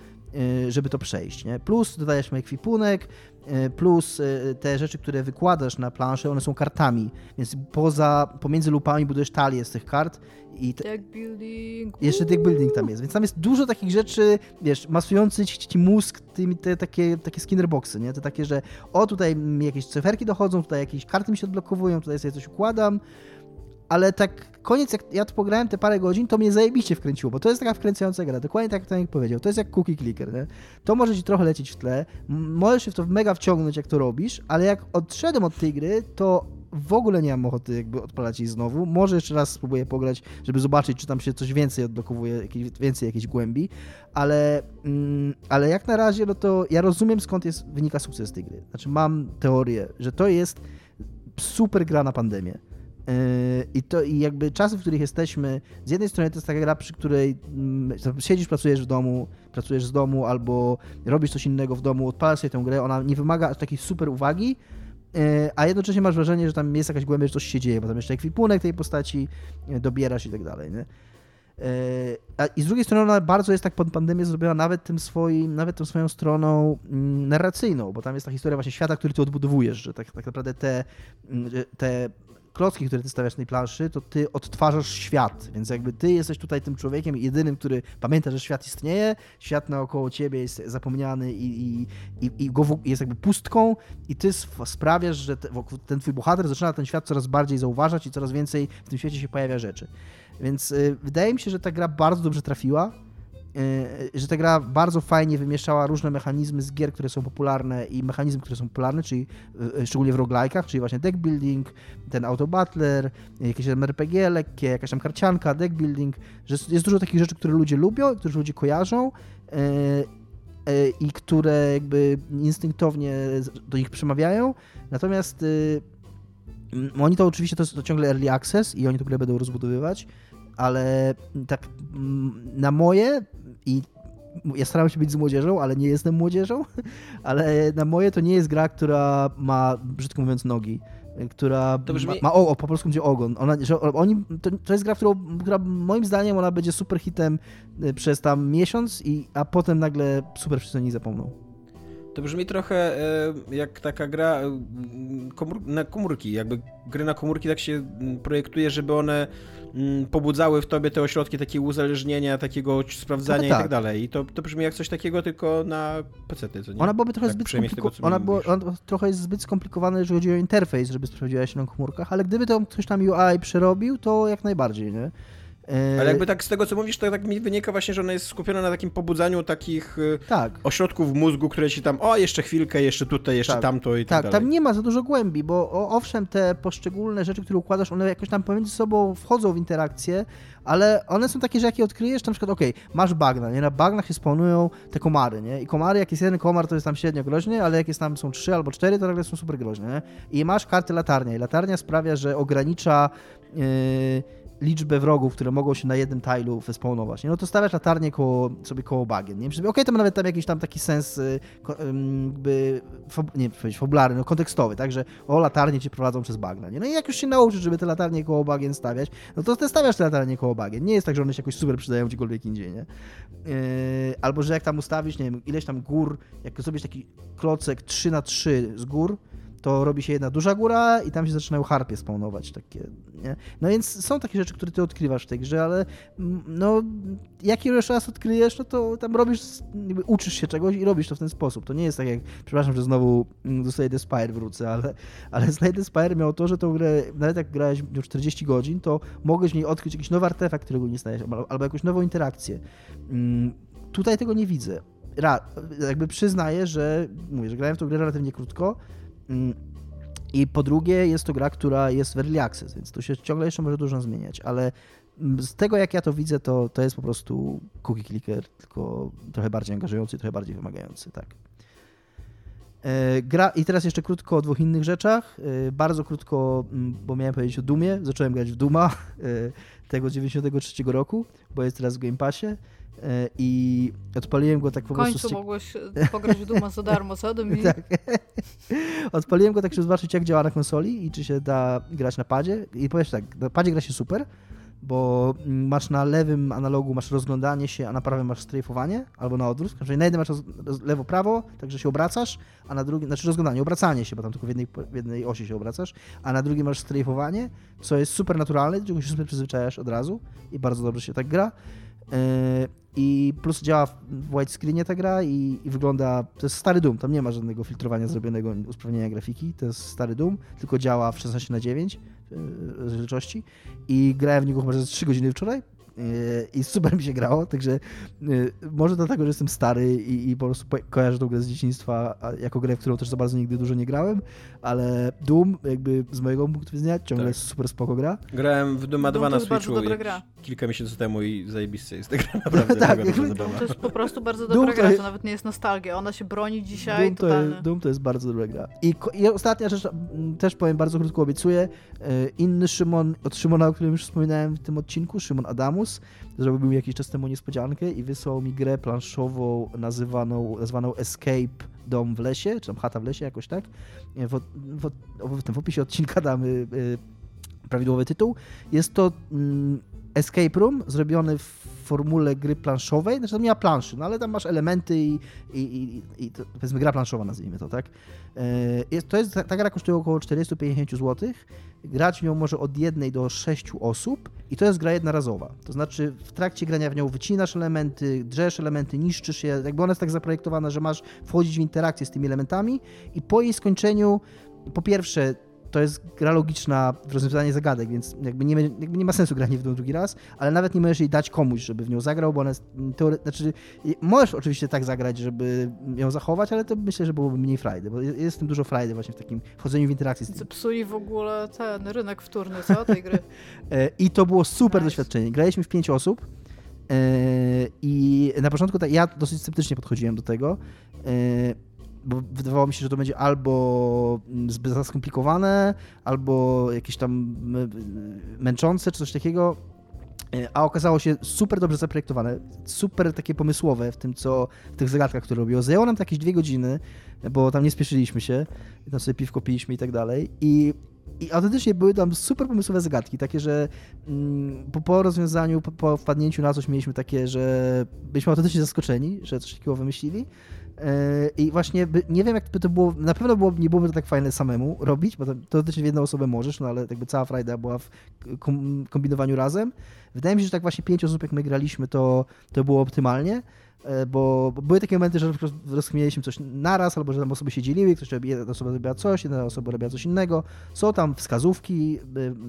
żeby to przejść, nie? Plus dodajesz ekwipunek, plus te rzeczy, które wykładasz na planszę, one są kartami, więc pomiędzy lupami budujesz talię z tych kart i jeszcze deck building tam jest, więc tam jest dużo takich rzeczy, wiesz, masujący ci mózg takie skinner boxy, nie? Te takie, że tutaj mi jakieś cyferki dochodzą, tutaj jakieś karty mi się odblokowują, tutaj sobie coś układam. Ale tak koniec, jak ja tu pograłem te parę godzin, to mnie zajebiście wkręciło, bo to jest taka wkręcająca gra, dokładnie tak jak Tomek powiedział, to jest jak cookie clicker, nie? To może ci trochę lecieć w tle, możesz się w to mega wciągnąć, jak to robisz, ale jak odszedłem od tej gry, to w ogóle nie mam ochoty jakby odpalać jej znowu. Może jeszcze raz spróbuję pograć, żeby zobaczyć, czy tam się coś więcej odblokowuje, więcej jakiejś głębi, ale jak na razie, no to ja rozumiem, skąd wynika sukces tej gry. Znaczy mam teorię, że to jest super gra na pandemię. I jakby czasy, w których jesteśmy, z jednej strony to jest taka gra, przy której siedzisz, pracujesz z domu albo robisz coś innego w domu, odpalasz sobie tę grę, ona nie wymaga aż takiej super uwagi, a jednocześnie masz wrażenie, że tam jest jakaś głębia, że coś się dzieje, bo tam jeszcze ekwipunek tej postaci dobierasz i tak dalej, nie? I z drugiej strony ona bardzo jest tak pod pandemię zrobiona nawet tą swoją stroną narracyjną, bo tam jest ta historia właśnie świata, który ty odbudowujesz, że tak naprawdę te klocki, które ty stawiasz na tej planszy, to ty odtwarzasz świat, więc jakby ty jesteś tutaj tym człowiekiem jedynym, który pamięta, że świat istnieje, świat naokoło ciebie jest zapomniany i go jest jakby pustką i ty sprawiasz, że ten twój bohater zaczyna ten świat coraz bardziej zauważać i coraz więcej w tym świecie się pojawia rzeczy. Więc wydaje mi się, że ta gra bardzo dobrze trafiła, że ta gra bardzo fajnie wymieszała różne mechanizmy z gier, które są popularne i mechanizmy, które są popularne, czyli szczególnie w roguelike'ach, czyli właśnie deck building, ten autobattler, jakieś RPG lekkie, jakaś tam karcianka, deck building, że jest dużo takich rzeczy, które ludzie lubią, które ludzie kojarzą i które jakby instynktownie do nich przemawiają, natomiast oni to oczywiście to ciągle early access i oni tę grę będą rozbudowywać, ale tak na moje i ja staram się być z młodzieżą, ale nie jestem młodzieżą, ale na moje to nie jest gra, która ma, brzydko mówiąc, nogi, która ma po polsku będzie ogon. To jest gra, która moim zdaniem ona będzie super hitem przez tam miesiąc, a potem nagle super wszyscy o niej zapomną. To brzmi trochę jak taka gra na komórki, jakby gry na komórki tak się projektuje, żeby one pobudzały w tobie te ośrodki takiego uzależnienia, takiego sprawdzania i tak dalej. I to brzmi jak coś takiego, tylko na PC-ty, co nie? Ona byłaby trochę trochę jest zbyt skomplikowana, jeżeli chodzi o interfejs, żeby sprawdziła się na komórkach, ale gdyby to ktoś tam UI przerobił, to jak najbardziej, nie? Ale jakby tak z tego, co mówisz, to tak mi wynika właśnie, że ona jest skupiona na takim pobudzaniu takich ośrodków w mózgu, które ci tam, jeszcze chwilkę, jeszcze tutaj, jeszcze tamto i tak dalej. Tam nie ma za dużo głębi, bo owszem, te poszczególne rzeczy, które układasz, one jakoś tam pomiędzy sobą wchodzą w interakcję, ale one są takie, że jak je odkryjesz, to na przykład, masz bagna, nie? Na bagnach się spawnują te komary, nie? I komary, jak jest jeden komar, to jest tam średnio groźny, ale jak jest tam są 3 albo 4, to nagle są super groźne, nie? I masz kartę latarnia i latarnia sprawia, że ogranicza liczbę wrogów, które mogą się na jednym tile'u wyspawnować. No to stawiasz latarnię koło bagien. Nie? To ma nawet tam jakiś tam taki sens fabularny, kontekstowy, tak, że latarnie cię prowadzą przez bagna. Nie? No i jak już się nauczysz, żeby te latarnie koło bagien stawiać, no to ty stawiasz te latarnie koło bagien. Nie jest tak, że one się jakoś super przydają gdziekolwiek indziej, nie? Albo, że jak tam ustawisz, nie wiem, ileś tam gór, jak zrobisz taki klocek 3x3 z gór, to robi się jedna duża góra i tam się zaczynają harpie spawnować takie, nie? No więc są takie rzeczy, które ty odkrywasz w tej grze, ale no jak już raz odkryjesz, no to tam robisz, uczysz się czegoś i robisz to w ten sposób. To nie jest tak jak, przepraszam, że znowu do Slay the Spire wrócę, ale Slay the Spire miało to, że tą grę, nawet jak grałeś już 40 godzin, to mogłeś w niej odkryć jakiś nowy artefakt, którego nie znajdziesz, albo jakąś nową interakcję. Tutaj tego nie widzę. Jakby przyznaję, że grałem w tą grę relatywnie krótko, i po drugie jest to gra, która jest w early access, więc to się ciągle jeszcze może dużo zmieniać, ale z tego jak ja to widzę, to jest po prostu cookie clicker, tylko trochę bardziej angażujący, trochę bardziej wymagający, tak. I teraz jeszcze krótko o 2 innych rzeczach, bardzo krótko, bo miałem powiedzieć o Doomie, zacząłem grać w Dooma tego 93 roku, bo jest teraz w Game Passie. I odpaliłem go tak po prostu... W końcu mogłeś pograć w Dooma za darmo, co Dominik? Tak. Odpaliłem go tak, żeby zobaczyć, jak działa na konsoli i czy się da grać na padzie. I powiesz tak, na padzie gra się super, bo masz na lewym analogu masz rozglądanie się, a na prawym masz strajfowanie, albo na odwrót. Na jednym masz lewo-prawo, także się obracasz, a na drugim... Znaczy rozglądanie, obracanie się, bo tam tylko w jednej osi się obracasz, a na drugim masz strajfowanie, co jest super naturalne, do czego się super przyzwyczajasz od razu i bardzo dobrze się tak gra. I plus działa w widescreenie ta gra i wygląda, to jest stary Doom, tam nie ma żadnego filtrowania zrobionego, usprawnienia grafiki, to jest stary Doom, tylko działa w 16:9 rozdzielczości i grałem w niego chyba 3 godziny wczoraj i super mi się grało, także może dlatego, że jestem stary i po prostu kojarzę tą grę z dzieciństwa jako grę, w którą też za bardzo nigdy dużo nie grałem, ale Doom jakby z mojego punktu widzenia ciągle jest super spoko gra. Grałem w Doom 2 na Switchu kilka miesięcy temu i zajebiście jest ta gra, naprawdę. Tak, to jest po prostu bardzo dobra gra, to nawet nie jest nostalgia, ona się broni dzisiaj. Doom to jest bardzo dobra gra. I ostatnia rzecz, też powiem bardzo krótko, obiecuję, inny Szymon, od Szymona, o którym już wspominałem w tym odcinku, Szymon Adamus, zrobił jakiś czas temu niespodziankę i wysłał mi grę planszową nazywaną Escape Dom w lesie, czy tam Chata w lesie, jakoś tak. W opisie odcinka damy prawidłowy tytuł. Jest to Escape Room zrobiony w formule gry planszowej, znaczy tam nie ma planszy, no ale tam masz elementy i to, powiedzmy, gra planszowa, nazwijmy to, tak? Ta gra kosztuje około 40-50 zł. Grać w nią może od 1 do 6 osób i to jest gra jednorazowa. To znaczy w trakcie grania w nią wycinasz elementy, drzesz elementy, niszczysz je. Jakby ona jest tak zaprojektowana, że masz wchodzić w interakcję z tymi elementami i po jej skończeniu, po pierwsze, to jest gra logiczna w rozwiązanie zagadek, więc jakby nie ma sensu granie w nią drugi raz, ale nawet nie możesz jej dać komuś, żeby w nią zagrał, bo ona jest znaczy możesz oczywiście tak zagrać, żeby ją zachować, ale to myślę, że byłoby mniej frajdy, bo jest w tym dużo frajdy właśnie w takim wchodzeniu w interakcję z tym. Zepsuli w ogóle ten rynek wtórny, co, tej gry. I to było super doświadczenie. Graliśmy w 5 osób i na początku ja dosyć sceptycznie podchodziłem do tego, bo wydawało mi się, że to będzie albo zbyt skomplikowane, albo jakieś tam męczące, czy coś takiego, a okazało się super dobrze zaprojektowane, super takie pomysłowe w tym, co w tych zagadkach, które robiło. Zajęło nam to jakieś 2 godziny, bo tam nie spieszyliśmy się, tam sobie piwko piliśmy i tak dalej. I autentycznie były tam super pomysłowe zagadki, takie, że po rozwiązaniu, po wpadnięciu na coś mieliśmy takie, że byliśmy autentycznie zaskoczeni, że coś takiego wymyślili. I właśnie nie wiem, jak by to było, na pewno nie byłoby to tak fajne samemu robić, bo teoretycznie w jedną osobę możesz, no ale jakby cała frajda była w kombinowaniu razem. Wydaje mi się, że tak właśnie 5 osób, jak my graliśmy, to było optymalnie, bo były takie momenty, że rozkminialiśmy coś naraz, albo że tam osoby się dzieliły, jedna osoba robiła coś, jedna osoba robiła coś innego. Są tam wskazówki,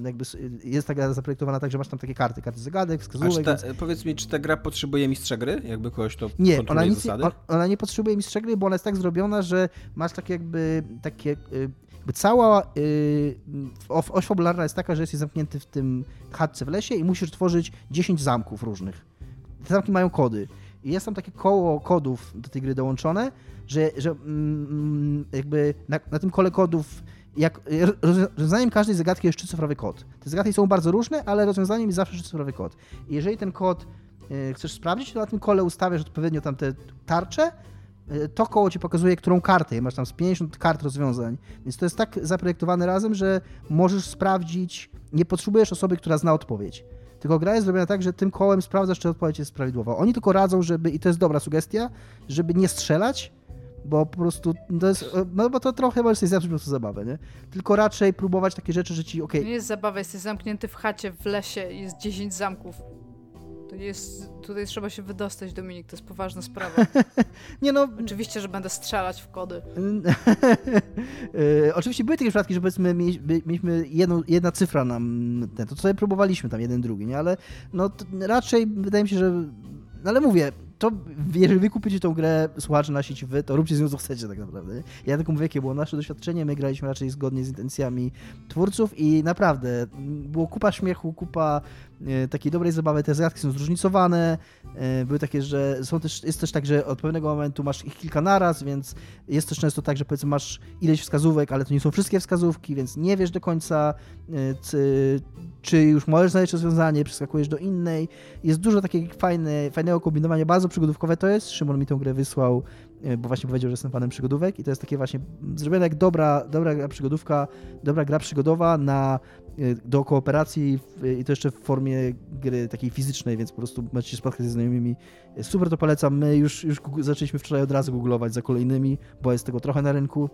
jakby jest ta gra zaprojektowana tak, że masz tam takie karty zagadek, wskazówek. Powiedz mi, czy ta gra potrzebuje mistrza gry? Jakby kogoś to kontroluje zasady? Ona nie potrzebuje mistrza gry, bo ona jest tak zrobiona, że masz tak jakby takie... Cała oś fabularna jest taka, że jesteś zamknięty w tym chatce w lesie i musisz tworzyć 10 zamków różnych. Te zamki mają kody. I jest tam takie koło kodów do tej gry dołączone, że jakby na tym kole kodów, rozwiązaniem każdej zagadki jest 3-cyfrowy kod. Te zagadki są bardzo różne, ale rozwiązaniem jest zawsze 3-cyfrowy kod. I jeżeli ten kod chcesz sprawdzić, to na tym kole ustawiasz odpowiednio tam te tarcze, to koło ci pokazuje, którą kartę. Masz tam z 50 kart rozwiązań. Więc to jest tak zaprojektowane razem, że możesz sprawdzić, nie potrzebujesz osoby, która zna odpowiedź. Tylko gra jest zrobiona tak, że tym kołem sprawdzasz, czy odpowiedź jest prawidłowa. Oni tylko radzą, żeby, i to jest dobra sugestia, żeby nie strzelać, bo po prostu to jest, no bo to trochę możesz sobie zepsuć po prostu zabawę, nie? Tylko raczej próbować takie rzeczy, że ci okej. To nie jest zabawa, jesteś zamknięty w chacie, w lesie, jest 10 zamków. Tutaj trzeba się wydostać, Dominik, to jest poważna sprawa. Nie no... Oczywiście, że będę strzelać w kody. Oczywiście były takie przypadki, że powiedzmy mieliśmy jedna cyfra nam, to sobie próbowaliśmy tam jeden, drugi, nie? Ale no raczej wydaje mi się, że... No ale mówię, to jeżeli wy kupicie tą grę, słuchacze na sieci to róbcie z nią co chcecie tak naprawdę. Nie? Ja tylko mówię, jakie było nasze doświadczenie, my graliśmy raczej zgodnie z intencjami twórców i naprawdę było kupa śmiechu, kupa takiej dobrej zabawy, te zagadki są zróżnicowane, były takie, że jest też tak, że od pewnego momentu masz ich kilka naraz, więc jest też często tak, że powiedzmy masz ileś wskazówek, ale to nie są wszystkie wskazówki, więc nie wiesz do końca, czy już możesz znaleźć rozwiązanie, przeskakujesz do innej. Jest dużo takiego fajnego kombinowania, bardzo przygodówkowe to jest. Szymon mi tę grę wysłał, bo właśnie powiedział, że jestem fanem przygodówek i to jest takie właśnie zrobione jak dobra gra przygodówka, dobra gra przygodowa do kooperacji i to jeszcze w formie gry takiej fizycznej, więc po prostu macie się spotkać ze znajomymi. Super, to polecam. My już zaczęliśmy wczoraj od razu googlować za kolejnymi, bo jest tego trochę na rynku.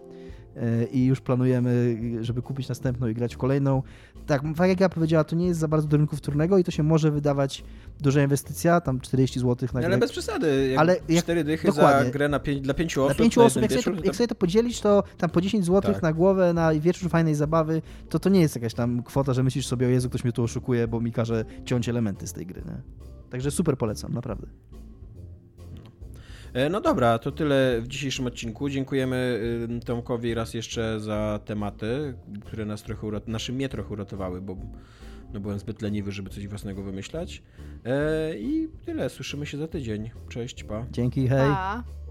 i już planujemy, żeby kupić następną i grać w kolejną. Tak jak ja powiedziała, to nie jest za bardzo do rynku wtórnego i to się może wydawać duża inwestycja, tam 40 zł na grę. Ale bez przesady, jak 4 dychy dokładnie. Za grę dla 5 osób. Dla 5 osób, jak sobie to podzielić, to tam po 10 zł tak. na głowę, na wieczór fajnej zabawy, to nie jest jakaś tam kwota, że myślisz sobie, o Jezu, ktoś mnie tu oszukuje, bo mi każe ciąć elementy z tej gry. Nie? Także super polecam, naprawdę. No dobra, to tyle w dzisiejszym odcinku. Dziękujemy Tomkowi raz jeszcze za tematy, które nas trochę uratowały, bo byłem zbyt leniwy, żeby coś własnego wymyślać. I tyle, słyszymy się za tydzień. Cześć, pa. Dzięki, hej. Pa.